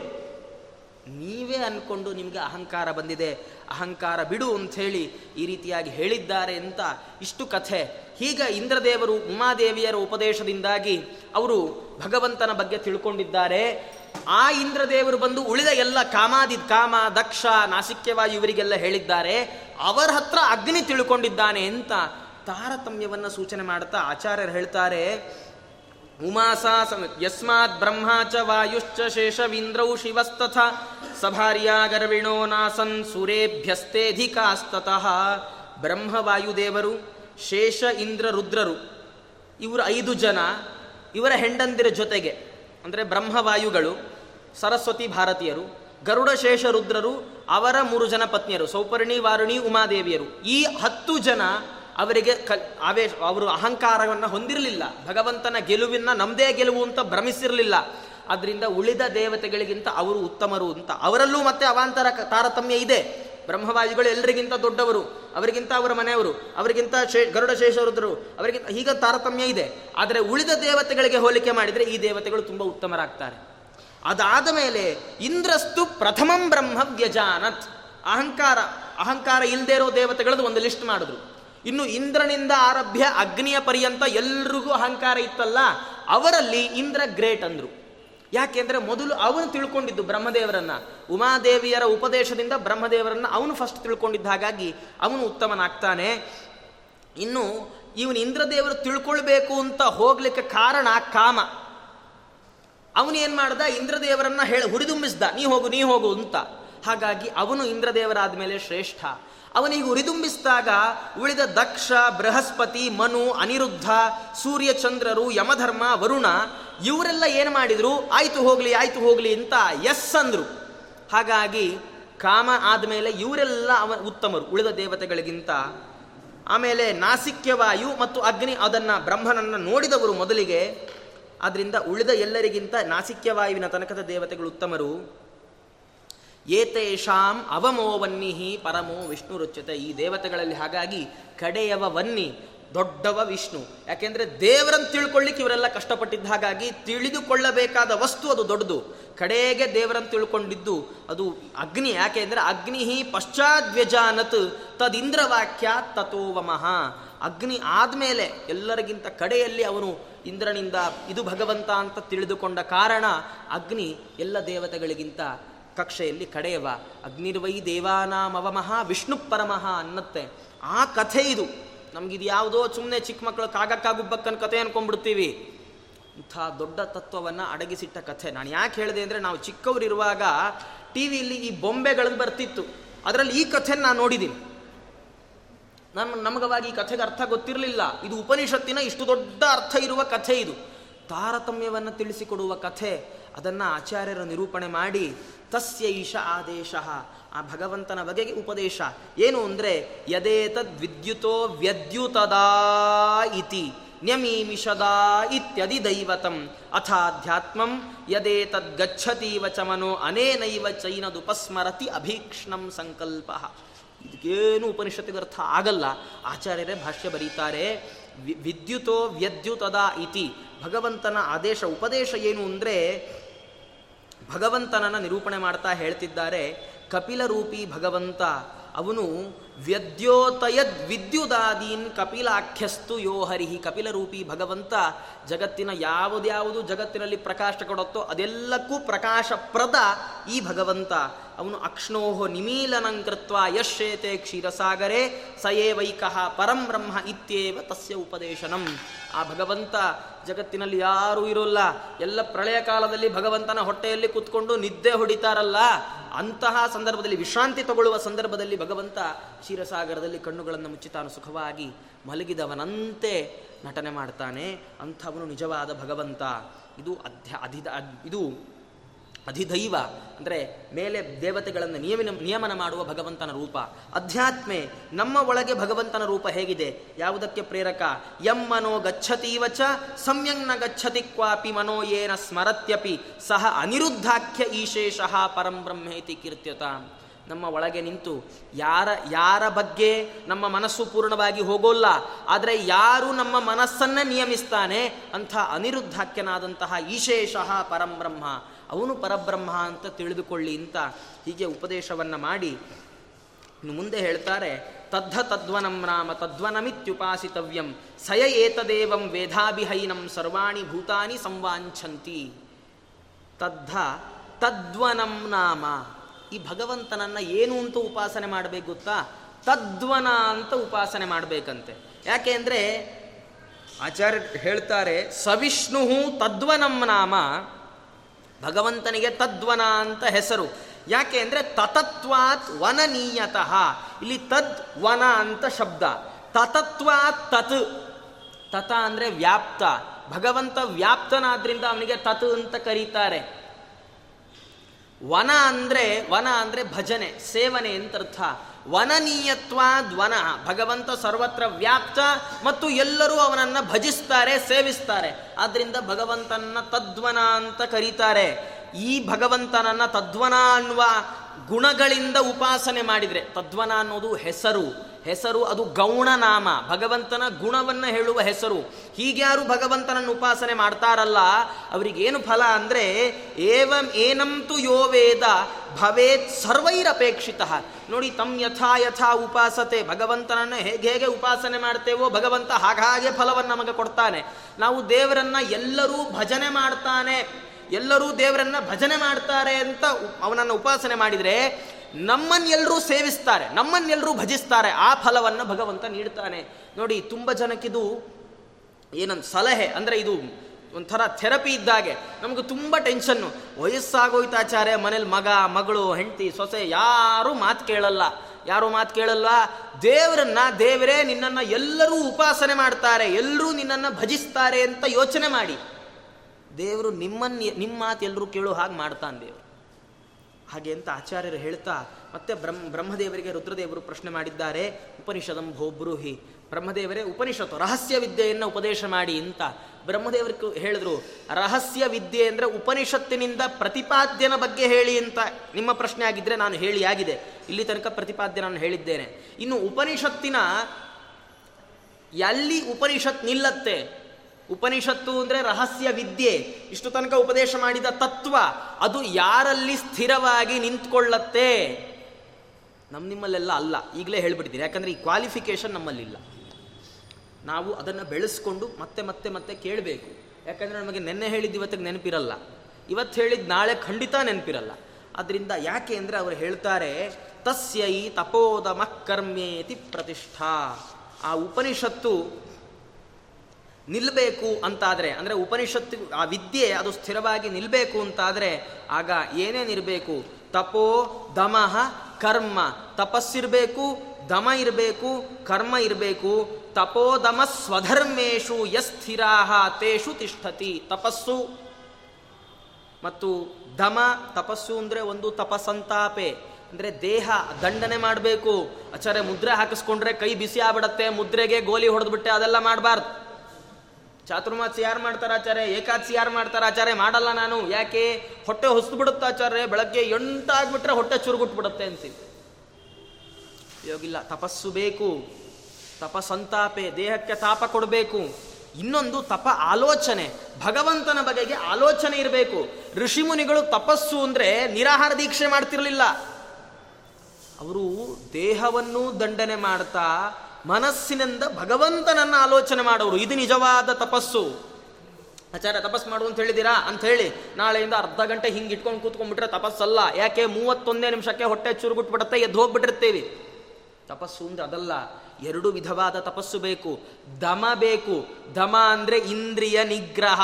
ನೀವೇ ಅಂದ್ಕೊಂಡು ನಿಮಗೆ ಅಹಂಕಾರ ಬಂದಿದೆ, ಅಹಂಕಾರ ಬಿಡು ಅಂಥೇಳಿ ಈ ರೀತಿಯಾಗಿ ಹೇಳಿದ್ದಾರೆ ಅಂತ. ಇಷ್ಟು ಕಥೆ. ಈಗ ಇಂದ್ರದೇವರು ಉಮಾದೇವಿಯರ ಉಪದೇಶದಿಂದಾಗಿ ಅವರು ಭಗವಂತನ ಬಗ್ಗೆ ತಿಳ್ಕೊಂಡಿದ್ದಾರೆ. ಆ ಇಂದ್ರದೇವರು ಬಂದು ಉಳಿದ ಎಲ್ಲ ಕಾಮಾದಿ ಕಾಮ, ದಕ್ಷ, ನಾಸಿಕ್ಯವಾಗಿ ಇವರಿಗೆಲ್ಲ ಹೇಳಿದ್ದಾರೆ. ಅವರ ಹತ್ರ ಅಗ್ನಿ ತಿಳ್ಕೊಂಡಿದ್ದಾನೆ ಅಂತ ತಾರತಮ್ಯವನ್ನು ಸೂಚನೆ ಮಾಡ್ತಾ ಆಚಾರ್ಯರು ಹೇಳ್ತಾರೆ, ಉಮಾಸಾ ಸಮ ಯಸ್ಮಾತ್ ಬ್ರಹ್ಮ ಚ ವಾಯುಶ್ಚ ಶೇಷವೀಂದ್ರೌ ಶಿವಸ್ತಥಾ ಸಭಾರ್ಯಾ ಗರ್ವಿಣೋ ನಾಸನ್ ಸೂರೇಭ್ಯಸ್ತೇಧಿಕಾಸ್ತತಃ. ಬ್ರಹ್ಮ ವಾಯುದೇವರು, ಶೇಷ, ಇಂದ್ರ, ರುದ್ರರು, ಇವರು ಐದು ಜನ. ಇವರ ಹೆಂಡಂದಿರ ಜೊತೆಗೆ ಅಂದರೆ ಬ್ರಹ್ಮವಾಯುಗಳು, ಸರಸ್ವತಿ ಭಾರತೀಯರು, ಗರುಡ ಶೇಷ ರುದ್ರರು, ಅವರ ಮೂರು ಜನ ಪತ್ನಿಯರು ಸೌಪರ್ಣಿ, ವಾರುಣಿ, ಉಮಾದೇವಿಯರು. ಈ ಹತ್ತು ಜನ ಅವರಿಗೆ ಕ ಆವೇಶ ಅವರು ಅಹಂಕಾರವನ್ನು ಹೊಂದಿರಲಿಲ್ಲ, ಭಗವಂತನ ಗೆಲುವಿನ ನಮ್ಮದೇ ಗೆಲುವು ಅಂತ ಭ್ರಮಿಸಿರಲಿಲ್ಲ. ಆದ್ದರಿಂದ ಉಳಿದ ದೇವತೆಗಳಿಗಿಂತ ಅವರು ಉತ್ತಮರು ಅಂತ. ಅವರಲ್ಲೂ ಮತ್ತೆ ಅವಾಂತರ ತಾರತಮ್ಯ ಇದೆ. ಬ್ರಹ್ಮವಾದಿಗಳು ಎಲ್ಲರಿಗಿಂತ ದೊಡ್ಡವರು, ಅವರಿಗಿಂತ ಅವರ ಮನೆಯವರು, ಅವರಿಗಿಂತ ಶೇ ಗರುಡ ಶೇಷರುದ್ರರು, ಅವರಿಗಿಂತ ಹೀಗ ತಾರತಮ್ಯ ಇದೆ. ಆದರೆ ಉಳಿದ ದೇವತೆಗಳಿಗೆ ಹೋಲಿಕೆ ಮಾಡಿದರೆ ಈ ದೇವತೆಗಳು ತುಂಬ ಉತ್ತಮರಾಗ್ತಾರೆ. ಅದಾದ ಮೇಲೆ ಇಂದ್ರಸ್ತು ಪ್ರಥಮಂ ಬ್ರಹ್ಮ ವ್ಯಜಾನತ್. ಅಹಂಕಾರ ಅಹಂಕಾರ ಇಲ್ಲದೇ ಇರೋ ದೇವತೆಗಳದ್ದು ಒಂದು ಲಿಸ್ಟ್ ಮಾಡಿದ್ರು. ಇನ್ನು ಇಂದ್ರನಿಂದ ಆರಭ್ಯ ಅಗ್ನಿಯ ಪರ್ಯಂತ ಎಲ್ರಿಗೂ ಅಹಂಕಾರ ಇತ್ತಲ್ಲ, ಅವರಲ್ಲಿ ಇಂದ್ರ ಗ್ರೇಟ್ ಅಂದರು. ಯಾಕೆಂದರೆ ಮೊದಲು ಅವನು ತಿಳ್ಕೊಂಡಿದ್ದು ಬ್ರಹ್ಮದೇವರನ್ನು, ಉಮಾದೇವಿಯರ ಉಪದೇಶದಿಂದ ಬ್ರಹ್ಮದೇವರನ್ನು ಅವನು ಫಸ್ಟ್ ತಿಳ್ಕೊಂಡಿದ್ದ, ಹಾಗಾಗಿ ಅವನು ಉತ್ತಮನಾಗ್ತಾನೆ. ಇನ್ನು ಇವನು ಇಂದ್ರದೇವರು ತಿಳ್ಕೊಳ್ಬೇಕು ಅಂತ ಹೋಗ್ಲಿಕ್ಕೆ ಕಾರಣ ಕಾಮ. ಅವನೇನು ಮಾಡ್ದ, ಇಂದ್ರದೇವರನ್ನು ಹೇಳಿ ಹುರಿದುಂಬಿಸ್ದ, ನೀ ಹೋಗು ನೀ ಹೋಗು ಅಂತ. ಹಾಗಾಗಿ ಅವನು ಇಂದ್ರದೇವರಾದ ಮೇಲೆ ಶ್ರೇಷ್ಠ. ಅವನಿಗೆ ಹುರಿದುಂಬಿಸಿದಾಗ ಉಳಿದ ದಕ್ಷ, ಬೃಹಸ್ಪತಿ, ಮನು, ಅನಿರುದ್ಧ, ಸೂರ್ಯಚಂದ್ರರು, ಯಮಧರ್ಮ, ವರುಣ ಇವರೆಲ್ಲ ಏನು ಮಾಡಿದರು, ಆಯಿತು ಹೋಗಲಿ ಆಯಿತು ಹೋಗಲಿ ಅಂತ ಎಸ್ ಅಂದರು. ಹಾಗಾಗಿ ಕಾಮ ಆದಮೇಲೆ ಇವರೆಲ್ಲ ಅವ ಉತ್ತಮರು ಉಳಿದ ದೇವತೆಗಳಿಗಿಂತ. ಆಮೇಲೆ ನಾಸಿಕ್ಯವಾಯು ಮತ್ತು ಅಗ್ನಿ ಅದನ್ನು ಬ್ರಹ್ಮನನ್ನು ನೋಡಿದವರು ಮೊದಲಿಗೆ, ಆದ್ದರಿಂದ ಉಳಿದ ಎಲ್ಲರಿಗಿಂತ ನಾಸಿಕ್ಯವಾಯುವಿನ ತನಕದ ದೇವತೆಗಳು ಉತ್ತಮರು. ಏತೇಷಾಂ ಅವಮೋ ವನ್ನಿಹಿ ಪರಮೋ ವಿಷ್ಣು ರುಚ್ಯತೆ. ಈ ದೇವತೆಗಳಲ್ಲಿ ಹಾಗಾಗಿ ಕಡೆಯವ ವನ್ನಿ, ದೊಡ್ಡವ ವಿಷ್ಣು. ಯಾಕೆಂದರೆ ದೇವರನ್ನು ತಿಳ್ಕೊಳ್ಳಿಕ್ಕೆ ಇವರೆಲ್ಲ ಕಷ್ಟಪಟ್ಟಿದ್ದ, ಹಾಗಾಗಿ ತಿಳಿದುಕೊಳ್ಳಬೇಕಾದ ವಸ್ತು ಅದು ದೊಡ್ಡದು. ಕಡೆಗೆ ದೇವರನ್ನು ತಿಳ್ಕೊಂಡಿದ್ದು ಅದು ಅಗ್ನಿ. ಯಾಕೆಂದರೆ ಅಗ್ನಿಹಿ ಪಶ್ಚಾದ್ವ್ಯಜಾನತ್ ತದಿಂದ್ರವಾಕ್ಯ ತಥೋವಮಃ. ಅಗ್ನಿ ಆದಮೇಲೆ ಎಲ್ಲರಿಗಿಂತ ಕಡೆಯಲ್ಲಿ ಅವನು ಇಂದ್ರನಿಂದ ಇದು ಭಗವಂತ ಅಂತ ತಿಳಿದುಕೊಂಡ ಕಾರಣ ಅಗ್ನಿ ಎಲ್ಲ ದೇವತೆಗಳಿಗಿಂತ ಕಕ್ಷೆಯಲ್ಲಿ ಕಡೆಯವ. ಅಗ್ನಿರ್ವೈ ದೇವಾನಾಮವಮಃ ವಿಷ್ಣು ಪರಮಃ ಅನ್ನತ್ತೆ ಆ ಕಥೆ. ಇದು ನಮಗಿದು ಯಾವುದೋ ಸುಮ್ಮನೆ ಚಿಕ್ಕ ಮಕ್ಕಳು ಕಾಗಕ್ಕಾಗುಬ್ಬಕ್ಕನ ಕಥೆ ಅಂದ್ಕೊಂಡ್ಬಿಡ್ತೀವಿ. ಇಂಥ ದೊಡ್ಡ ತತ್ವವನ್ನು ಅಡಗಿಸಿಟ್ಟ ಕಥೆ. ನಾನು ಯಾಕೆ ಹೇಳಿದೆ ಅಂದರೆ, ನಾವು ಚಿಕ್ಕವರಿರುವಾಗ ಟಿ ವಿಯಲ್ಲಿ ಈ ಬೊಂಬೆಗಳನ್ನು ಬರ್ತಿತ್ತು, ಅದರಲ್ಲಿ ಈ ಕಥೆನ ನಾನು ನೋಡಿದ್ದೀನಿ. ನಮ್ಮ ನಮಗವಾಗಿ ಈ ಕಥೆಗೆ ಅರ್ಥ ಗೊತ್ತಿರಲಿಲ್ಲ. ಇದು ಉಪನಿಷತ್ತಿನ ಇಷ್ಟು ದೊಡ್ಡ ಅರ್ಥ ಇರುವ ಕಥೆ. ಇದು ತಾರತಮ್ಯವನ್ನು ತಿಳಿಸಿಕೊಡುವ ಕಥೆ. ಅದನ್ನು ಆಚಾರ್ಯರು ನಿರೂಪಣೆ ಮಾಡಿ ತಸ್ಯ ಈಶ ಆದೇಶ, ಆ ಭಗವಂತನ ಬಗೆಗೆ ಉಪದೇಶ ಏನು ಅಂದರೆ, ಯದೇತದ್ ವಿದ್ಯುತೋ ವ್ಯದ್ಯುತದಾ ಇತಿ ನ್ಯಮೀಮಿಷದಾ ಇತ್ಯದಿ ದೈವತಂ ಅಥಾಧ್ಯಾತ್ಮಂ ಯದೇತದ್ ಗಚ್ಚತೀವ ಚಮನೋ ಅನೇನೈವ ಚೈನದುಪಸ್ಮರತಿ ಅಭೀಕ್ಷ್ಣಂ ಸಂಕಲ್ಪ. ಇದಕ್ಕೇನು ಉಪನಿಷತ್ತಿಗೆ ಅರ್ಥ ಆಗಲ್ಲ. ಆಚಾರ್ಯರೇ ಭಾಷ್ಯ ಬರೀತಾರೆ, ವಿ ವಿದ್ಯುತೋ ವ್ಯದ್ಯುತದಾ ಇತಿ, ಭಗವಂತನ ಆದೇಶ ಉಪದೇಶ ಏನು ಅಂದರೆ ಭಗವಂತನನ್ನು ನಿರೂಪಣೆ ಮಾಡ್ತಾ ಹೇಳ್ತಿದ್ದಾರೆ. ಕಪಿಲರೂಪಿ ಭಗವಂತ ಅವನು ವ್ಯದ್ಯೋತಯದ್ ವಿದ್ಯುದಾದೀನ್ ಕಪಿಲಾಖ್ಯಸ್ತು ಯೋ ಹರಿಹಿ. ಕಪಿಲರೂಪಿ ಭಗವಂತ ಜಗತ್ತಿನ ಯಾವುದ್ಯಾವುದು ಜಗತ್ತಿನಲ್ಲಿ ಪ್ರಕಾಶ ಕೊಡುತ್ತೋ ಅದೆಲ್ಲಕ್ಕೂ ಪ್ರಕಾಶಪ್ರದ ಈ ಭಗವಂತ ಅವನು. ಅಕ್ಷ್ಣೋಹ ನಿಮೀಲನಂಕೃತ್ವ ಯಶ್ಯೇತೆ ಕ್ಷೀರಸಾಗರೇ ಸಯೇವೈಕಃ ಪರಂ ಬ್ರಹ್ಮ ಇತ್ಯೇವ ತಸ್ಯ ಉಪದೇಶನಂ. ಆ ಭಗವಂತ ಜಗತ್ತಿನಲ್ಲಿ ಯಾರೂ ಇರೋಲ್ಲ. ಎಲ್ಲ ಪ್ರಳಯ ಕಾಲದಲ್ಲಿ ಭಗವಂತನ ಹೊಟ್ಟೆಯಲ್ಲಿ ಕೂತ್ಕೊಂಡು ನಿದ್ದೆ ಹೊಡಿತಾರಲ್ಲ, ಅಂತಹ ಸಂದರ್ಭದಲ್ಲಿ, ವಿಶ್ರಾಂತಿ ತಗೊಳ್ಳುವ ಸಂದರ್ಭದಲ್ಲಿ ಭಗವಂತ ಕ್ಷೀರಸಾಗರದಲ್ಲಿ ಕಣ್ಣುಗಳನ್ನು ಮುಚ್ಚಿ ತಾನು ಸುಖವಾಗಿ ಮಲಗಿದವನಂತೆ ನಟನೆ ಮಾಡ್ತಾನೆ. ಅಂಥವನು ನಿಜವಾದ ಭಗವಂತ. ಇದು ಅಧ್ಯ ಅಧಿದ ಇದು ಅಧಿದೈವ ಅಂದರೆ ಮೇಲೆ ದೇವತೆಗಳನ್ನು ನಿಯಮನ ನಿಯಮನ ಮಾಡುವ ಭಗವಂತನ ರೂಪ. ಅಧ್ಯಾತ್ಮೆ ನಮ್ಮ ಒಳಗೆ ಭಗವಂತನ ರೂಪ ಹೇಗಿದೆ, ಯಾವುದಕ್ಕೆ ಪ್ರೇರಕ. ಯಂ ಮನೋ ಗಚ್ಚತೀವ ಚ ಸಮ್ಯಂಗ್ ನ ಗಚ್ಚತಿ ಕ್ವಾಪಿ ಮನೋ ಯೇನ ಸ್ಮರತ್ಯಪಿ ಸಹ ಅನಿರುದ್ಧಾಖ್ಯ ಈಶೇಷಃ ಪರಂ ಬ್ರಹ್ಮೇತಿ ಕೀರ್ತ್ಯತ. ನಮ್ಮ ಒಳಗೆ ನಿಂತು ಯಾರ ಯಾರ ಬಗ್ಗೆ ನಮ್ಮ ಮನಸ್ಸು ಪೂರ್ಣವಾಗಿ ಹೋಗೋಲ್ಲ, ಆದರೆ ಯಾರು ನಮ್ಮ ಮನಸ್ಸನ್ನೇ ನಿಯಮಿಸ್ತಾನೆ ಅಂಥ ಅನಿರುದ್ಧಾಖ್ಯನಾದಂತಹ ಈಶೇಷಃ ಪರಂಬ್ರಹ್ಮ ಅವನು ಪರಬ್ರಹ್ಮ ಅಂತ ತಿಳಿದುಕೊಳ್ಳಿ ಅಂತ ಹೀಗೆ ಉಪದೇಶವನ್ನು ಮಾಡಿ ಇನ್ನು ಮುಂದೆ ಹೇಳ್ತಾರೆ. ತದ್ಧ ತದ್ವನಂ ರಾಮ ತದ್ವನಮಿತ್ಯುಪಾಸಿತವ್ಯಂ ಸಯ ಏತದೇವಂ ವೇದಾಭಿಹೈನಂ ಸರ್ವಾಣಿ ಭೂತಾನಿ ಸಂವಾಂಛಂತಿ. ತದ್ಧ ತದ್ವನಂ ನಾಮ, ಈ ಭಗವಂತನನ್ನು ಏನು ಅಂತ ಉಪಾಸನೆ ಮಾಡಬೇಕು ಗೊತ್ತಾ, ತದ್ವನ ಅಂತ ಉಪಾಸನೆ ಮಾಡಬೇಕಂತೆ. ಯಾಕೆ ಅಂದರೆ ಆಚಾರ್ಯರು ಹೇಳ್ತಾರೆ, ಸವಿಷ್ಣು ತದ್ವನಂ ನಾಮ, ಭಗವಂತನಿಗೆ ತದ್ವನ ಅಂತ ಹೆಸರು. ಯಾಕೆ ಅಂದರೆ ತತತ್ವಾತ್ ವನನೀಯತಃ, ಇಲ್ಲಿ ತದ್ ವನ ಅಂತ ಶಬ್ದ. ತತತ್ವಾತ್ ತತ್, ತತ ಅಂದರೆ ವ್ಯಾಪ್ತ, ಭಗವಂತ ವ್ಯಾಪ್ತನಾದ್ರಿಂದ ಅವನಿಗೆ ತತ್ ಅಂತ ಕರೀತಾರೆ. ವನ ಅಂದರೆ ವನ ಅಂದರೆ ಭಜನೆ, ಸೇವನೆ ಅಂತ ಅರ್ಥ. ವನನೀಯತ್ವಾದ್ ವನ, ಭಗವಂತ ಸರ್ವತ್ರ ವ್ಯಾಪ್ತ ಮತ್ತು ಎಲ್ಲರೂ ಅವನನ್ನು ಭಜಿಸ್ತಾರೆ, ಸೇವಿಸ್ತಾರೆ. ಆದ್ದರಿಂದ ಭಗವಂತನನ್ನ ತದ್ವನ ಅಂತ ಕರೀತಾರೆ. ಈ ಭಗವಂತನನ್ನ ತದ್ವನ ಅನ್ನುವ ಗುಣಗಳಿಂದ ಉಪಾಸನೆ ಮಾಡಿದರೆ, ತದ್ವನ ಅನ್ನೋದು ಹೆಸರು, ಹೆಸರು ಅದು ಗೌಣನಾಮ, ಭಗವಂತನ ಗುಣವನ್ನು ಹೇಳುವ ಹೆಸರು. ಹೀಗ್ಯಾರು ಭಗವಂತನನ್ನು ಉಪಾಸನೆ ಮಾಡ್ತಾರಲ್ಲ ಅವರಿಗೇನು ಫಲ ಅಂದರೆ, ಏವಂ ಏನಂತು ಯೋ ವೇದ ಭವೇತ್ ಸರ್ವೈರಪೇಕ್ಷಿತ. ನೋಡಿ, ತಮ್ ಯಥಾ ಯಥಾ ಉಪಾಸತೆ, ಭಗವಂತನನ್ನು ಹೇಗೆ ಹೇಗೆ ಉಪಾಸನೆ ಮಾಡ್ತೇವೋ ಭಗವಂತ ಹಾಗಾಗೆ ಫಲವನ್ನು ನಮಗೆ ಕೊಡ್ತಾನೆ. ನಾವು ದೇವರನ್ನು ಎಲ್ಲರೂ ಭಜನೆ ಮಾಡ್ತಾನೆ, ಎಲ್ಲರೂ ದೇವರನ್ನು ಭಜನೆ ಮಾಡ್ತಾರೆ ಅಂತ ಅವನನ್ನು ಉಪಾಸನೆ ಮಾಡಿದರೆ ನಮ್ಮನ್ನೆಲ್ಲರೂ ಸೇವಿಸ್ತಾರೆ, ನಮ್ಮನ್ನೆಲ್ಲರೂ ಭಜಿಸ್ತಾರೆ, ಆ ಫಲವನ್ನು ಭಗವಂತ ನೀಡ್ತಾನೆ. ನೋಡಿ, ತುಂಬ ಜನಕ್ಕಿದು ಏನೊಂದು ಸಲಹೆ ಅಂದರೆ ಇದು ಒಂಥರ ಥೆರಪಿ ಇದ್ದಾಗೆ. ನಮಗೆ ತುಂಬ ಟೆನ್ಷನ್ನು, ವಯಸ್ಸಾಗೋಯ್ತು ಆಚಾರ್ಯ, ಮನೇಲಿ ಮಗ ಮಗಳು ಹೆಂಡತಿ ಸೊಸೆ ಯಾರೂ ಮಾತು ಕೇಳಲ್ಲ, ಯಾರೂ ಮಾತು ಕೇಳಲ್ಲ. ದೇವರನ್ನು ದೇವರೇ ನಿನ್ನನ್ನು ಎಲ್ಲರೂ ಉಪಾಸನೆ ಮಾಡ್ತಾರೆ, ಎಲ್ಲರೂ ನಿನ್ನನ್ನು ಭಜಿಸ್ತಾರೆ ಅಂತ ಯೋಚನೆ ಮಾಡಿ. ದೇವರು ನಿಮ್ಮನ್ನು ನಿಮ್ಮ ಮಾತು ಎಲ್ಲರೂ ಕೇಳೋ ಹಾಗೆ ಮಾಡ್ತಾನೆ ದೇವರು. ಹಾಗೆ ಅಂತ ಆಚಾರ್ಯರು ಹೇಳ್ತಾ ಮತ್ತೆ ಬ್ರಹ್ಮ ಬ್ರಹ್ಮದೇವರಿಗೆ ರುದ್ರದೇವರು ಪ್ರಶ್ನೆ ಮಾಡಿದ್ದಾರೆ. ಉಪನಿಷದಂ ಭೋಬ್ರೂಹಿ, ಬ್ರಹ್ಮದೇವರೇ ಉಪನಿಷತ್ತು ರಹಸ್ಯ ವಿದ್ಯೆಯನ್ನು ಉಪದೇಶ ಮಾಡಿ ಅಂತ ಬ್ರಹ್ಮದೇವರು ಹೇಳಿದ್ರು. ರಹಸ್ಯ ವಿದ್ಯೆ ಅಂದರೆ ಉಪನಿಷತ್ತಿನಿಂದ ಪ್ರತಿಪಾದ್ಯನ ಬಗ್ಗೆ ಹೇಳಿ ಅಂತ ನಿಮ್ಮ ಪ್ರಶ್ನೆ ಆಗಿದ್ದರೆ ನಾನು ಹೇಳಿ ಆಗಿದೆ, ಇಲ್ಲಿ ತನಕ ಪ್ರತಿಪಾದ್ಯ ನಾನು ಹೇಳಿದ್ದೇನೆ. ಇನ್ನು ಉಪನಿಷತ್ತಿನ ಎಲ್ಲಿ ಉಪನಿಷತ್ ನಿಲ್ಲತ್ತೆ, ಉಪನಿಷತ್ತು ಅಂದರೆ ರಹಸ್ಯ ವಿದ್ಯೆ, ಇಷ್ಟು ತನಕ ಉಪದೇಶ ಮಾಡಿದ ತತ್ವ ಅದು ಯಾರಲ್ಲಿ ಸ್ಥಿರವಾಗಿ ನಿಂತ್ಕೊಳ್ಳತ್ತೆ? ನಮ್ಮ ನಿಮ್ಮಲ್ಲೆಲ್ಲ ಅಲ್ಲ, ಈಗಲೇ ಹೇಳಿಬಿಡ್ತೀನಿ, ಯಾಕಂದರೆ ಈ ಕ್ವಾಲಿಫಿಕೇಶನ್ ನಮ್ಮಲ್ಲಿಲ್ಲ. ನಾವು ಅದನ್ನು ಬೆಳೆಸ್ಕೊಂಡು ಮತ್ತೆ ಮತ್ತೆ ಮತ್ತೆ ಕೇಳಬೇಕು. ಯಾಕಂದರೆ ನಮಗೆ ನೆನ್ನೆ ಹೇಳಿದ್ದು ಇವತ್ತಿಗೆ ನೆನಪಿರಲ್ಲ, ಇವತ್ತು ಹೇಳಿದ್ದು ನಾಳೆ ಖಂಡಿತ ನೆನಪಿರಲ್ಲ. ಅದರಿಂದ ಯಾಕೆ ಅಂದರೆ ಅವರು ಹೇಳ್ತಾರೆ, ತಸ್ಯ ಈ ತಪೋದಮ ಕರ್ಮೇತಿ ಪ್ರತಿಷ್ಠಾ. ಆ ಉಪನಿಷತ್ತು ನಿಲ್ಲಬೇಕು ಅಂತಾದರೆ, ಅಂದರೆ ಉಪನಿಷತ್ತು ಆ ವಿದ್ಯೆ ಅದು ಸ್ಥಿರವಾಗಿ ನಿಲ್ಲಬೇಕು ಅಂತಾದರೆ ಆಗ ಏನೇನಿರಬೇಕು? ತಪೋ ದಮಃ ಕರ್ಮ, ತಪಸ್ಸಿರಬೇಕು, ದಮ ಇರಬೇಕು, ಕರ್ಮ ಇರಬೇಕು. ತಪೋದಮ ಸ್ವಧರ್ಮೇಶು ಯಸ್ಥಿರಾ ತೇಷು ತಿಷ್ಠತಿ. ತಪಸ್ಸು ಮತ್ತು ದಮ, ತಪಸ್ಸು ಅಂದರೆ ಒಂದು ತಪಸಂತಾಪೆ, ಅಂದರೆ ದೇಹ ದಂಡನೆ ಮಾಡಬೇಕು. ಆಚಾರ್ಯ ಮುದ್ರೆ ಹಾಕಿಸ್ಕೊಂಡ್ರೆ ಕೈ ಬಿಸಿ ಆಗ್ಬಿಡತ್ತೆ, ಮುದ್ರೆಗೆ ಗೋಲಿ ಹೊಡೆದ್ಬಿಟ್ಟೆ, ಅದೆಲ್ಲ ಮಾಡಬಾರ್ದು. ಚಾತುರ್ಮಾಸ ಯಾರು ಮಾಡ್ತಾರ ಆಚಾರ್ಯ? ಏಕಾದಶಿ ಯಾರು ಮಾಡ್ತಾರ ಆಚಾರ್ಯ? ಮಾಡಲ್ಲ ನಾನು. ಯಾಕೆ? ಹೊಟ್ಟೆ ಹೊಸ್ತು ಬಿಡುತ್ತೆ ಆಚಾರ್ಯ, ಬೆಳಗ್ಗೆ ಎಂಟಾಗ್ಬಿಟ್ರೆ ಹೊಟ್ಟೆ ಚುರುಗುಟ್ಬಿಡುತ್ತೆ ಅಂತೀವಿ. ಯೋಗಿಲ್ಲ, ತಪಸ್ಸು ಬೇಕು, ತಪಸಂತಾಪೆ, ದೇಹಕ್ಕೆ ತಾಪ ಕೊಡಬೇಕು. ಇನ್ನೊಂದು ತಪ ಆಲೋಚನೆ, ಭಗವಂತನ ಬಗೆಗೆ ಆಲೋಚನೆ ಇರಬೇಕು. ಋಷಿಮುನಿಗಳು ತಪಸ್ಸು ಅಂದರೆ ನಿರಾಹಾರ ದೀಕ್ಷೆ ಮಾಡ್ತಿರಲಿಲ್ಲ, ಅವರು ದೇಹವನ್ನು ದಂಡನೆ ಮಾಡ್ತಾ ಮನಸ್ಸಿನಿಂದ ಭಗವಂತನನ್ನು ಆಲೋಚನೆ ಮಾಡೋರು. ಇದು ನಿಜವಾದ ತಪಸ್ಸು. ಆಚಾರ್ಯ ತಪಸ್ಸು ಮಾಡು ಅಂತ ಹೇಳಿದ್ದೀರಾ ಅಂಥೇಳಿ ನಾಳೆಯಿಂದ ಅರ್ಧ ಗಂಟೆ ಹಿಂಗೆ ಇಟ್ಕೊಂಡು ಕೂತ್ಕೊಂಡ್ಬಿಟ್ರೆ ತಪಸ್ಸಲ್ಲ. ಯಾಕೆ? ಮೂವತ್ತೊಂದೇ ನಿಮಿಷಕ್ಕೆ ಹೊಟ್ಟೆ ಚುರುಗುಟ್ಬಿಡುತ್ತೆ, ಎದ್ದು ಹೋಗ್ಬಿಟ್ಟಿರ್ತೀವಿ. ತಪಸ್ಸು ಅಂದರೆ ಅದಲ್ಲ. ಎರಡು ವಿಧವಾದ ತಪಸ್ಸು ಬೇಕು, ದಮ ಬೇಕು. ದಮ ಅಂದರೆ ಇಂದ್ರಿಯ ನಿಗ್ರಹ.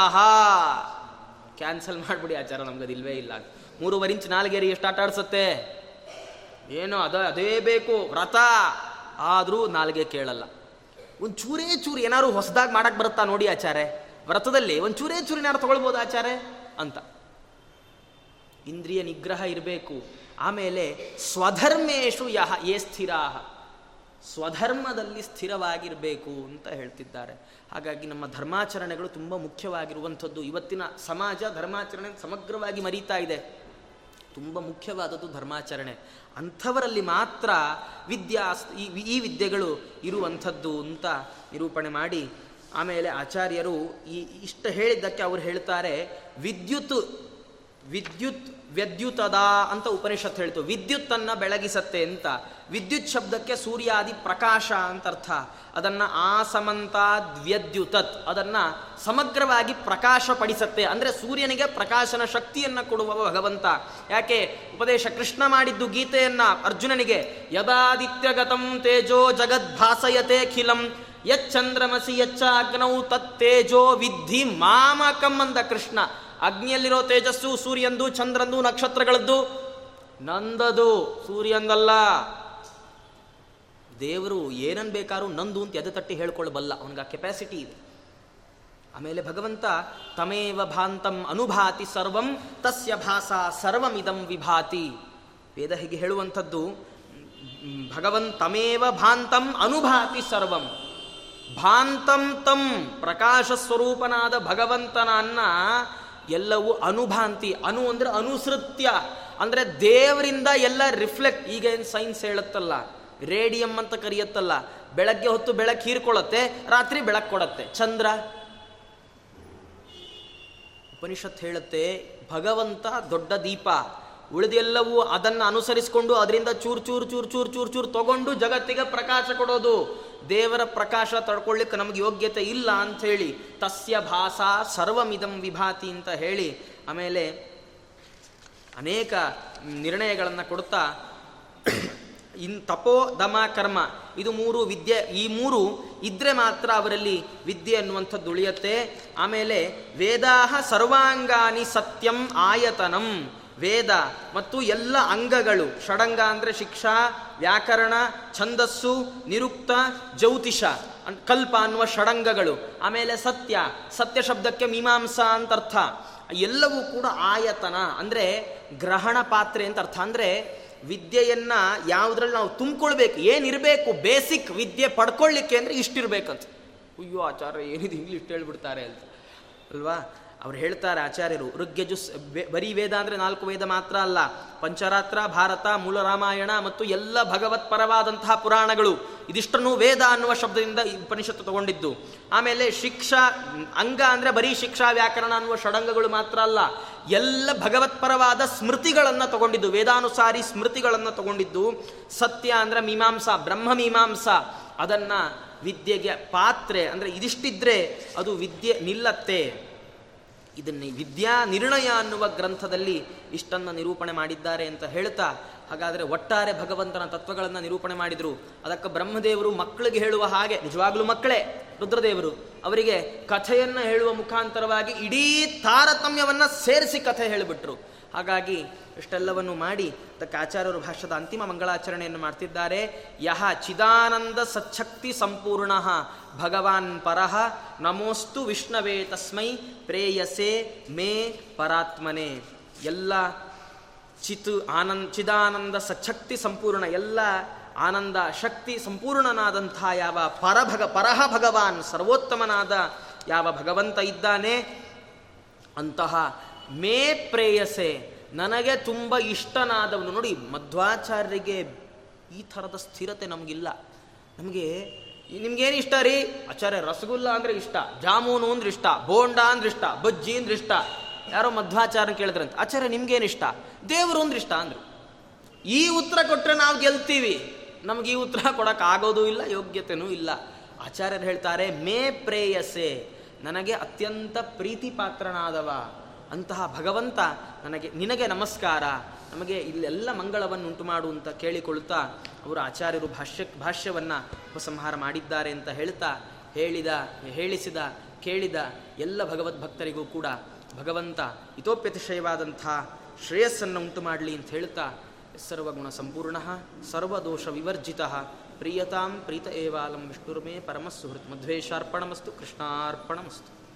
ಕ್ಯಾನ್ಸಲ್ ಮಾಡಿಬಿಡಿ ಆಚಾರ, ನಮ್ಗದಿಲ್ವೇ ಇಲ್ಲ. ಮೂರುವರೆ ಇಂಚ್ ನಾಲ್ಗೇರಿ ಎಷ್ಟು ಆಟ ಆಡಿಸುತ್ತೆ ಏನೋ, ಅದ ಅದೇ ಬೇಕು. ವ್ರತ ಆದರೂ ನಾಲ್ಗೆ ಕೇಳಲ್ಲ. ಒಂದು ಚೂರೇ ಚೂರು ಏನಾದ್ರು ಹೊಸದಾಗಿ ಮಾಡಕ್ಕೆ ಬರುತ್ತಾ ನೋಡಿ ಆಚಾರೆ, ವ್ರತದಲ್ಲಿ ಒಂದು ಚೂರೇ ಚೂರು ಏನಾರು ತೊಗೊಳ್ಬೋದು ಆಚಾರೆ ಅಂತ. ಇಂದ್ರಿಯ ನಿಗ್ರಹ ಇರಬೇಕು. ಆಮೇಲೆ ಸ್ವಧರ್ಮೇಶು ಯಹ ಯೇ ಸ್ಥಿರಾ, ಸ್ವಧರ್ಮದಲ್ಲಿ ಸ್ಥಿರವಾಗಿರಬೇಕು ಅಂತ ಹೇಳ್ತಿದ್ದಾರೆ. ಹಾಗಾಗಿ ನಮ್ಮ ಧರ್ಮಾಚರಣೆಗಳು ತುಂಬ ಮುಖ್ಯವಾಗಿರುವಂಥದ್ದು. ಇವತ್ತಿನ ಸಮಾಜ ಧರ್ಮಾಚರಣೆ ಸಮಗ್ರವಾಗಿ ಮರೀತಾ ಇದೆ. ತುಂಬ ಮುಖ್ಯವಾದದ್ದು ಧರ್ಮಾಚರಣೆ. ಅಂಥವರಲ್ಲಿ ಮಾತ್ರ ವಿದ್ಯಾ ಈ ವಿದ್ಯೆಗಳು ಇರುವಂಥದ್ದು ಅಂತ ನಿರೂಪಣೆ ಮಾಡಿ ಆಮೇಲೆ ಆಚಾರ್ಯರು ಈ ಇಷ್ಟ ಹೇಳಿದ್ದಕ್ಕೆ ಅವರು ಹೇಳ್ತಾರೆ, ವಿದ್ಯುತ್ ವಿದ್ಯುತ್ ವ್ಯದ್ಯುತದ ಅಂತ ಉಪನಿಷತ್ತು ಹೇಳ್ತು, ವಿದ್ಯುತ್ತನ್ನು ಬೆಳಗಿಸತ್ತೆ ಅಂತ. ವಿದ್ಯುತ್ ಶಬ್ದಕ್ಕೆ ಸೂರ್ಯಾದಿ ಪ್ರಕಾಶ ಅಂತ ಅರ್ಥ. ಅದನ್ನು ಆಸಮಂತಾದ್ವ್ಯದ್ಯುತತ್, ಅದನ್ನು ಸಮಗ್ರವಾಗಿ ಪ್ರಕಾಶಪಡಿಸತ್ತೆ. ಅಂದರೆ ಸೂರ್ಯನಿಗೆ ಪ್ರಕಾಶನ ಶಕ್ತಿಯನ್ನು ಕೊಡುವ ಭಗವಂತ. ಯಾಕೆ? ಉಪದೇಶ ಕೃಷ್ಣ ಮಾಡಿದ್ದು ಗೀತೆಯನ್ನು ಅರ್ಜುನನಿಗೆ, ಯದಾದಿತ್ಯಗತಂ ತೇಜೋ ಜಗದ್ಭಾಸಯತೆ ಖಿಲಂ ಯಚ್ಚಂದ್ರಮಸಿ ಯಚ್ಚ ಅಗ್ನೌ ತತ್ತೇಜೋ ವಿದ್ಧಿ ಮಾಮಕಂ ಅಂದ ಕೃಷ್ಣ. ಅಗ್ನಿಯಲ್ಲಿರೋ ತೇಜಸ್ಸು ಸೂರ್ಯಂದು, ಚಂದ್ರಂದು, ನಕ್ಷತ್ರಗಳದ್ದು, ನಂದದು, ಸೂರ್ಯಂದಲ್ಲ. ದೇವರು ಏನನ್ನು ಬೇಕಾದ್ರೂ ನಂದು ಅಂತ ಎದೆ ತಟ್ಟಿ ಹೇಳ್ಕೊಳ್ಬಲ್ಲ, ಅವನಿಗೆ ಆ ಕೆಪಾಸಿಟಿ ಇದೆ. ಆಮೇಲೆ ಭಗವಂತ ತಮೇವ ಭಾಂತಂ ಅನುಭಾತಿ ಸರ್ವಂ ತಸ್ಯ ಭಾಸಾ ಸರ್ವಮಿದಂ ವಿಭಾತಿ. ವೇದ ಹೀಗೆ ಹೇಳುವಂಥದ್ದು, ಭಗವನ್ ತಮೇವ ಭಾಂತಂ ಅನುಭಾತಿ ಸರ್ವಂ. ಭಾಂತಂ ತಂ ಪ್ರಕಾಶ ಸ್ವರೂಪನಾದ ಭಗವಂತನನ್ನ ಎಲ್ಲವೂ ಅನುಭಾಂತಿ, ಅನು ಅಂದರೆ ಅನುಸೃತ್ಯ, ಅಂದರೆ ದೇವರಿಂದ ಎಲ್ಲ ರಿಫ್ಲೆಕ್ಟ್. ಈಗ ಏನು ಸೈನ್ಸ್ ಹೇಳುತ್ತಲ್ಲ, ರೇಡಿಯಂ ಅಂತ ಕರೆಯುತ್ತಲ್ಲ, ಬೆಳಗ್ಗೆ ಹೊತ್ತು ಬೆಳಕು ಹೀರ್ಕೊಳ್ಳುತ್ತೆ, ರಾತ್ರಿ ಬೆಳಕು ಕೊಡುತ್ತೆ. ಚಂದ್ರ, ಉಪನಿಷತ್ ಹೇಳುತ್ತೆ, ಭಗವಂತ ದೊಡ್ಡ ದೀಪ, ಉಳಿದೆಲ್ಲವೂ ಅದನ್ನು ಅನುಸರಿಸಿಕೊಂಡು ಅದರಿಂದ ಚೂರು ಚೂರು ಚೂರು ಚೂರು ಚೂರು ಚೂರು ತಗೊಂಡು ಜಗತ್ತಿಗೆ ಪ್ರಕಾಶ ಕೊಡೋದು. ದೇವರ ಪ್ರಕಾಶ ತಡ್ಕೊಳ್ಳಿಕ್ಕೆ ನಮಗೆ ಯೋಗ್ಯತೆ ಇಲ್ಲ ಅಂಥೇಳಿ ತಸ್ಯ ಭಾಸಾ ಸರ್ವಮಿದಂ ವಿಭಾತಿ ಅಂತ ಹೇಳಿ ಆಮೇಲೆ ಅನೇಕ ನಿರ್ಣಯಗಳನ್ನು ಕೊಡ್ತಾ ಇನ್ ತಪೋ ದಮ ಕರ್ಮ, ಇದು ಮೂರು ವಿದ್ಯೆ, ಈ ಮೂರು ಇದ್ರೆ ಮಾತ್ರ ಅವರಲ್ಲಿ ವಿದ್ಯೆ ಅನ್ನುವಂಥದ್ದು ಉಳಿಯತ್ತೆ. ಆಮೇಲೆ ವೇದಾಹ ಸರ್ವಾಂಗಾನಿ ಸತ್ಯಂ ಆಯತನಂ, ವೇದ ಮತ್ತು ಎಲ್ಲ ಅಂಗಗಳು, ಷಡಂಗ ಅಂದರೆ ಶಿಕ್ಷಾ, ವ್ಯಾಕರಣ, ಛಂದಸ್ಸು, ನಿರುಕ್ತ, ಜ್ಯೋತಿಷ, ಕಲ್ಪ ಅನ್ನುವ ಷಡಂಗಗಳು, ಆಮೇಲೆ ಸತ್ಯ, ಸತ್ಯ ಶಬ್ದಕ್ಕೆ ಮೀಮಾಂಸಾ ಅಂತ ಅರ್ಥ, ಎಲ್ಲವೂ ಕೂಡ ಆಯತನ ಅಂದರೆ ಗ್ರಹಣ ಪಾತ್ರೆ ಅಂತ ಅರ್ಥ. ಅಂದರೆ ವಿದ್ಯೆಯನ್ನು ಯಾವುದ್ರಲ್ಲಿ ನಾವು ತುಂಬಿಕೊಳ್ಬೇಕು, ಏನಿರಬೇಕು, ಬೇಸಿಕ್ ವಿದ್ಯೆ ಪಡ್ಕೊಳ್ಳಿಕ್ಕೆ ಅಂದರೆ ಇಷ್ಟಿರ್ಬೇಕಂತ. ಅಯ್ಯೋ ಆಚಾರ್ಯ ಏನಿದು ಇಂಗ್ಲೀಷ್ ಹೇಳ್ಬಿಡ್ತಾರೆ ಅಂತ ಅಲ್ವಾ ಅವ್ರು ಹೇಳ್ತಾರೆ ಆಚಾರ್ಯರು. ಋಗ್ಯಜುಸ್ ಬರೀ ವೇದ ಅಂದರೆ ನಾಲ್ಕು ವೇದ ಮಾತ್ರ ಅಲ್ಲ, ಪಂಚರಾತ್ರ, ಭಾರತ, ಮೂಲ ರಾಮಾಯಣ ಮತ್ತು ಎಲ್ಲ ಭಗವತ್ಪರವಾದಂತಹ ಪುರಾಣಗಳು, ಇದಿಷ್ಟನ್ನು ವೇದ ಅನ್ನುವ ಶಬ್ದದಿಂದ ಉಪನಿಷತ್ತು ತಗೊಂಡಿದ್ದು. ಆಮೇಲೆ ಶಿಕ್ಷಾ ಅಂಗ ಅಂದರೆ ಬರೀ ಶಿಕ್ಷಾ ವ್ಯಾಕರಣ ಅನ್ನುವ ಷಡಂಗಗಳು ಮಾತ್ರ ಅಲ್ಲ, ಎಲ್ಲ ಭಗವತ್ಪರವಾದ ಸ್ಮೃತಿಗಳನ್ನು ತಗೊಂಡಿದ್ದು, ವೇದಾನುಸಾರಿ ಸ್ಮೃತಿಗಳನ್ನು ತಗೊಂಡಿದ್ದು. ಸತ್ಯ ಅಂದರೆ ಮೀಮಾಂಸಾ, ಬ್ರಹ್ಮ ಮೀಮಾಂಸಾ, ಅದನ್ನು ವಿದ್ಯೆಗೆ ಪಾತ್ರೆ ಅಂದರೆ ಇದಿಷ್ಟಿದ್ರೆ ಅದು ವಿದ್ಯೆ ನಿಲ್ಲತ್ತೆ. ಇದನ್ನೇ ವಿದ್ಯಾ ನಿರ್ಣಯ ಅನ್ನುವ ಗ್ರಂಥದಲ್ಲಿ ಇಷ್ಟನ್ನು ನಿರೂಪಣೆ ಮಾಡಿದ್ದಾರೆ ಅಂತ ಹೇಳ್ತಾ, ಹಾಗಾದರೆ ಒಟ್ಟಾರೆ ಭಗವಂತನ ತತ್ವಗಳನ್ನು ನಿರೂಪಣೆ ಮಾಡಿದರು. ಅದಕ್ಕೆ ಬ್ರಹ್ಮದೇವರು ಮಕ್ಕಳಿಗೆ ಹೇಳುವ ಹಾಗೆ, ನಿಜವಾಗ್ಲೂ ಮಕ್ಕಳೇ ರುದ್ರದೇವರು, ಅವರಿಗೆ ಕಥೆಯನ್ನು ಹೇಳುವ ಮುಖಾಂತರವಾಗಿ ಇಡೀ ತಾರತಮ್ಯವನ್ನು ಸೇರಿಸಿ ಕಥೆ ಹೇಳಿಬಿಟ್ರು. ಹಾಗಾಗಿ ಇಷ್ಟೆಲ್ಲವನ್ನು ಮಾಡಿ ಅದಕ್ಕೆ ಆಚಾರ್ಯರು ಭಾಷ್ಯದ ಅಂತಿಮ ಮಂಗಳಾಚರಣೆಯನ್ನು ಮಾಡ್ತಿದ್ದಾರೆ. ಯಹ ಚಿದಾನಂದ ಸಚ್ಛಕ್ತಿ ಸಂಪೂರ್ಣ ಭಗವಾನ್ ಪರಃ ನಮೋಸ್ತು ವಿಷ್ಣವೇ ತಸ್ಮೈ ಪ್ರೇಯಸೆ ಮೇ ಪರಾತ್ಮನೆ. ಎಲ್ಲ ಚಿತ್ ಆನಂದ ಚಿದಾನಂದ ಸಚ್ಛಕ್ತಿ ಸಂಪೂರ್ಣ, ಎಲ್ಲ ಆನಂದ ಶಕ್ತಿ ಸಂಪೂರ್ಣನಾದಂಥ ಯಾವ ಪರಭಗ ಪರಹ ಭಗವಾನ್, ಸರ್ವೋತ್ತಮನಾದ ಯಾವ ಭಗವಂತ ಇದ್ದಾನೆ ಅಂತಹ ಮೇ ಪ್ರೇಯಸೆ, ನನಗೆ ತುಂಬ ಇಷ್ಟನಾದವನು. ನೋಡಿ, ಮಧ್ವಾಚಾರ್ಯರಿಗೆ ಈ ಥರದ ಸ್ಥಿರತೆ ನಮಗಿಲ್ಲ. ನಮಗೆ ನಿಮ್ಗೇನು ಇಷ್ಟ ರೀ ಆಚಾರ್ಯ? ರಸಗುಲ್ಲ ಅಂದರೆ ಇಷ್ಟ, ಜಾಮೂನು ಅಂದ್ರೆ ಇಷ್ಟ, ಬೋಂಡ ಅಂದ್ರೆ ಇಷ್ಟ, ಬಜ್ಜಿ ಅಂದ್ರೆ ಇಷ್ಟ. ಯಾರೋ ಮಧ್ವಾಚಾರ್ಯ ಕೇಳಿದ್ರಂತ, ಆಚಾರ್ಯ ನಿಮ್ಗೇನು ಇಷ್ಟ? ದೇವರು ಅಂದ್ರೆ ಇಷ್ಟ ಅಂದರು. ಈ ಉತ್ತರ ಕೊಟ್ಟರೆ ನಾವು ಗೆಲ್ತೀವಿ, ನಮ್ಗೆ ಈ ಉತ್ತರ ಕೊಡೋಕ್ಕಾಗೋದೂ ಇಲ್ಲ, ಯೋಗ್ಯತೆಯೂ ಇಲ್ಲ. ಆಚಾರ್ಯರು ಹೇಳ್ತಾರೆ, ಮೇ ಪ್ರೇಯಸೆ, ನನಗೆ ಅತ್ಯಂತ ಪ್ರೀತಿ ಪಾತ್ರನಾದವ ಅಂತಹ ಭಗವಂತ ನನಗೆ ನಿನಗೆ ನಮಸ್ಕಾರ, ನಮಗೆ ಇಲ್ಲೆಲ್ಲ ಮಂಗಳವನ್ನು ಉಂಟು ಮಾಡು ಅಂತ ಕೇಳಿಕೊಳ್ಳುತ್ತಾ ಅವರು ಆಚಾರ್ಯರು ಭಾಷ್ಯ ಭಾಷ್ಯವನ್ನು ಉಪಸಂಹಾರ ಮಾಡಿದ್ದಾರೆ ಅಂತ ಹೇಳ್ತಾ, ಹೇಳಿದ ಹೇಳಿಸಿದ ಕೇಳಿದ ಎಲ್ಲ ಭಗವದ್ಭಕ್ತರಿಗೂ ಕೂಡ ಭಗವಂತ ಹಿತೋಪ್ಯತಿಶಯವಾದಂಥ ಶ್ರೇಯಸ್ಸನ್ನು ಉಂಟು ಮಾಡಲಿ ಅಂತ ಹೇಳ್ತಾ, ಸರ್ವಗುಣ ಸಂಪೂರ್ಣ ಸರ್ವದೋಷ ವಿವರ್ಜಿತ ಪ್ರಿಯತಾಂ ಪ್ರೀತ ಏವಾಲಂ ವಿಷ್ಣುರ್ಮೇ ಪರಮಸುಹೃತ್ ಮಧ್ವೇಶಾರ್ಪಣಮಸ್ತು ಕೃಷ್ಣಾರ್ಪಣಮಸ್ತು.